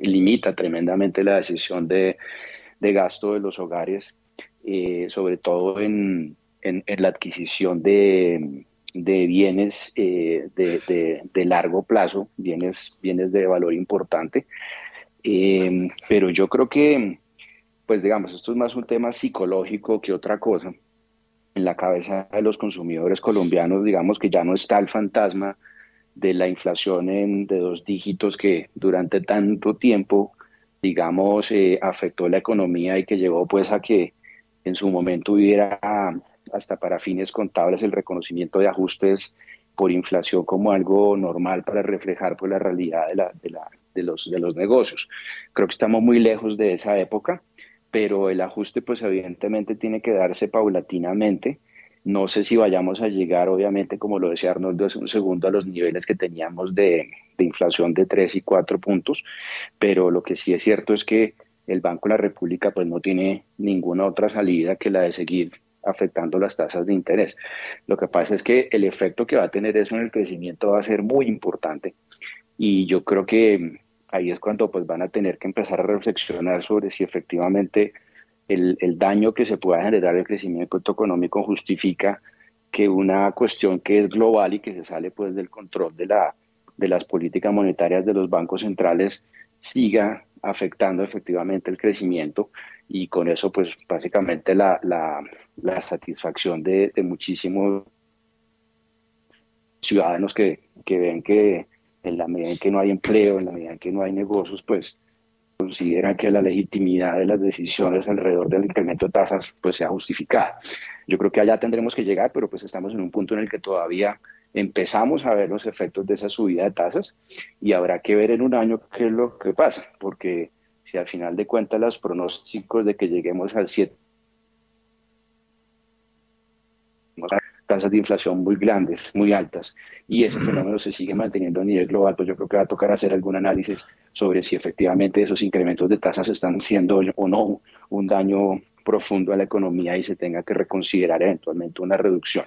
limita tremendamente la decisión de gasto de los hogares, sobre todo en la adquisición de bienes de largo plazo, bienes de valor importante. Pero yo creo que pues digamos, esto es más un tema psicológico que otra cosa, en la cabeza de los consumidores colombianos, digamos que ya no está el fantasma de la inflación de dos dígitos que durante tanto tiempo, digamos, afectó la economía y que llevó pues a que en su momento hubiera hasta para fines contables el reconocimiento de ajustes por inflación como algo normal para reflejar pues, la realidad de los negocios. Creo que estamos muy lejos de esa época, pero el ajuste pues evidentemente tiene que darse paulatinamente. No sé si vayamos a llegar, obviamente, como lo decía Arnoldo hace un segundo, a los niveles que teníamos de inflación de 3 y 4 puntos, pero lo que sí es cierto es que el Banco de la República pues no tiene ninguna otra salida que la de seguir afectando las tasas de interés. Lo que pasa es que el efecto que va a tener eso en el crecimiento va a ser muy importante y yo creo que ahí es cuando pues, van a tener que empezar a reflexionar sobre si efectivamente el daño que se pueda generar el crecimiento económico justifica que una cuestión que es global y que se sale pues, del control de las políticas monetarias de los bancos centrales siga afectando efectivamente el crecimiento y con eso pues básicamente la satisfacción de muchísimos ciudadanos que ven que en la medida en que no hay empleo, en la medida en que no hay negocios, pues consideran que la legitimidad de las decisiones alrededor del incremento de tasas pues sea justificada. Yo creo que allá tendremos que llegar, pero pues estamos en un punto en el que todavía empezamos a ver los efectos de esa subida de tasas y habrá que ver en un año qué es lo que pasa, porque si al final de cuentas los pronósticos de que lleguemos al 7, tasas de inflación muy grandes, muy altas, y ese fenómeno se sigue manteniendo a nivel global, pues yo creo que va a tocar hacer algún análisis sobre si efectivamente esos incrementos de tasas están siendo o no un daño profundo a la economía y se tenga que reconsiderar eventualmente una reducción.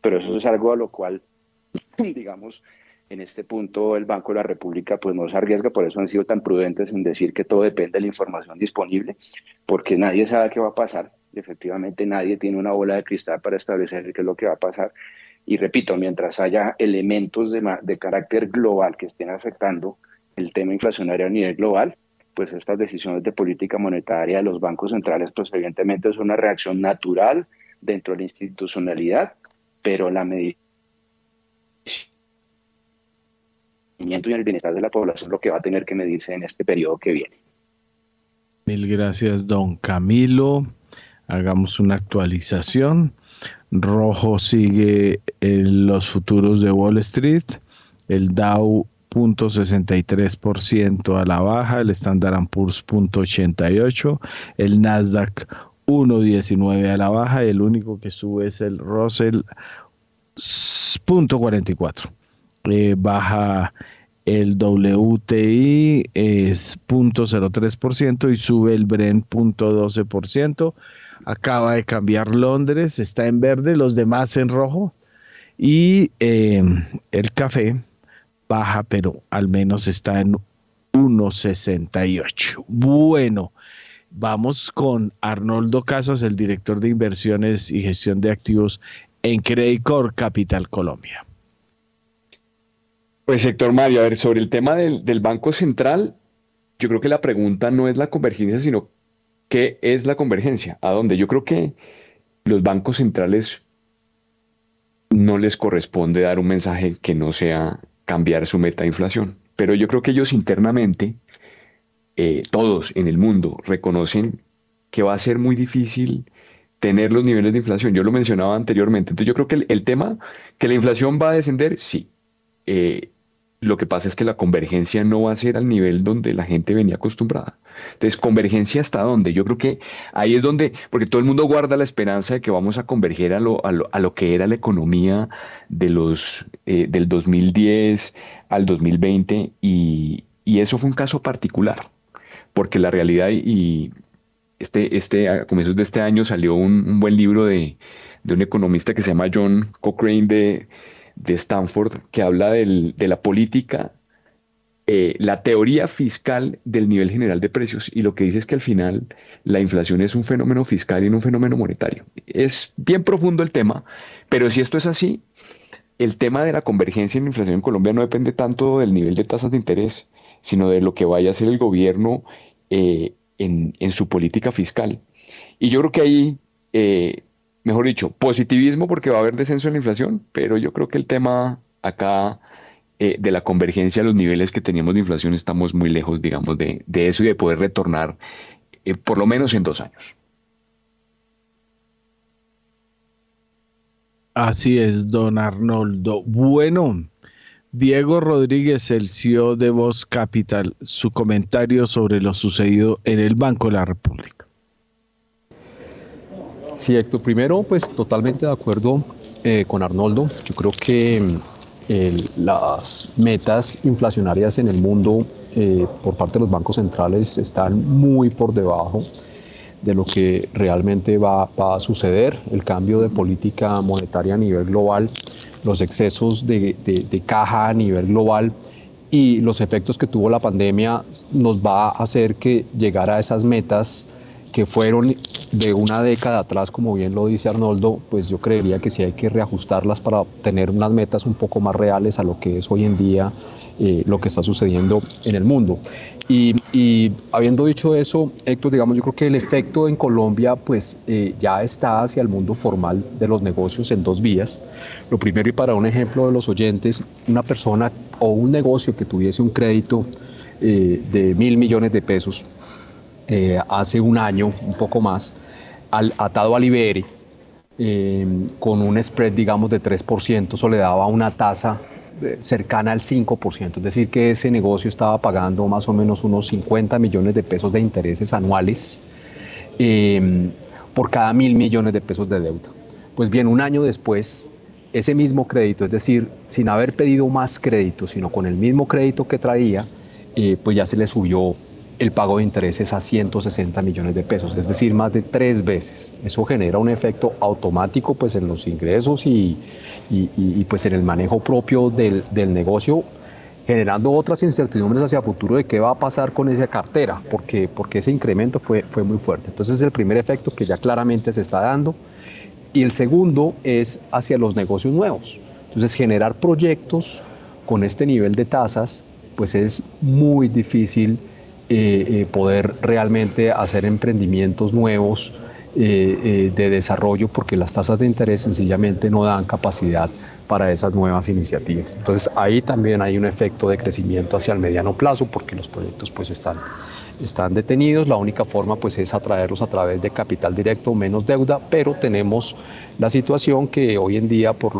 Pero eso es algo a lo cual, digamos, en este punto el Banco de la República pues no se arriesga, por eso han sido tan prudentes en decir que todo depende de la información disponible, porque nadie sabe qué va a pasar, efectivamente nadie tiene una bola de cristal para establecer qué es lo que va a pasar, y repito, mientras haya elementos de carácter global que estén afectando el tema inflacionario a nivel global, pues estas decisiones de política monetaria de los bancos centrales pues evidentemente es una reacción natural dentro de la institucionalidad, pero la medida y el bienestar de la población lo que va a tener que medirse en este periodo que viene. Mil gracias, don Camilo. Hagamos una actualización. Rojo sigue en los futuros de Wall Street. El Dow 0.63% a la baja, el Standard & Poor's 0.88%, el Nasdaq 1.19% a la baja y el único que sube es el Russell 0.44%. Baja el WTI es 0.03% y sube el Brent 0.12%. Acaba de cambiar Londres, está en verde, los demás en rojo. Y el café baja, pero al menos está en 1.68. Bueno, vamos con Arnoldo Casas, el director de Inversiones y Gestión de Activos en Credicorp Capital Colombia. Pues Héctor Mario, a ver, sobre el tema del Banco Central, yo creo que la pregunta no es la convergencia, sino ¿qué es la convergencia? ¿A dónde? Yo creo que los bancos centrales no les corresponde dar un mensaje que no sea cambiar su meta de inflación. Pero yo creo que ellos internamente, todos en el mundo, reconocen que va a ser muy difícil tener los niveles de inflación. Yo lo mencionaba anteriormente. Entonces yo creo que el tema, que la inflación va a descender, sí. Lo que pasa es que la convergencia no va a ser al nivel donde la gente venía acostumbrada. Entonces, ¿convergencia hasta dónde? Yo creo que ahí es donde, porque todo el mundo guarda la esperanza de que vamos a converger a lo que era la economía de del 2010 al 2020, y eso fue un caso particular, porque la realidad, y a comienzos de este año salió un buen libro de un economista que se llama John Cochrane de Stanford, que habla de la política, la teoría fiscal del nivel general de precios, y lo que dice es que al final la inflación es un fenómeno fiscal y no un fenómeno monetario. Es bien profundo el tema, pero si esto es así, el tema de la convergencia en la inflación en Colombia no depende tanto del nivel de tasas de interés, sino de lo que vaya a hacer el gobierno en su política fiscal. Y yo creo que ahí, mejor dicho, positivismo porque va a haber descenso en la inflación, pero yo creo que el tema acá de la convergencia a los niveles que teníamos de inflación estamos muy lejos, digamos, de eso y de poder retornar por lo menos en 2 años. Así es, don Arnoldo. Bueno, Diego Rodríguez, el CEO de Voz Capital, su comentario sobre lo sucedido en el Banco de la República. Sí, Héctor, primero, pues totalmente de acuerdo con Arnoldo. Yo creo que las metas inflacionarias en el mundo por parte de los bancos centrales están muy por debajo de lo que realmente va a suceder. El cambio de política monetaria a nivel global, los excesos de caja a nivel global y los efectos que tuvo la pandemia nos va a hacer que llegar a esas metas que fueron de una década atrás, como bien lo dice Arnoldo, pues yo creería que sí hay que reajustarlas para tener unas metas un poco más reales a lo que es hoy en día lo que está sucediendo en el mundo. Y habiendo dicho eso, Héctor, digamos, yo creo que el efecto en Colombia pues ya está hacia el mundo formal de los negocios en 2 vías. Lo primero, y para un ejemplo de los oyentes, una persona o un negocio que tuviese un crédito de 1.000 millones de pesos, hace un año, un poco más, atado al IBR, con un spread, digamos, de 3%, eso le daba una tasa cercana al 5%, es decir, que ese negocio estaba pagando más o menos unos 50 millones de pesos de intereses anuales por cada 1.000 millones de pesos de deuda. Pues bien, un año después, ese mismo crédito, es decir, sin haber pedido más crédito, sino con el mismo crédito que traía, pues ya se le subió el pago de intereses a 160 millones de pesos, es decir, más de 3 veces. Eso genera un efecto automático pues, en los ingresos y pues, en el manejo propio del negocio, generando otras incertidumbres hacia el futuro de qué va a pasar con esa cartera, porque ese incremento fue muy fuerte. Entonces, es el primer efecto que ya claramente se está dando. Y el segundo es hacia los negocios nuevos. Entonces, generar proyectos con este nivel de tasas pues, es muy difícil poder realmente hacer emprendimientos nuevos de desarrollo, porque las tasas de interés sencillamente no dan capacidad para esas nuevas iniciativas. Entonces ahí también hay un efecto de crecimiento hacia el mediano plazo, porque los proyectos pues están detenidos. La única forma pues es atraerlos a través de capital directo, menos deuda, pero tenemos la situación que hoy en día por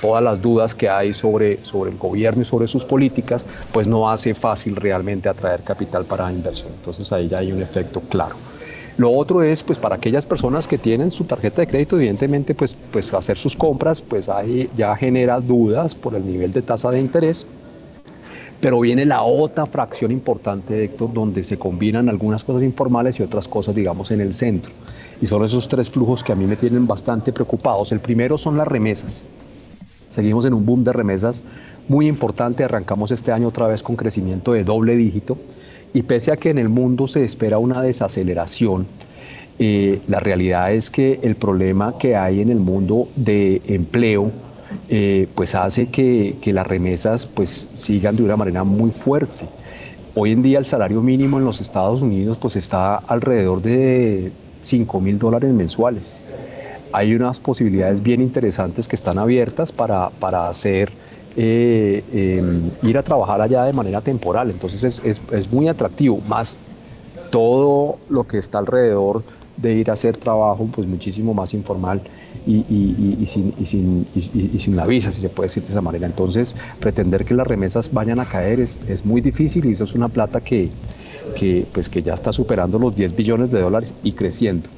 todas las dudas que hay sobre el gobierno y sobre sus políticas, pues no hace fácil realmente atraer capital para inversión. Entonces ahí ya hay un efecto claro. Lo otro es, pues para aquellas personas que tienen su tarjeta de crédito, evidentemente, pues hacer sus compras, pues ahí ya genera dudas por el nivel de tasa de interés. Pero viene la otra fracción importante, Héctor, donde se combinan algunas cosas informales y otras cosas, digamos, en el centro. Y son esos 3 flujos que a mí me tienen bastante preocupados. El primero son las remesas. Seguimos en un boom de remesas muy importante. Arrancamos este año otra vez con crecimiento de 2 dígitos. Y pese a que en el mundo se espera una desaceleración, la realidad es que el problema que hay en el mundo de empleo pues hace que las remesas pues sigan de una manera muy fuerte. Hoy en día el salario mínimo en los Estados Unidos pues está alrededor de $5,000 mensuales. Hay unas posibilidades bien interesantes que están abiertas para hacer ir a trabajar allá de manera temporal. Entonces es muy atractivo, más todo lo que está alrededor de ir a hacer trabajo pues muchísimo más informal y sin la visa, si se puede decir de esa manera. Entonces pretender que las remesas vayan a caer es muy difícil, y eso es una plata que ya está superando los $10 billones y creciendo.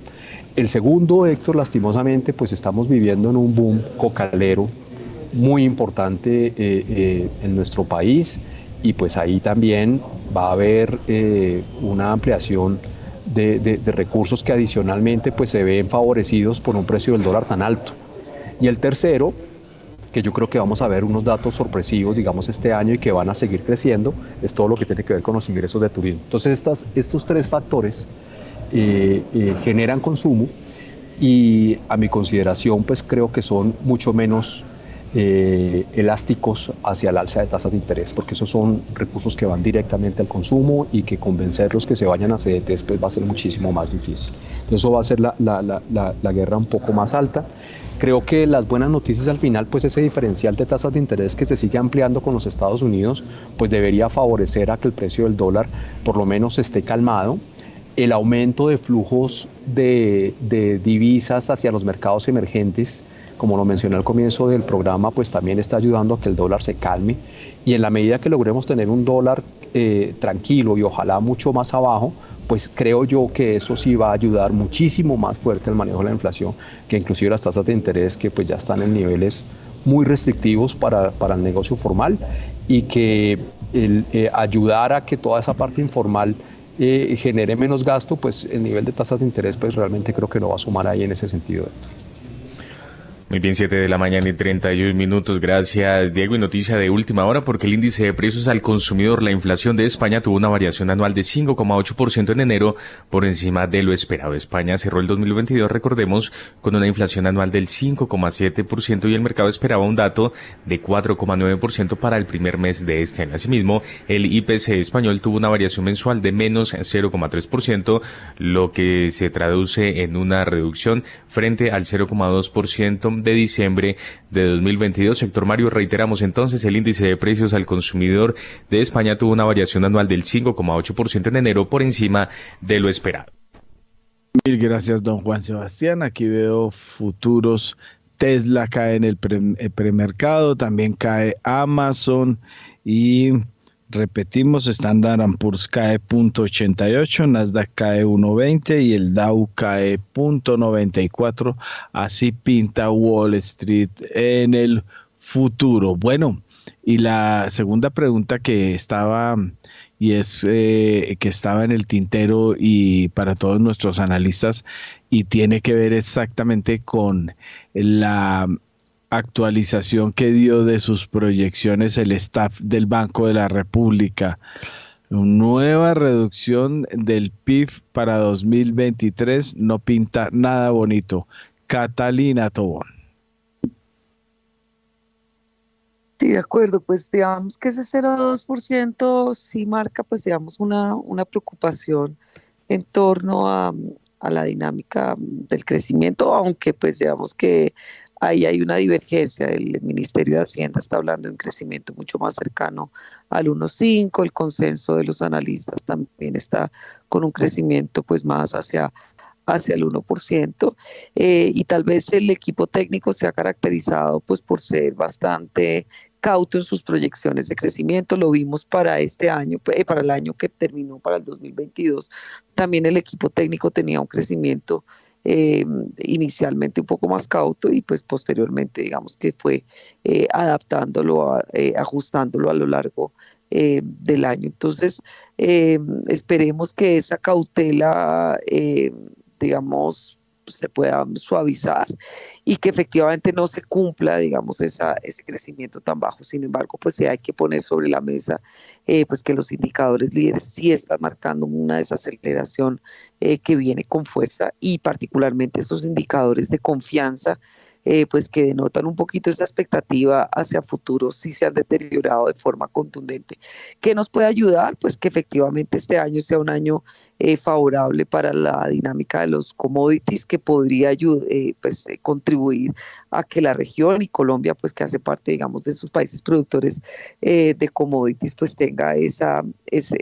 El segundo, Héctor, lastimosamente, pues estamos viviendo en un boom cocalero muy importante en nuestro país, y pues ahí también va a haber una ampliación de recursos que adicionalmente pues se ven favorecidos por un precio del dólar tan alto. Y el tercero, que yo creo que vamos a ver unos datos sorpresivos, digamos, este año, y que van a seguir creciendo, es todo lo que tiene que ver con los ingresos de turismo. Entonces estos 3 factores generan consumo, y a mi consideración pues creo que son mucho menos elásticos hacia el alza de tasas de interés, porque esos son recursos que van directamente al consumo y que convencerlos que se vayan a CDTs pues va a ser muchísimo más difícil. Entonces eso va a ser la guerra un poco más alta. Creo que las buenas noticias al final, pues ese diferencial de tasas de interés que se sigue ampliando con los Estados Unidos, pues debería favorecer a que el precio del dólar por lo menos esté calmado. El aumento de flujos de divisas hacia los mercados emergentes, como lo mencioné al comienzo del programa, pues también está ayudando a que el dólar se calme, y en la medida que logremos tener un dólar tranquilo y ojalá mucho más abajo, pues creo yo que eso sí va a ayudar muchísimo más fuerte al manejo de la inflación, que inclusive las tasas de interés que pues ya están en niveles muy restrictivos para el negocio formal, y que ayudar a que toda esa parte informal genere menos gasto, pues el nivel de tasas de interés pues realmente creo que no va a sumar ahí en ese sentido. Muy bien, 7:31 a.m. Gracias, Diego. Y noticia de última hora, porque el índice de precios al consumidor, la inflación de España, tuvo una variación anual de 5,8% en enero, por encima de lo esperado. España cerró el 2022, recordemos, con una inflación anual del 5,7%, y el mercado esperaba un dato de 4,9% para el primer mes de este año. Asimismo, el IPC español tuvo una variación mensual de menos 0,3%, lo que se traduce en una reducción frente al 0,2% de diciembre de 2022. Sector Mario, reiteramos entonces, el índice de precios al consumidor de España tuvo una variación anual del 5,8% en enero, por encima de lo esperado. Mil gracias, don Juan Sebastián. Aquí veo futuros. Tesla cae en el premercado, también cae Amazon y repetimos, Standard & Poor's cae 0.88, Nasdaq cae 1.20 y el Dow cae 0.94. Así pinta Wall Street en el futuro. Bueno, y la segunda pregunta que estaba, y es que estaba en el tintero y para todos nuestros analistas, y tiene que ver exactamente con la actualización que dio de sus proyecciones el staff del Banco de la República. Nueva reducción del PIB para 2023, no pinta nada bonito. Catalina Tobón. Sí, de acuerdo, pues digamos que ese 0,2% sí marca pues digamos una preocupación en torno a la dinámica del crecimiento, aunque pues digamos que ahí hay una divergencia. El Ministerio de Hacienda está hablando de un crecimiento mucho más cercano al 1,5. El consenso de los analistas también está con un crecimiento pues más hacia el 1%. Y tal vez el equipo técnico se ha caracterizado pues por ser bastante cauto en sus proyecciones de crecimiento. Lo vimos para este año, para el año que terminó, para el 2022. También el equipo técnico tenía un crecimiento inicialmente un poco más cauto y pues posteriormente digamos que fue ajustándolo a lo largo del año. Entonces esperemos que esa cautela digamos se pueda suavizar y que efectivamente no se cumpla digamos ese crecimiento tan bajo. Sin embargo, pues sí hay que poner sobre la mesa pues que los indicadores líderes sí están marcando una desaceleración que viene con fuerza, y particularmente esos indicadores de confianza pues que denotan un poquito esa expectativa hacia futuro, sí se han deteriorado de forma contundente. ¿Qué nos puede ayudar? Pues que efectivamente este año sea un año favorable para la dinámica de los commodities, que podría contribuir a que la región y Colombia, pues que hace parte, digamos, de sus países productores de commodities, pues tenga ese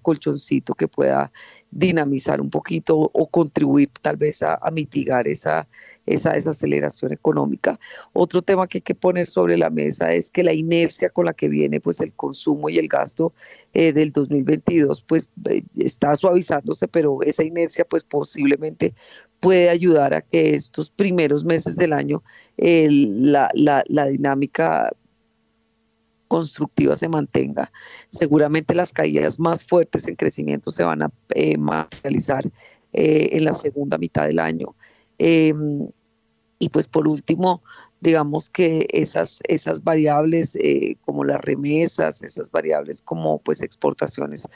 colchoncito que pueda dinamizar un poquito o contribuir tal vez a mitigar esa desaceleración económica. Otro tema que hay que poner sobre la mesa es que la inercia con la que viene pues el consumo y el gasto del 2022 pues está suavizándose, pero esa inercia pues posiblemente puede ayudar a que estos primeros meses del año la dinámica constructiva se mantenga. Seguramente las caídas más fuertes en crecimiento se van a materializar en la segunda mitad del año. Y pues por último, digamos que esas variables como las remesas, esas variables como pues exportaciones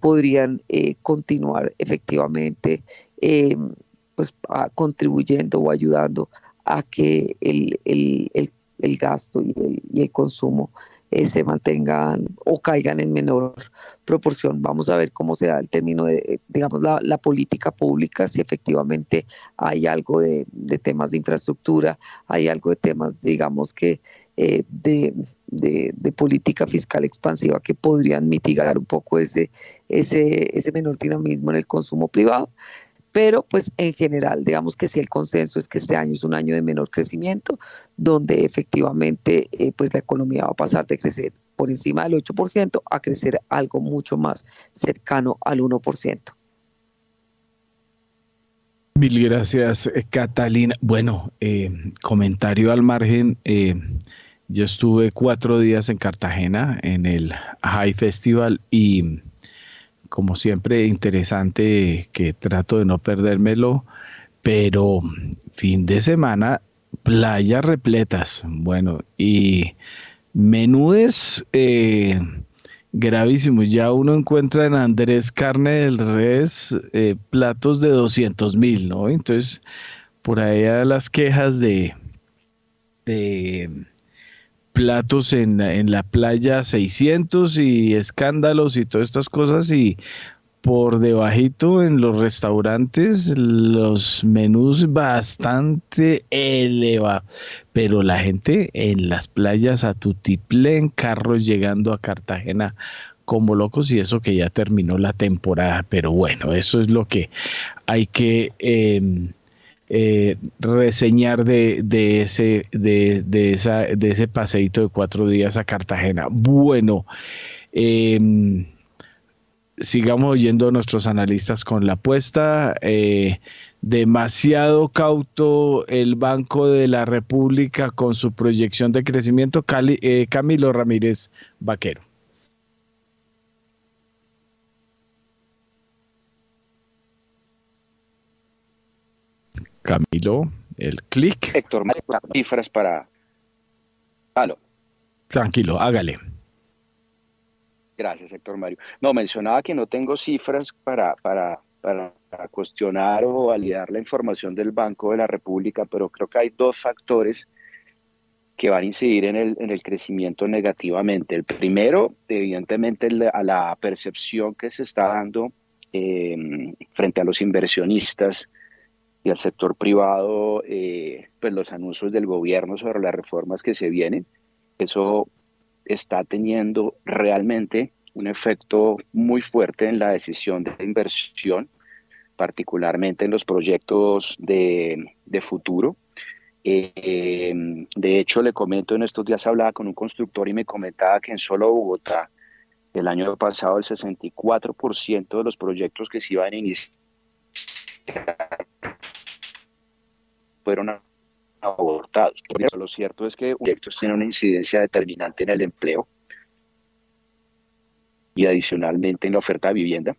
podrían continuar efectivamente pues contribuyendo o ayudando a que el el gasto y el consumo se mantengan o caigan en menor proporción. Vamos a ver cómo se da el término de, digamos, la política pública, si efectivamente hay algo de temas de infraestructura, hay algo de temas, digamos, que de política fiscal expansiva que podrían mitigar un poco ese menor dinamismo en el consumo privado. Pero pues en general, digamos que sí, el consenso es que este año es un año de menor crecimiento, donde efectivamente pues la economía va a pasar de crecer por encima del 8% a crecer algo mucho más cercano al 1%. Mil gracias, Catalina. Bueno, comentario al margen. Yo estuve 4 días en Cartagena en el High Festival y... como siempre, interesante, que trato de no perdérmelo, pero fin de semana, playas repletas, bueno, y menúes gravísimos. Ya uno encuentra en Andrés carne del res, platos de 200.000, ¿no? Entonces, por ahí las quejas de platos en la playa 600 y escándalos y todas estas cosas, y por debajito en los restaurantes los menús bastante elevados, pero la gente en las playas a tutiplén, en carros llegando a Cartagena como locos, y eso que ya terminó la temporada. Pero bueno, eso es lo que hay que reseñar de ese paseíto de 4 días a Cartagena. Bueno, sigamos oyendo a nuestros analistas con la apuesta. Demasiado cauto el Banco de la República con su proyección de crecimiento. Camilo Ramírez Vaquero. Camilo, el clic. Héctor, cifras para... Aló. Tranquilo, hágale. Gracias, Héctor Mario. No, mencionaba que no tengo cifras para cuestionar o validar la información del Banco de la República, pero creo que hay 2 factores que van a incidir en el crecimiento negativamente. El primero, evidentemente, a la percepción que se está dando frente a los inversionistas y al sector privado, pues los anuncios del gobierno sobre las reformas que se vienen. Eso está teniendo realmente un efecto muy fuerte en la decisión de inversión, particularmente en los proyectos de futuro. De hecho, le comento, en estos días hablaba con un constructor y me comentaba que en solo Bogotá, el año pasado, el 64% de los proyectos que se iban a iniciar fueron abortados. Lo cierto es que proyectos tienen una incidencia determinante en el empleo y adicionalmente en la oferta de vivienda,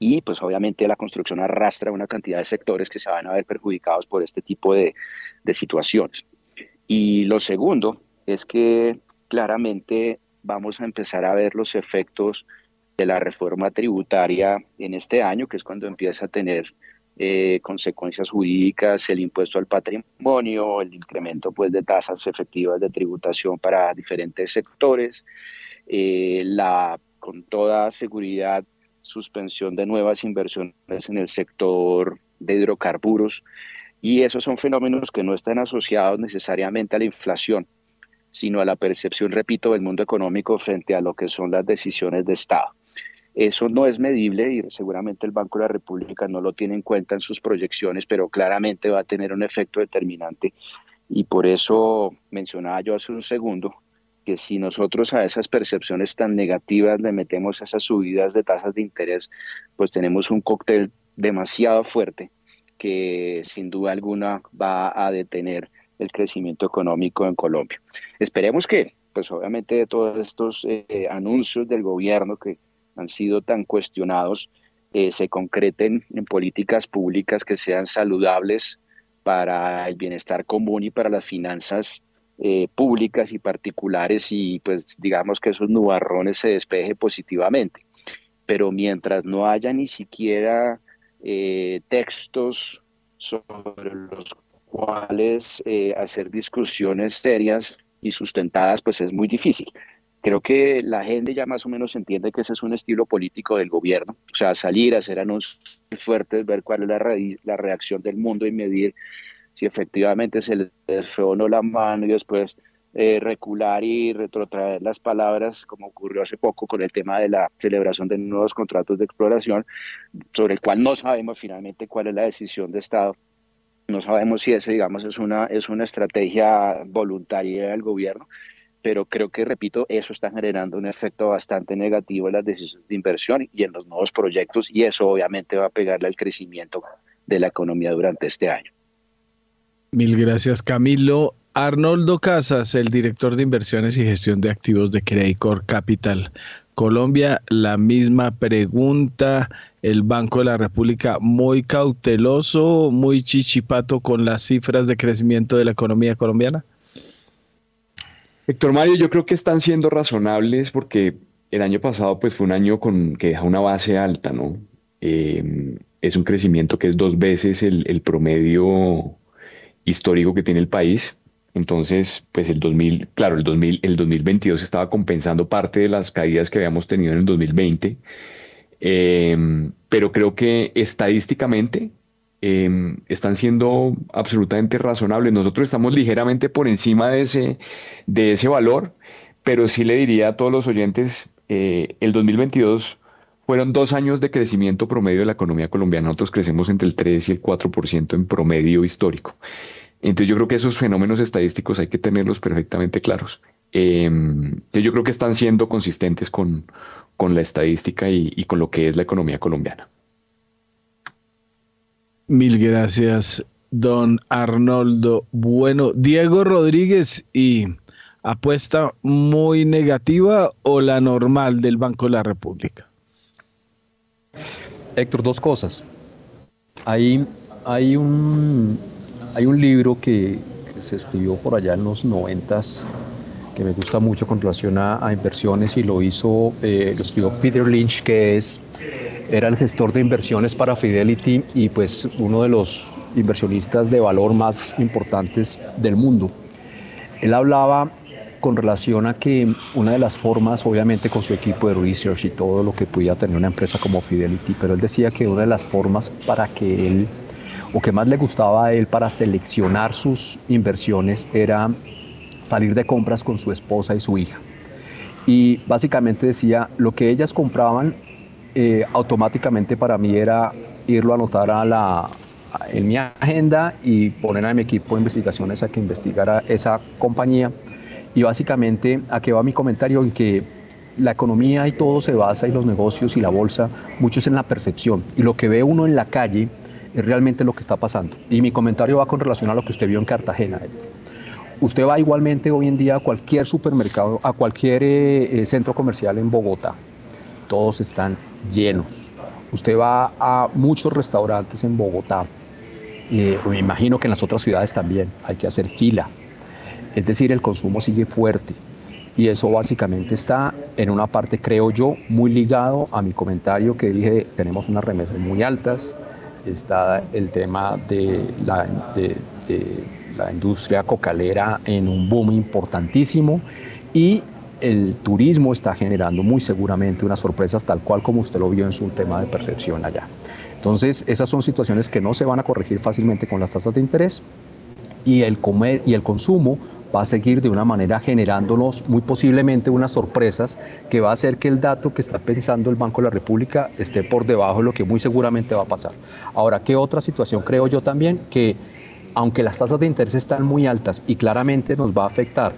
y pues obviamente la construcción arrastra una cantidad de sectores que se van a ver perjudicados por este tipo de situaciones. Y lo segundo es que claramente vamos a empezar a ver los efectos de la reforma tributaria en este año, que es cuando empieza a tener consecuencias jurídicas, el impuesto al patrimonio, el incremento pues de tasas efectivas de tributación para diferentes sectores, con toda seguridad suspensión de nuevas inversiones en el sector de hidrocarburos, y esos son fenómenos que no están asociados necesariamente a la inflación, sino a la percepción, repito, del mundo económico frente a lo que son las decisiones de Estado. Eso no es medible y seguramente el Banco de la República no lo tiene en cuenta en sus proyecciones, pero claramente va a tener un efecto determinante, y por eso mencionaba yo hace un segundo que si nosotros a esas percepciones tan negativas le metemos esas subidas de tasas de interés, pues tenemos un cóctel demasiado fuerte que sin duda alguna va a detener el crecimiento económico en Colombia. Esperemos que, pues obviamente, de todos estos anuncios del gobierno que han sido tan cuestionados, se concreten en políticas públicas que sean saludables para el bienestar común y para las finanzas públicas y particulares, y pues digamos que esos nubarrones se despeje positivamente. Pero mientras no haya ni siquiera textos sobre los cuales hacer discusiones serias y sustentadas pues es muy difícil. Creo que la gente ya más o menos entiende que ese es un estilo político del gobierno, o sea, salir a hacer anuncios fuertes, ver cuál es la reacción del mundo y medir si efectivamente se le desfeó o no la mano y después recular y retrotraer las palabras, como ocurrió hace poco con el tema de la celebración de nuevos contratos de exploración, sobre el cual no sabemos finalmente cuál es la decisión de Estado. No sabemos si ese, digamos, es una estrategia voluntaria del gobierno, pero creo que, repito, eso está generando un efecto bastante negativo en las decisiones de inversión y en los nuevos proyectos, y eso obviamente va a pegarle al crecimiento de la economía durante este año. Mil gracias, Camilo. Arnoldo Casas, el director de Inversiones y Gestión de Activos de Credicorp Capital Colombia, la misma pregunta. El Banco de la República muy cauteloso, muy chichipato con las cifras de crecimiento de la economía colombiana. Héctor Mario, yo creo que están siendo razonables porque el año pasado pues, fue un año que deja una base alta, ¿no? Es un crecimiento que es 2 veces el promedio histórico que tiene el país. Entonces, pues el 2022 estaba compensando parte de las caídas que habíamos tenido en el 2020, pero creo que estadísticamente están siendo absolutamente razonables. Nosotros estamos ligeramente por encima de ese valor, pero sí le diría a todos los oyentes, el 2022 fueron 2 años de crecimiento promedio de la economía colombiana. Nosotros crecemos entre el 3 y el 4% en promedio histórico. Entonces yo creo que esos fenómenos estadísticos hay que tenerlos perfectamente claros. Yo creo que están siendo consistentes con la estadística y con lo que es la economía colombiana. Mil gracias, don Arnoldo. Bueno, Diego Rodríguez, ¿y apuesta muy negativa o la normal del Banco de la República? Héctor, 2 cosas. Hay un libro que se escribió por allá en los 90s que me gusta mucho con relación a inversiones y lo escribió Peter Lynch, era el gestor de inversiones para Fidelity y pues uno de los inversionistas de valor más importantes del mundo. Él hablaba con relación a que una de las formas, obviamente con su equipo de research y todo lo que podía tener una empresa como Fidelity, pero él decía que una de las formas para que él, o que más le gustaba a él para seleccionar sus inversiones, era salir de compras con su esposa y su hija. Y básicamente decía, lo que ellas compraban automáticamente para mí era irlo a anotar en mi agenda y poner a mi equipo de investigaciones a que investigara esa compañía. Y básicamente, ¿a qué va mi comentario? En que la economía y todo se basa, y los negocios y la bolsa, mucho es en la percepción. Y lo que ve uno en la calle es realmente lo que está pasando. Y mi comentario va con relación a lo que usted vio en Cartagena. Usted va igualmente hoy en día a cualquier supermercado, a cualquier centro comercial en Bogotá. Todos están llenos. Usted va a muchos restaurantes en Bogotá. Me imagino que en las otras ciudades también hay que hacer fila. Es decir, el consumo sigue fuerte y eso básicamente está en una parte, creo yo, muy ligado a mi comentario que dije, tenemos unas remesas muy altas, está el tema de la industria cocalera en un boom importantísimo y el turismo está generando muy seguramente unas sorpresas tal cual como usted lo vio en su tema de percepción allá. Entonces, esas son situaciones que no se van a corregir fácilmente con las tasas de interés y el comer y el consumo va a seguir de una manera generándonos muy posiblemente unas sorpresas que va a hacer que el dato que está pensando el Banco de la República esté por debajo de lo que muy seguramente va a pasar. Ahora, ¿qué otra situación creo yo también? Que aunque las tasas de interés están muy altas y claramente nos va a afectar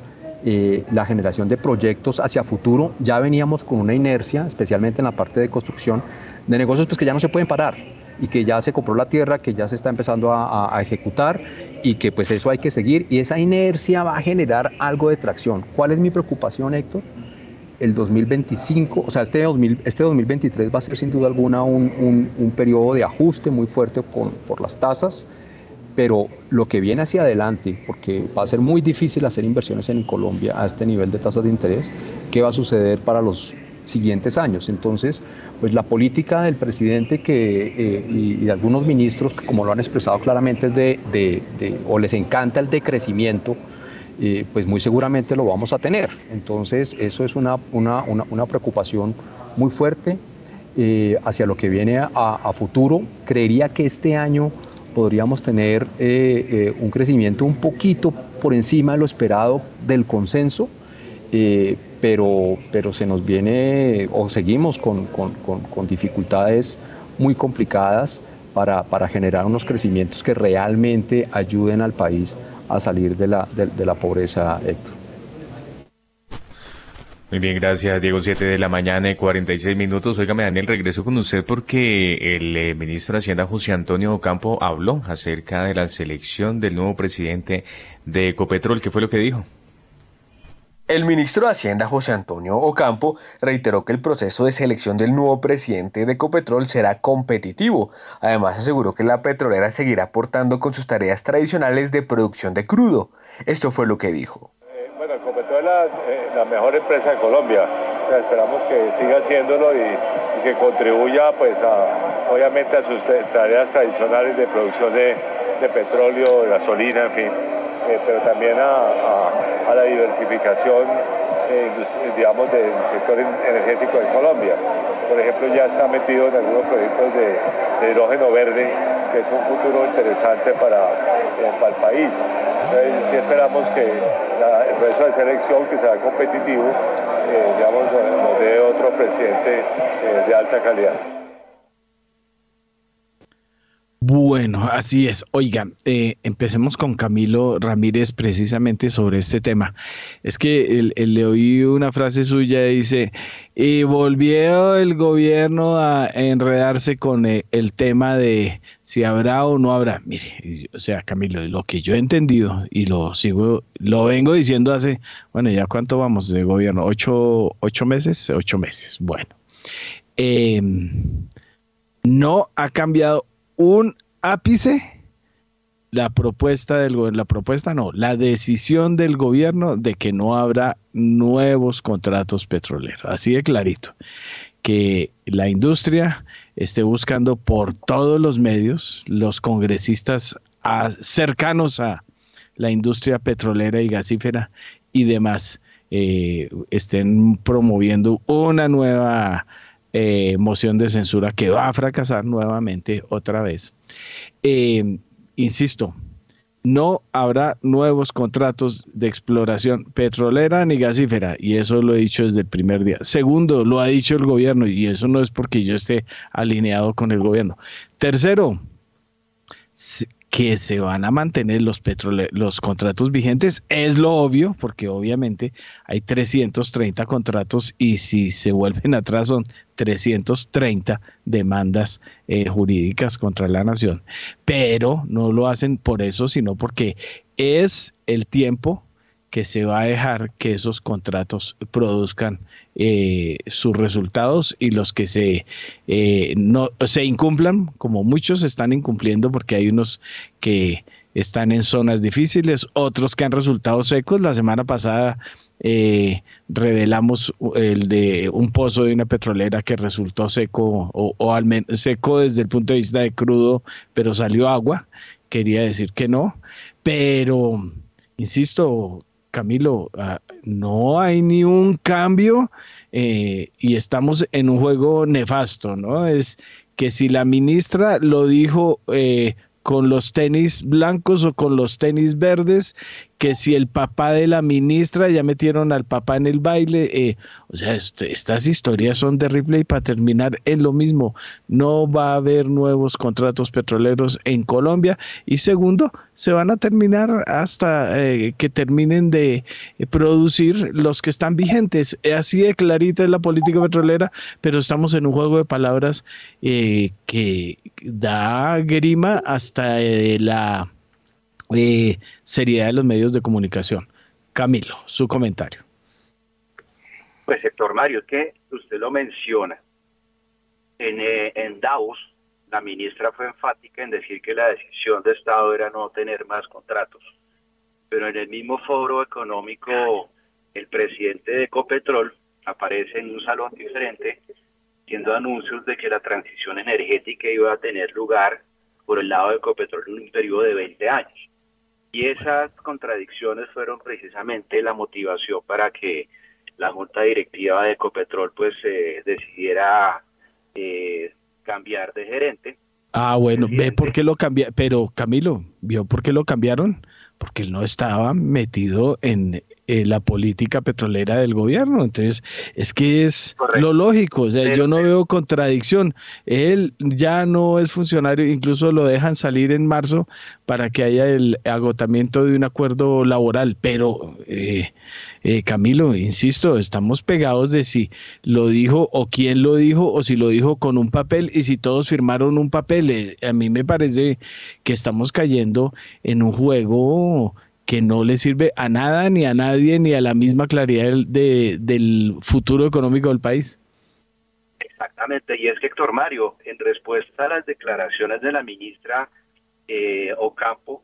la generación de proyectos hacia futuro, ya veníamos con una inercia, especialmente en la parte de construcción, de negocios pues, que ya no se pueden parar. Y que ya se compró la tierra, que ya se está empezando a ejecutar y que pues eso hay que seguir y esa inercia va a generar algo de tracción. ¿Cuál es mi preocupación, Héctor? El 2025, o sea, este 2023 va a ser sin duda alguna un periodo de ajuste muy fuerte por las tasas, pero lo que viene hacia adelante, porque va a ser muy difícil hacer inversiones en Colombia a este nivel de tasas de interés, ¿qué va a suceder para los siguientes años. Entonces, pues la política del presidente y de algunos ministros, que como lo han expresado claramente, es o les encanta el decrecimiento, pues muy seguramente lo vamos a tener. Entonces, eso es una preocupación muy fuerte hacia lo que viene a futuro. Creería que este año podríamos tener un crecimiento un poquito por encima de lo esperado del consenso, pero se nos viene o seguimos con dificultades muy complicadas para generar unos crecimientos que realmente ayuden al país a salir de la pobreza, Héctor. Muy bien, gracias, Diego. 7:46 a.m. Óigame, Daniel, regreso con usted porque el ministro de Hacienda, José Antonio Ocampo, habló acerca de la selección del nuevo presidente de Ecopetrol. ¿Qué fue lo que dijo? El ministro de Hacienda, José Antonio Ocampo, reiteró que el proceso de selección del nuevo presidente de Ecopetrol será competitivo. Además, aseguró que la petrolera seguirá aportando con sus tareas tradicionales de producción de crudo. Esto fue lo que dijo. Bueno, Ecopetrol es la mejor empresa de Colombia. O sea, esperamos que siga haciéndolo y que contribuya, pues, obviamente, a sus tareas tradicionales de producción de petróleo, gasolina, en fin, pero también a la diversificación, digamos, del sector energético de Colombia. Por ejemplo, ya está metido en algunos proyectos de hidrógeno verde, que es un futuro interesante para el país. Entonces, sí esperamos que el proceso de selección, que será competitivo, digamos, nos dé otro presidente de alta calidad. Bueno, así es. Oigan, empecemos con Camilo Ramírez precisamente sobre este tema. Es que le oí una frase suya, dice, y volvió el gobierno a enredarse con el tema de si habrá o no habrá. Mire, o sea, Camilo, lo que yo he entendido y lo vengo diciendo hace, bueno, ya cuánto vamos de gobierno, ocho meses, bueno. No ha cambiado un ápice la decisión del gobierno de que no habrá nuevos contratos petroleros. Así de clarito, que la industria esté buscando por todos los medios, los congresistas cercanos a la industria petrolera y gasífera y demás, estén promoviendo una nueva moción de censura que va a fracasar nuevamente otra vez. Insisto, no habrá nuevos contratos de exploración petrolera ni gasífera, y eso lo he dicho desde el primer día. Segundo, lo ha dicho el gobierno, y eso no es porque yo esté alineado con el gobierno. Tercero, que se van a mantener los contratos vigentes, es lo obvio, porque obviamente hay 330 contratos y si se vuelven atrás son 330 demandas jurídicas contra la nación. Pero no lo hacen por eso, sino porque es el tiempo que se va a dejar que esos contratos produzcan sus resultados y los que no se incumplan, como muchos están incumpliendo, porque hay unos que están en zonas difíciles, otros que han resultado secos. La semana pasada revelamos el de un pozo de una petrolera que resultó seco, o al menos seco desde el punto de vista de crudo, pero salió agua. Quería decir que no, pero insisto, Camilo, no hay ni un cambio y estamos en un juego nefasto, ¿no? Es que si la ministra lo dijo con los tenis blancos o con los tenis verdes, que si el papá de la ministra, ya metieron al papá en el baile, o sea, estas historias son de replay para terminar en lo mismo. No va a haber nuevos contratos petroleros en Colombia, y segundo, se van a terminar hasta que terminen de producir los que están vigentes. Así de clarita es la política petrolera, pero estamos en un juego de palabras que da grima hasta la seriedad de los medios de comunicación. Camilo, su comentario. Pues, Héctor Mario, que usted lo menciona. En Davos, la ministra fue enfática en decir que la decisión de Estado era no tener más contratos. Pero en el mismo foro económico, el presidente de Ecopetrol aparece en un salón diferente haciendo anuncios de que la transición energética iba a tener lugar por el lado de Ecopetrol en un periodo de 20 años. Y esas contradicciones fueron precisamente la motivación para que la Junta Directiva de Ecopetrol pues decidiera cambiar de gerente. Ah, bueno, ve por qué lo cambiaron, pero Camilo, ¿vio por qué lo cambiaron? Porque él no estaba metido en la política petrolera del gobierno, entonces es que es correcto, lo lógico, o sea, yo no veo contradicción, él ya no es funcionario, incluso lo dejan salir en marzo para que haya el agotamiento de un acuerdo laboral, pero Camilo, insisto, estamos pegados de si lo dijo o quién lo dijo o si lo dijo con un papel y si todos firmaron un papel, a mí me parece que estamos cayendo en un juego que no le sirve a nada, ni a nadie, ni a la misma claridad del futuro económico del país. Exactamente, y es que Héctor Mario, en respuesta a las declaraciones de la ministra Ocampo,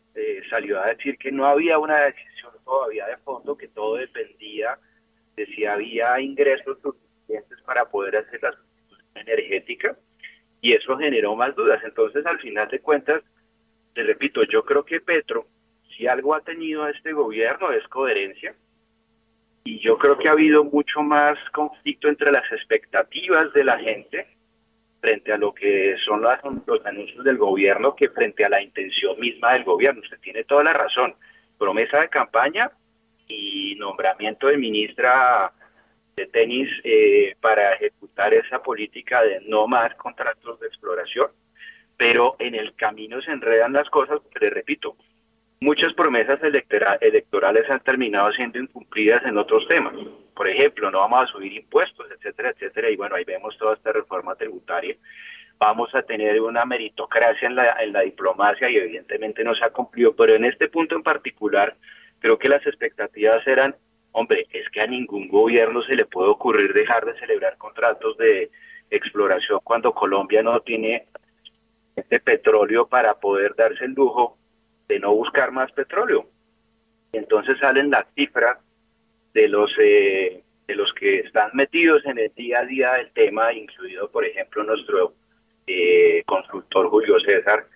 salió a decir que no había una decisión todavía de fondo, que todo dependía de si había ingresos suficientes para poder hacer la sustitución energética, y eso generó más dudas. Entonces, al final de cuentas, te repito, yo creo que Petro, si algo ha tenido este gobierno es coherencia, y yo creo que ha habido mucho más conflicto entre las expectativas de la gente frente a lo que son los anuncios del gobierno que frente a la intención misma del gobierno. Usted tiene toda la razón, promesa de campaña y nombramiento de ministra de tenis para ejecutar esa política de no más contratos de exploración, pero en el camino se enredan las cosas, porque le repito, muchas promesas electorales han terminado siendo incumplidas en otros temas. Por ejemplo, no vamos a subir impuestos, etcétera, etcétera. Y bueno, ahí vemos toda esta reforma tributaria. Vamos a tener una meritocracia en la diplomacia y evidentemente no se ha cumplido. Pero en este punto en particular, creo que las expectativas eran, hombre, es que a ningún gobierno se le puede ocurrir dejar de celebrar contratos de exploración cuando Colombia no tiene este petróleo para poder darse el lujo de no buscar más petróleo. Entonces salen las cifras de los que están metidos en el día a día del tema, incluido por ejemplo nuestro consultor Julio César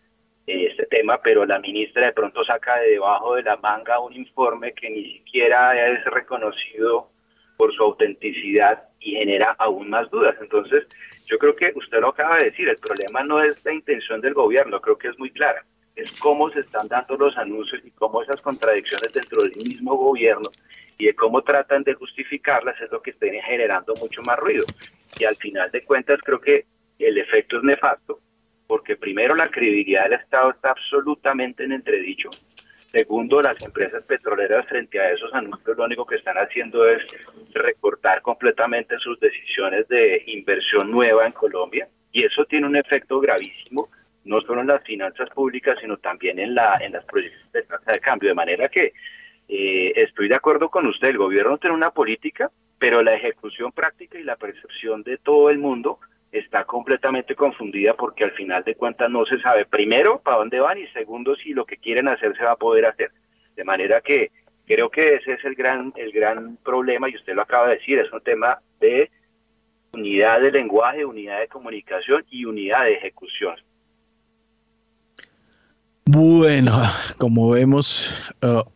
en este tema, pero la ministra de pronto saca de debajo de la manga un informe que ni siquiera es reconocido por su autenticidad y genera aún más dudas. Entonces yo creo que usted lo acaba de decir, el problema no es la intención del gobierno, creo que es muy clara, es cómo se están dando los anuncios y cómo esas contradicciones dentro del mismo gobierno y de cómo tratan de justificarlas es lo que está generando mucho más ruido. Y al final de cuentas creo que el efecto es nefasto, porque primero la credibilidad del Estado está absolutamente en entredicho. Segundo, las empresas petroleras frente a esos anuncios lo único que están haciendo es recortar completamente sus decisiones de inversión nueva en Colombia, y eso tiene un efecto gravísimo, no solo en las finanzas públicas, sino también en las proyecciones de tasa de cambio. De manera que estoy de acuerdo con usted, el gobierno tiene una política, pero la ejecución práctica y la percepción de todo el mundo está completamente confundida, porque al final de cuentas no se sabe, primero, para dónde van, y segundo, si lo que quieren hacer se va a poder hacer. De manera que creo que ese es el gran problema, y usted lo acaba de decir, es un tema de unidad de lenguaje, unidad de comunicación y unidad de ejecución. Bueno, como vemos,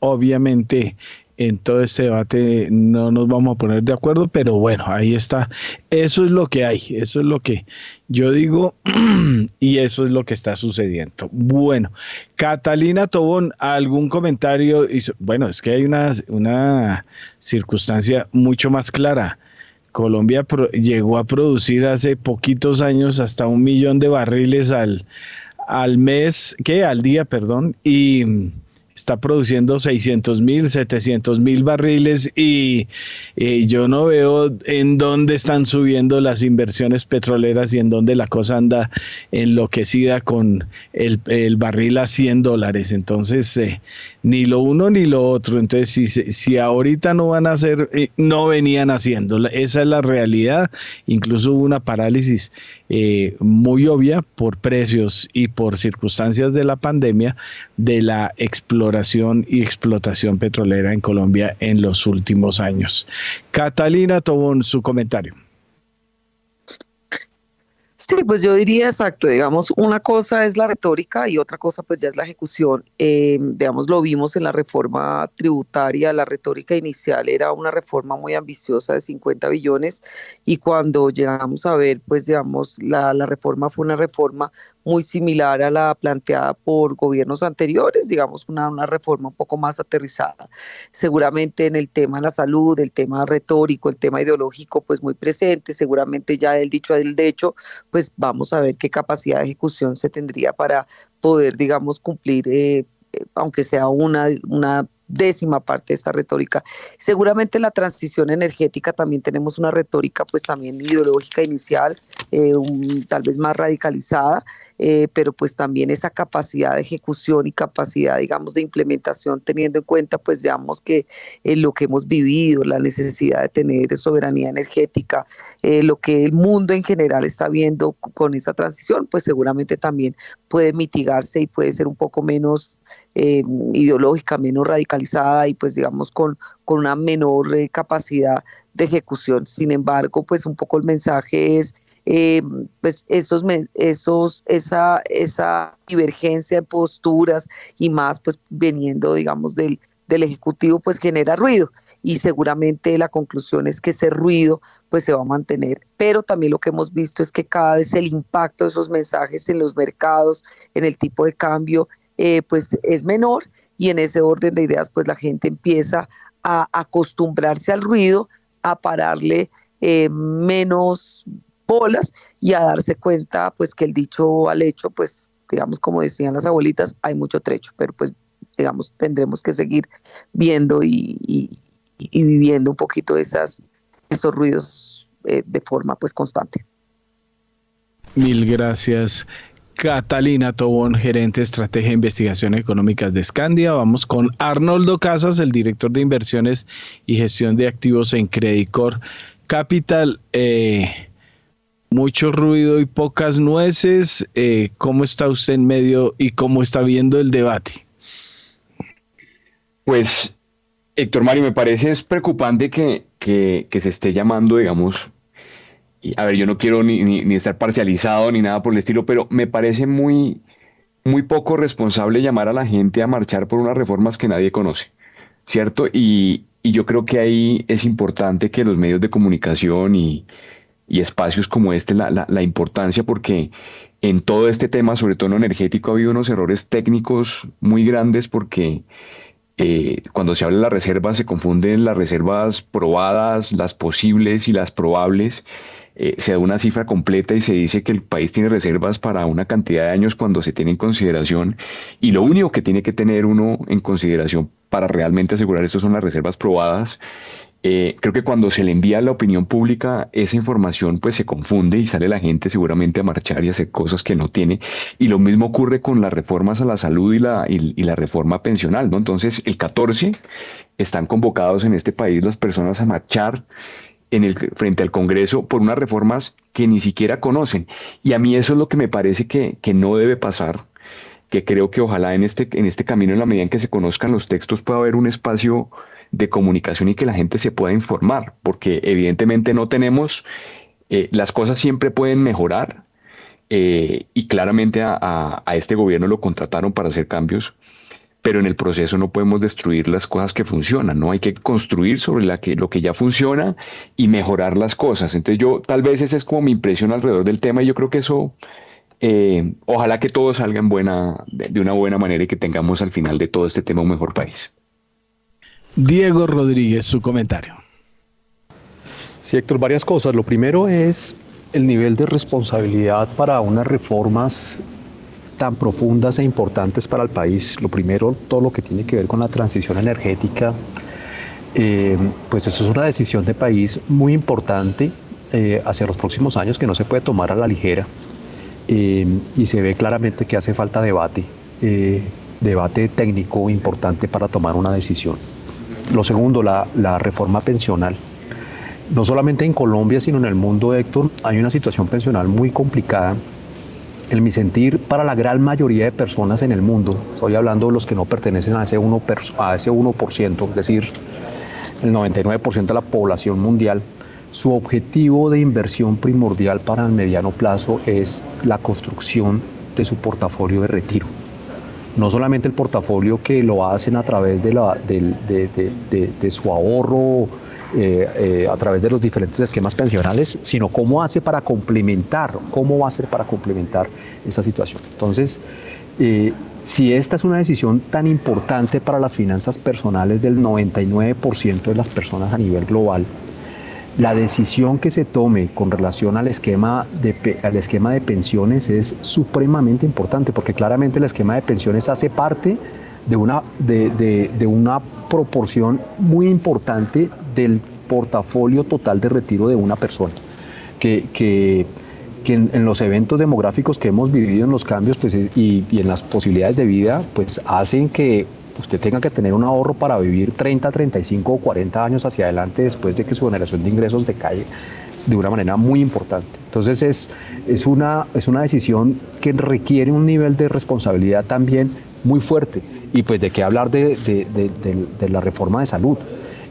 obviamente en todo este debate no nos vamos a poner de acuerdo, pero bueno, ahí está. Eso es lo que hay, eso es lo que yo digo y eso es lo que está sucediendo. Bueno, Catalina Tobón, ¿algún comentario? Bueno, es que hay una circunstancia mucho más clara. Colombia llegó a producir hace poquitos años hasta 1 millón de barriles al día, y está produciendo 600,000, 700,000 barriles, y yo no veo en dónde están subiendo las inversiones petroleras y en dónde la cosa anda enloquecida con el barril a $100. Entonces, ni lo uno ni lo otro. Entonces, si ahorita no van a hacer, no venían haciendo. Esa es la realidad. Incluso hubo una parálisis muy obvia por precios y por circunstancias de la pandemia de la explotación exploración y explotación petrolera en Colombia en los últimos años. Catalina Tobón, su comentario. Sí, pues yo diría exacto, digamos, una cosa es la retórica y otra cosa pues ya es la ejecución. Digamos, lo vimos en la reforma tributaria, la retórica inicial era una reforma muy ambiciosa de 50 billones y cuando llegamos a ver, pues digamos, la reforma fue una reforma muy similar a la planteada por gobiernos anteriores, digamos, una reforma un poco más aterrizada. Seguramente en el tema de la salud, el tema retórico, el tema ideológico, pues muy presente, seguramente ya del dicho al hecho, pues vamos a ver qué capacidad de ejecución se tendría para poder, digamos, cumplir, aunque sea una décima parte de esta retórica. Seguramente la transición energética también tenemos una retórica, pues también ideológica inicial, tal vez más radicalizada, pero pues también esa capacidad de ejecución y capacidad, digamos, de implementación, teniendo en cuenta, pues digamos que lo que hemos vivido, la necesidad de tener soberanía energética, lo que el mundo en general está viendo con esa transición, pues seguramente también puede mitigarse y puede ser un poco menos ideológica, menos radicalizada y pues digamos con una menor capacidad de ejecución. Sin embargo, pues un poco el mensaje es pues esa divergencia de posturas y más pues veniendo digamos del Ejecutivo pues genera ruido y seguramente la conclusión es que ese ruido pues se va a mantener, pero también lo que hemos visto es que cada vez el impacto de esos mensajes en los mercados, en el tipo de cambio pues es menor y en ese orden de ideas pues la gente empieza a acostumbrarse al ruido, a pararle menos bolas y a darse cuenta pues que el dicho al hecho pues digamos como decían las abuelitas hay mucho trecho, pero pues digamos tendremos que seguir viendo y viviendo un poquito esos ruidos de forma pues constante. Mil gracias, Catalina Tobón, gerente de Estrategia e Investigación Económicas de Scandia. Vamos con Arnoldo Casas, el director de Inversiones y Gestión de Activos en Credicorp Capital. Mucho ruido y pocas nueces. ¿Cómo está usted en medio y cómo está viendo el debate? Pues, Héctor Mario, me parece es preocupante que se esté llamando, digamos, a ver, yo no quiero ni estar parcializado ni nada por el estilo, pero me parece muy, muy poco responsable llamar a la gente a marchar por unas reformas que nadie conoce, ¿cierto? Y yo creo que ahí es importante que los medios de comunicación y espacios como este, la importancia, porque en todo este tema, sobre todo en lo energético, ha habido unos errores técnicos muy grandes porque cuando se habla de la reserva se confunden las reservas probadas, las posibles y las probables. Se da una cifra completa y se dice que el país tiene reservas para una cantidad de años cuando se tiene en consideración, y lo único que tiene que tener uno en consideración para realmente asegurar esto son las reservas probadas. Creo que cuando se le envía a la opinión pública esa información pues se confunde y sale la gente seguramente a marchar y a hacer cosas que no tiene, y lo mismo ocurre con las reformas a la salud y la reforma pensional, ¿no? Entonces el 14 están convocados en este país las personas a marchar frente al Congreso por unas reformas que ni siquiera conocen. Y a mí eso es lo que me parece que no debe pasar, que creo que ojalá en este camino, en la medida en que se conozcan los textos, pueda haber un espacio de comunicación y que la gente se pueda informar, porque evidentemente no tenemos, las cosas siempre pueden mejorar y claramente a este gobierno lo contrataron para hacer cambios, pero en el proceso no podemos destruir las cosas que funcionan, ¿no? Hay que construir sobre lo que ya funciona y mejorar las cosas. Entonces yo, tal vez esa es como mi impresión alrededor del tema, y yo creo que eso, ojalá que todo salga de una buena manera y que tengamos al final de todo este tema un mejor país. Diego Rodríguez, su comentario. Sí, Héctor, varias cosas. Lo primero es el nivel de responsabilidad para unas reformas tan profundas e importantes para el país. Lo primero, todo lo que tiene que ver con la transición energética, pues eso es una decisión de país muy importante hacia los próximos años que no se puede tomar a la ligera, y se ve claramente que hace falta debate técnico importante para tomar una decisión. Lo segundo, la reforma pensional. No solamente en Colombia, sino en el mundo, Héctor, hay una situación pensional muy complicada en mi sentir, para la gran mayoría de personas en el mundo, estoy hablando de los que no pertenecen a ese 1%, es decir, el 99% de la población mundial, su objetivo de inversión primordial para el mediano plazo es la construcción de su portafolio de retiro. No solamente el portafolio que lo hacen a través de su ahorro, a través de los diferentes esquemas pensionales, sino cómo hace para complementar, cómo va a hacer para complementar esa situación. Entonces, si esta es una decisión tan importante para las finanzas personales del 99% de las personas a nivel global, la decisión que se tome con relación al esquema de pensiones es supremamente importante, porque claramente el esquema de pensiones hace parte de una proporción muy importante del portafolio total de retiro de una persona, que en los eventos demográficos que hemos vivido, en los cambios pues, y en las posibilidades de vida, pues hacen que usted tenga que tener un ahorro para vivir 30, 35 o 40 años hacia adelante después de que su generación de ingresos decae de una manera muy importante. Entonces es una decisión que requiere un nivel de responsabilidad también muy fuerte, y pues de qué hablar de la reforma de salud.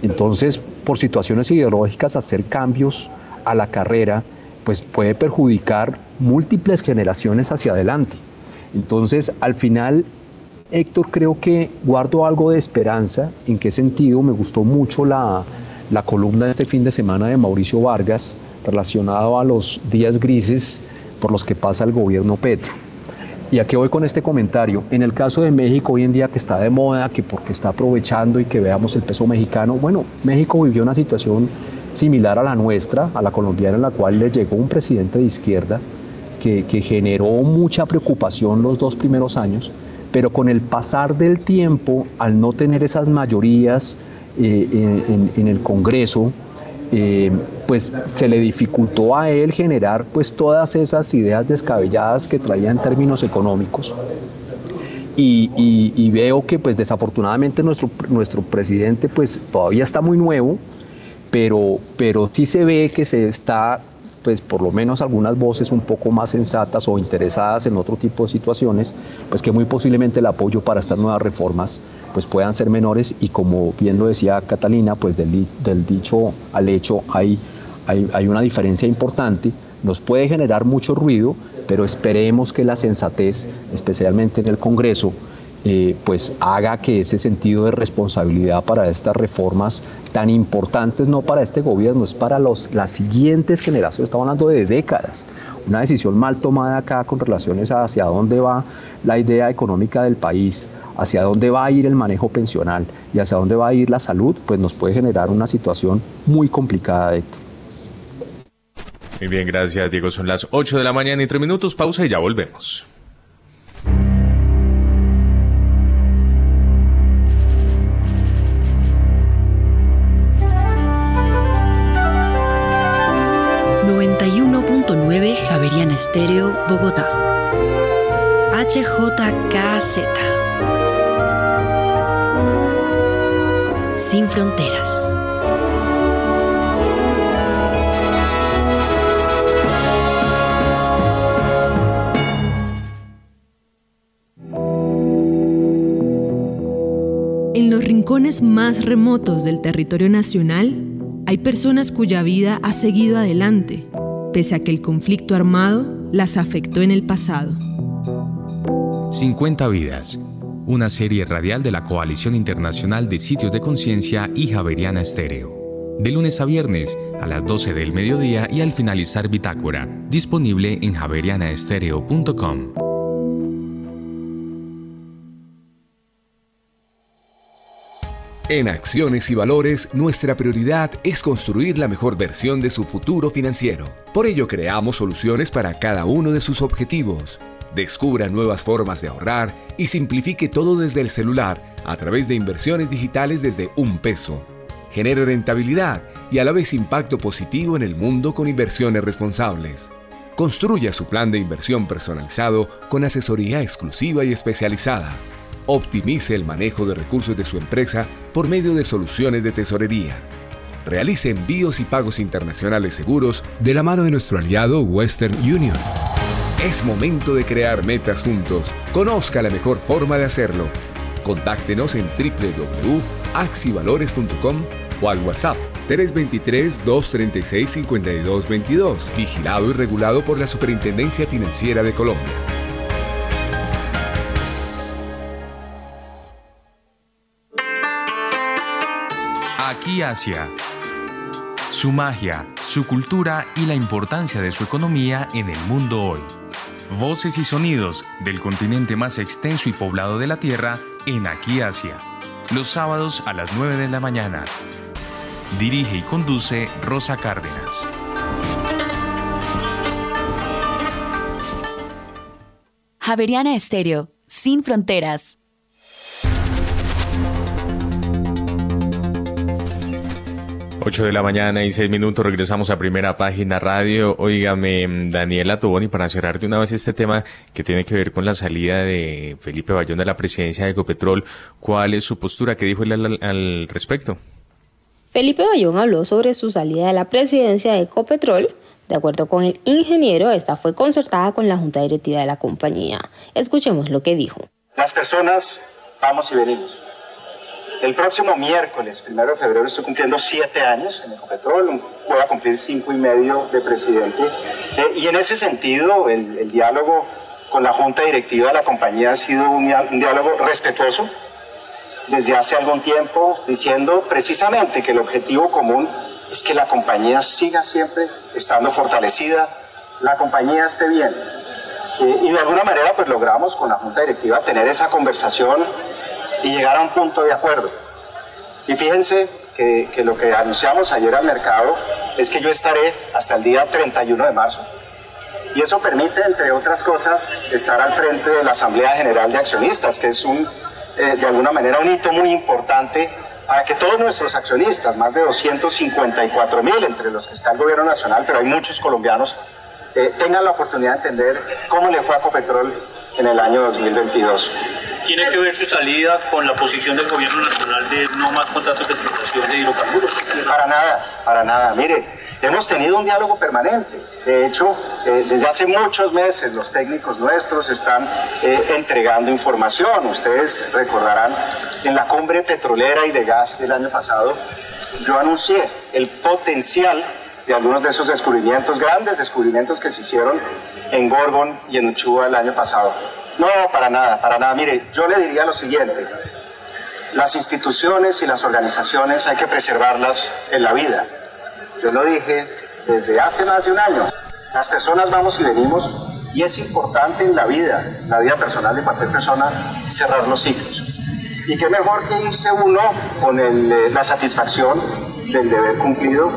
Entonces, por situaciones ideológicas, hacer cambios a la carrera pues puede perjudicar múltiples generaciones hacia adelante. Entonces, al final, Héctor, creo que guardo algo de esperanza. ¿En qué sentido? Me gustó mucho la columna de este fin de semana de Mauricio Vargas relacionado a los días grises por los que pasa el gobierno Petro. Y aquí voy con este comentario. En el caso de México hoy en día, que está de moda, que porque está aprovechando y que veamos el peso mexicano, bueno, México vivió una situación similar a la nuestra, a la colombiana, en la cual le llegó un presidente de izquierda que generó mucha preocupación los dos primeros años, pero con el pasar del tiempo, al no tener esas mayorías en el Congreso, pues se le dificultó a él generar pues todas esas ideas descabelladas que traía en términos económicos. Y veo que pues desafortunadamente nuestro presidente pues todavía está muy nuevo, pero sí se ve que se está, pues por lo menos algunas voces un poco más sensatas o interesadas en otro tipo de situaciones, pues que muy posiblemente el apoyo para estas nuevas reformas pues puedan ser menores, y como bien lo decía Catalina, pues del dicho al hecho hay una diferencia importante. Nos puede generar mucho ruido, pero esperemos que la sensatez, especialmente en el Congreso, pues haga que ese sentido de responsabilidad para estas reformas tan importantes, no para este gobierno, es para las siguientes generaciones. Estamos hablando de décadas. Una decisión mal tomada acá con relaciones a hacia dónde va la idea económica del país, hacia dónde va a ir el manejo pensional y hacia dónde va a ir la salud, pues nos puede generar una situación muy complicada, Héctor. Muy bien, gracias, Diego. Son las 8 de la mañana y 3 minutos. Pausa y ya volvemos. Javeriana Estéreo, Bogotá. HJKZ. Sin fronteras. En los rincones más remotos del territorio nacional, hay personas cuya vida ha seguido adelante, pese a que el conflicto armado las afectó en el pasado. 50 vidas, una serie radial de la Coalición Internacional de Sitios de Conciencia y Javeriana Estéreo. De lunes a viernes a las 12 del mediodía y al finalizar Bitácora, disponible en javerianaestereo.com. En Acciones y Valores, nuestra prioridad es construir la mejor versión de su futuro financiero. Por ello, creamos soluciones para cada uno de sus objetivos. Descubra nuevas formas de ahorrar y simplifique todo desde el celular a través de inversiones digitales desde $1. Genere rentabilidad y a la vez impacto positivo en el mundo con inversiones responsables. Construya su plan de inversión personalizado con asesoría exclusiva y especializada. Optimice el manejo de recursos de su empresa por medio de soluciones de tesorería. Realice envíos y pagos internacionales seguros de la mano de nuestro aliado Western Union. Es momento de crear metas juntos. Conozca la mejor forma de hacerlo. Contáctenos en www.axivalores.com o al WhatsApp 323-236-5222. Vigilado y regulado por la Superintendencia Financiera de Colombia. Aquí Asia. Su magia, su cultura y la importancia de su economía en el mundo hoy. Voces y sonidos del continente más extenso y poblado de la Tierra en Aquí Asia. Los sábados a las 9 de la mañana. Dirige y conduce Rosa Cárdenas. Javeriana Estéreo, sin fronteras. Ocho de la mañana y 6 minutos, regresamos a Primera Página Radio. Óigame, Daniela Tobón, y para cerrar de una vez este tema que tiene que ver con la salida de Felipe Bayón de la presidencia de Ecopetrol, ¿cuál es su postura? ¿Qué dijo él al respecto? Felipe Bayón habló sobre su salida de la presidencia de Ecopetrol. De acuerdo con el ingeniero, esta fue concertada con la junta directiva de la compañía. Escuchemos lo que dijo. Las personas vamos y venimos. El próximo miércoles, 1 de febrero, estoy cumpliendo 7 años en Ecopetrol, voy a cumplir 5 y medio de presidente. Y en ese sentido, el diálogo con la junta directiva de la compañía ha sido un diálogo respetuoso desde hace algún tiempo, diciendo precisamente que el objetivo común es que la compañía siga siempre estando fortalecida, la compañía esté bien. Y de alguna manera, pues logramos con la junta directiva tener esa conversación y llegar a un punto de acuerdo. Y fíjense que lo que anunciamos ayer al mercado es que yo estaré hasta el día 31 de marzo. Y eso permite, entre otras cosas, estar al frente de la Asamblea General de Accionistas, que es de alguna manera un hito muy importante para que todos nuestros accionistas, más de 254.000 entre los que está el gobierno nacional, pero hay muchos colombianos, tengan la oportunidad de entender cómo le fue a Ecopetrol en el año 2022. ¿Tiene que ver su salida con la posición del gobierno nacional de no más contratos de explotación de hidrocarburos? Para nada. Mire, hemos tenido un diálogo permanente. De hecho, desde hace muchos meses los técnicos nuestros están entregando información. Ustedes recordarán, en la cumbre petrolera y de gas del año pasado, yo anuncié el potencial de algunos de esos descubrimientos, grandes descubrimientos que se hicieron en Gorgon y en Uchuva el año pasado. No, para nada. Mire, yo le diría lo siguiente. Las instituciones y las organizaciones hay que preservarlas en la vida. Yo lo dije desde hace más de un año. Las personas vamos y venimos y es importante en la vida personal de cualquier persona, cerrar los ciclos. Y qué mejor que irse uno con la satisfacción del deber cumplido.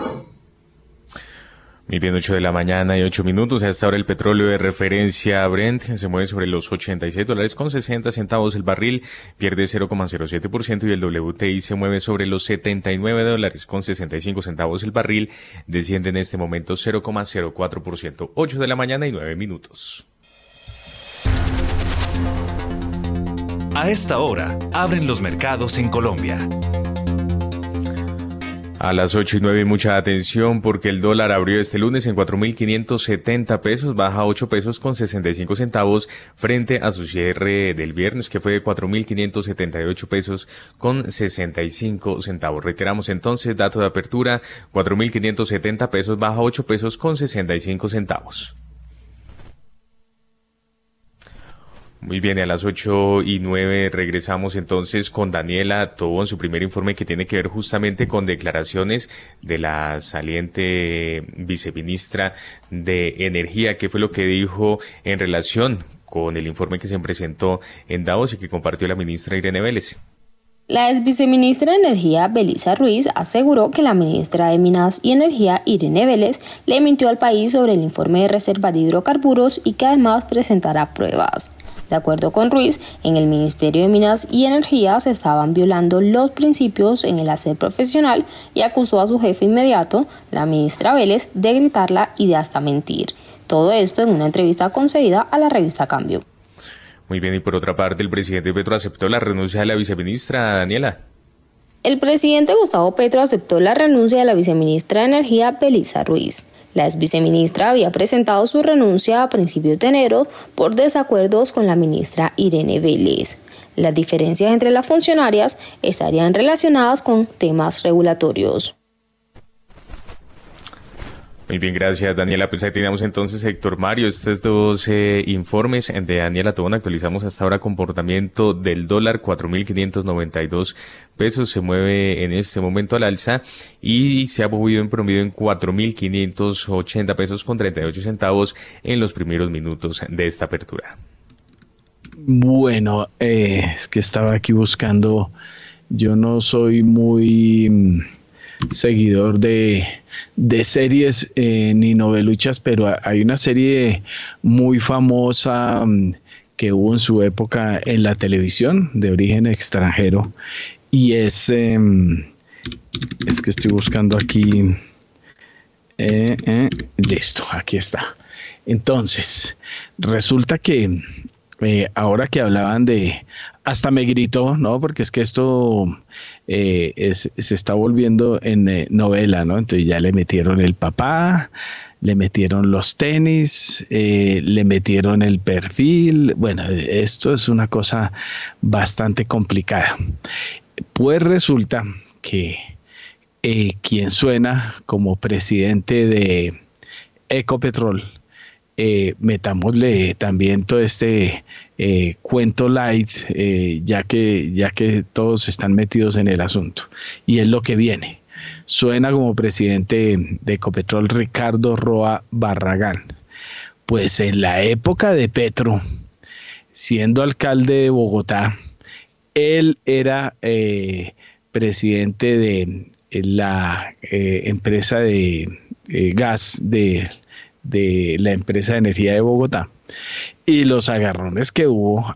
Miren, 8 de la mañana y 8 minutos. Hasta ahora el petróleo de referencia Brent se mueve sobre los $86.60 el barril, pierde 0,07%, y el WTI se mueve sobre los $79.65 el barril, desciende en este momento 0,04%. 8 de la mañana y 9 minutos. A esta hora abren los mercados en Colombia. A las 8 y 9, mucha atención, porque el dólar abrió este lunes en 4.570 pesos, baja 8 pesos con 65 centavos frente a su cierre del viernes, que fue de 4.578 pesos con 65 centavos. Reiteramos entonces, dato de apertura, 4.570 pesos, baja 8 pesos con 65 centavos. Muy bien, a las 8 y 9 regresamos entonces con Daniela Tobón, su primer informe que tiene que ver justamente con declaraciones de la saliente viceministra de Energía. ¿Qué fue lo que dijo en relación con el informe que se presentó en Davos y que compartió la ministra Irene Vélez? La ex viceministra de Energía, Belisa Ruiz, aseguró que la ministra de Minas y Energía, Irene Vélez, le mintió al país sobre el informe de reserva de hidrocarburos y que además presentará pruebas. De acuerdo con Ruiz, en el Ministerio de Minas y Energía se estaban violando los principios en el hacer profesional, y acusó a su jefe inmediato, la ministra Vélez, de gritarla y de hasta mentir. Todo esto en una entrevista concedida a la revista Cambio. Muy bien, y por otra parte, el presidente Petro aceptó la renuncia de la viceministra, Daniela. El presidente Gustavo Petro aceptó la renuncia de la viceministra de Energía, Belisa Ruiz. La exviceministra había presentado su renuncia a principios de enero por desacuerdos con la ministra Irene Vélez. Las diferencias entre las funcionarias estarían relacionadas con temas regulatorios. Muy bien, gracias, Daniela. Pues ahí teníamos entonces, Héctor Mario, estos dos informes de Daniela Tobón. Actualizamos hasta ahora comportamiento del dólar, 4.592 pesos. Se mueve en este momento al alza y se ha movido en promedio en 4.580 pesos con 38 centavos en los primeros minutos de esta apertura. Bueno, es que estaba aquí buscando. Yo no soy muy seguidor de series ni noveluchas, pero hay una serie muy famosa que hubo en su época en la televisión de origen extranjero y es que estoy buscando aquí, listo, aquí está. Entonces, resulta que ahora que hablaban de, hasta me gritó, ¿no? Porque es que esto se está volviendo en novela, ¿no? Entonces ya le metieron el papá, le metieron los tenis, le metieron el perfil. Bueno, esto es una cosa bastante complicada. Pues resulta que quien suena como presidente de Ecopetrol, metámosle también todo este cuento light, ya que todos están metidos en el asunto. Y es lo que viene. Suena como presidente de Ecopetrol Ricardo Roa Barragán. Pues en la época de Petro, siendo alcalde de Bogotá, él era presidente de la empresa de gas de la empresa de energía de Bogotá, y los agarrones que hubo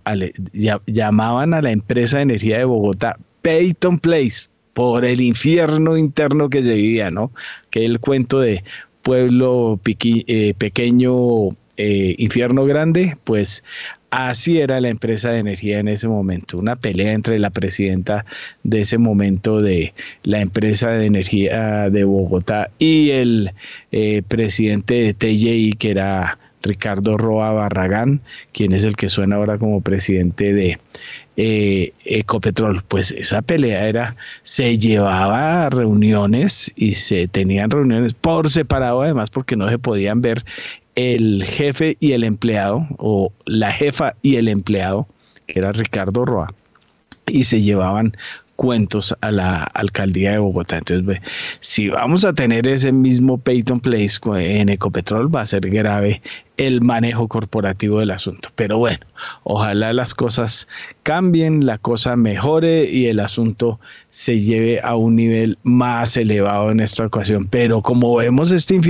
llamaban a la empresa de energía de Bogotá Peyton Place, por el infierno interno que se vivía, ¿no? Que el cuento de pueblo pequeño, infierno grande, pues así era la empresa de energía en ese momento. Una pelea entre la presidenta de ese momento de la empresa de energía de Bogotá y el presidente de TGI, que era Ricardo Roa Barragán, quien es el que suena ahora como presidente de Ecopetrol. Pues esa pelea era, se llevaba a reuniones y se tenían reuniones por separado, además, porque no se podían ver el jefe y el empleado, o la jefa y el empleado, que era Ricardo Roa, y se llevaban cuentos a la alcaldía de Bogotá. Entonces, si vamos a tener ese mismo Peyton Place en Ecopetrol, va a ser grave el manejo corporativo del asunto. Pero bueno, ojalá las cosas cambien, la cosa mejore y el asunto se lleve a un nivel más elevado en esta ocasión. Pero como vemos, este es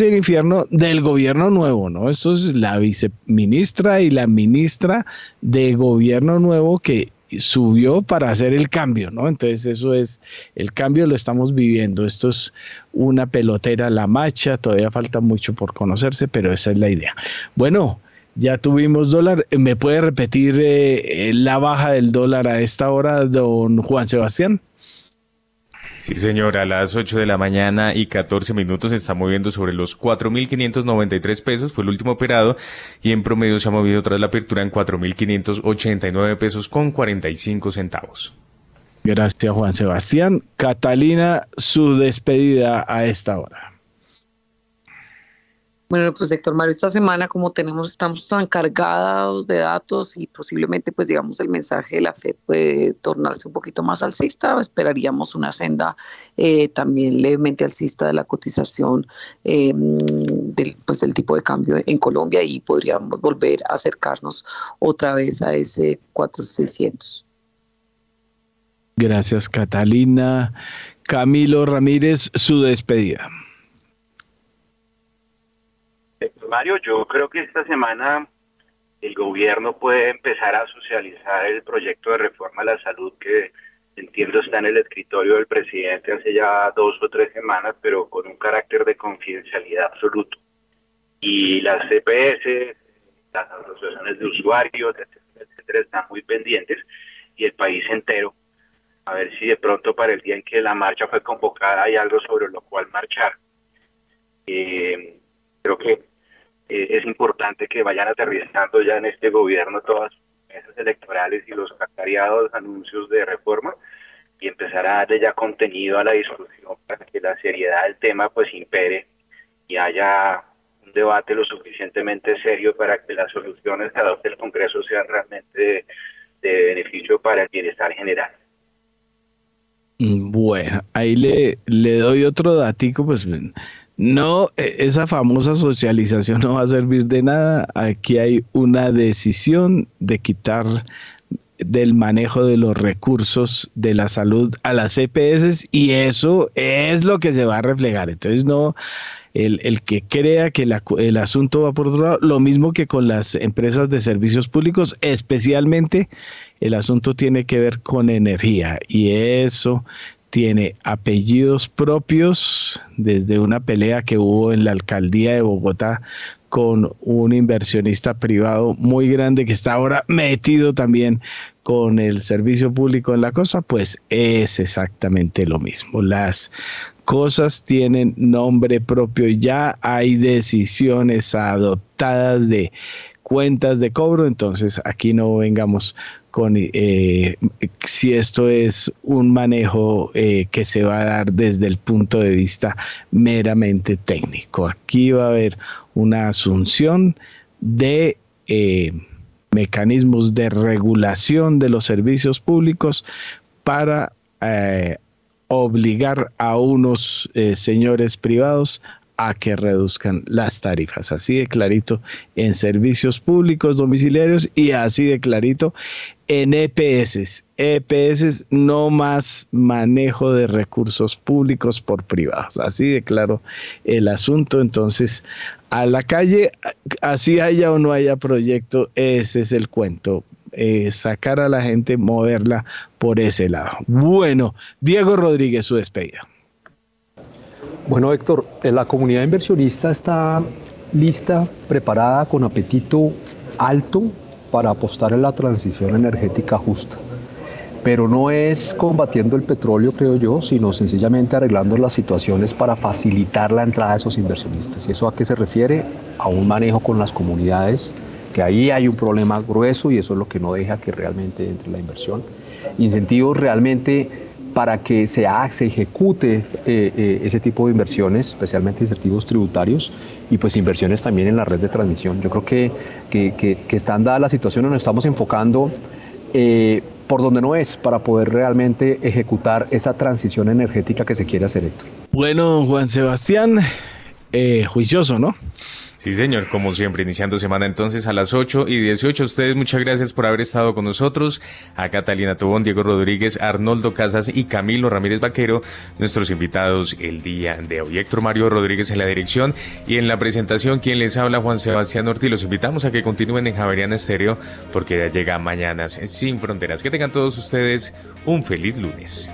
el infierno del gobierno nuevo, ¿no? Esto es la viceministra y la ministra de gobierno nuevo que subió para hacer el cambio, ¿no? Entonces eso es, el cambio lo estamos viviendo. Esto es una pelotera a la macha, todavía falta mucho por conocerse, pero esa es la idea. Bueno, ya tuvimos dólar. ¿Me puede repetir la baja del dólar a esta hora, don Juan Sebastián? Sí, señora, a las 8 de la mañana y 14 minutos se está moviendo sobre los 4.593 pesos, fue el último operado, y en promedio se ha movido tras la apertura en 4.589 pesos con 45 centavos. Gracias, Juan Sebastián. Catalina, su despedida a esta hora. Bueno, pues Héctor Mario, esta semana como estamos tan cargados de datos y posiblemente, pues digamos, el mensaje de la FED puede tornarse un poquito más alcista. Esperaríamos una senda también levemente alcista de la cotización del tipo de cambio en Colombia, y podríamos volver a acercarnos otra vez a ese 4.600. Gracias, Catalina. Camilo Ramírez, su despedida. Mario, yo creo que esta semana el gobierno puede empezar a socializar el proyecto de reforma a la salud, que entiendo está en el escritorio del presidente hace ya 2 o 3 semanas, pero con un carácter de confidencialidad absoluto. Y las CPS, las asociaciones de usuarios, etcétera, están muy pendientes, y el país entero. A ver si de pronto para el día en que la marcha fue convocada hay algo sobre lo cual marchar. Creo que es importante que vayan aterrizando ya en este gobierno todas sus mesas electorales y los cacareados anuncios de reforma y empezar a darle ya contenido a la discusión para que la seriedad del tema pues impere y haya un debate lo suficientemente serio para que las soluciones que adopte el Congreso sean realmente de beneficio para el bienestar general. Bueno, ahí le doy otro datico, pues no, esa famosa socialización no va a servir de nada. Aquí hay una decisión de quitar del manejo de los recursos de la salud a las EPS y eso es lo que se va a reflejar. Entonces no, el que crea que el asunto va por otro lado, lo mismo que con las empresas de servicios públicos, especialmente el asunto tiene que ver con energía y eso tiene apellidos propios desde una pelea que hubo en la alcaldía de Bogotá con un inversionista privado muy grande que está ahora metido también con el servicio público en la cosa, pues es exactamente lo mismo. Las cosas tienen nombre propio y ya hay decisiones adoptadas de cuentas de cobro, entonces aquí no vengamos con si esto es un manejo que se va a dar desde el punto de vista meramente técnico. Aquí va a haber una asunción de mecanismos de regulación de los servicios públicos para obligar a unos señores privados a que reduzcan las tarifas, así de clarito en servicios públicos domiciliarios y así de clarito en EPS. EPS no más manejo de recursos públicos por privados, así de claro el asunto. Entonces, a la calle, así haya o no haya proyecto, ese es el cuento. Sacar a la gente, moverla por ese lado. Bueno, Diego Rodríguez, su despedida. Bueno, Héctor, la comunidad inversionista está lista, preparada, con apetito alto para apostar en la transición energética justa. Pero no es combatiendo el petróleo, creo yo, sino sencillamente arreglando las situaciones para facilitar la entrada de esos inversionistas. ¿Y eso a qué se refiere? A un manejo con las comunidades, que ahí hay un problema grueso y eso es lo que no deja que realmente entre la inversión. Incentivos realmente para que se ejecute ese tipo de inversiones, especialmente incentivos tributarios y pues inversiones también en la red de transmisión. Yo creo que están dadas las situaciones, nos estamos enfocando por donde no es para poder realmente ejecutar esa transición energética que se quiere hacer, Héctor. Bueno, Juan Sebastián, juicioso, ¿no? Sí, señor, como siempre, iniciando semana entonces a las 8:18. Ustedes, muchas gracias por haber estado con nosotros. A Catalina Tobón, Diego Rodríguez, Arnoldo Casas y Camilo Ramírez Vaquero, nuestros invitados el día de hoy. Héctor Mario Rodríguez en la dirección y en la presentación, quien les habla, Juan Sebastián Ortiz. Los invitamos a que continúen en Javeriana Estéreo porque ya llega Mañanas Sin Fronteras. Que tengan todos ustedes un feliz lunes.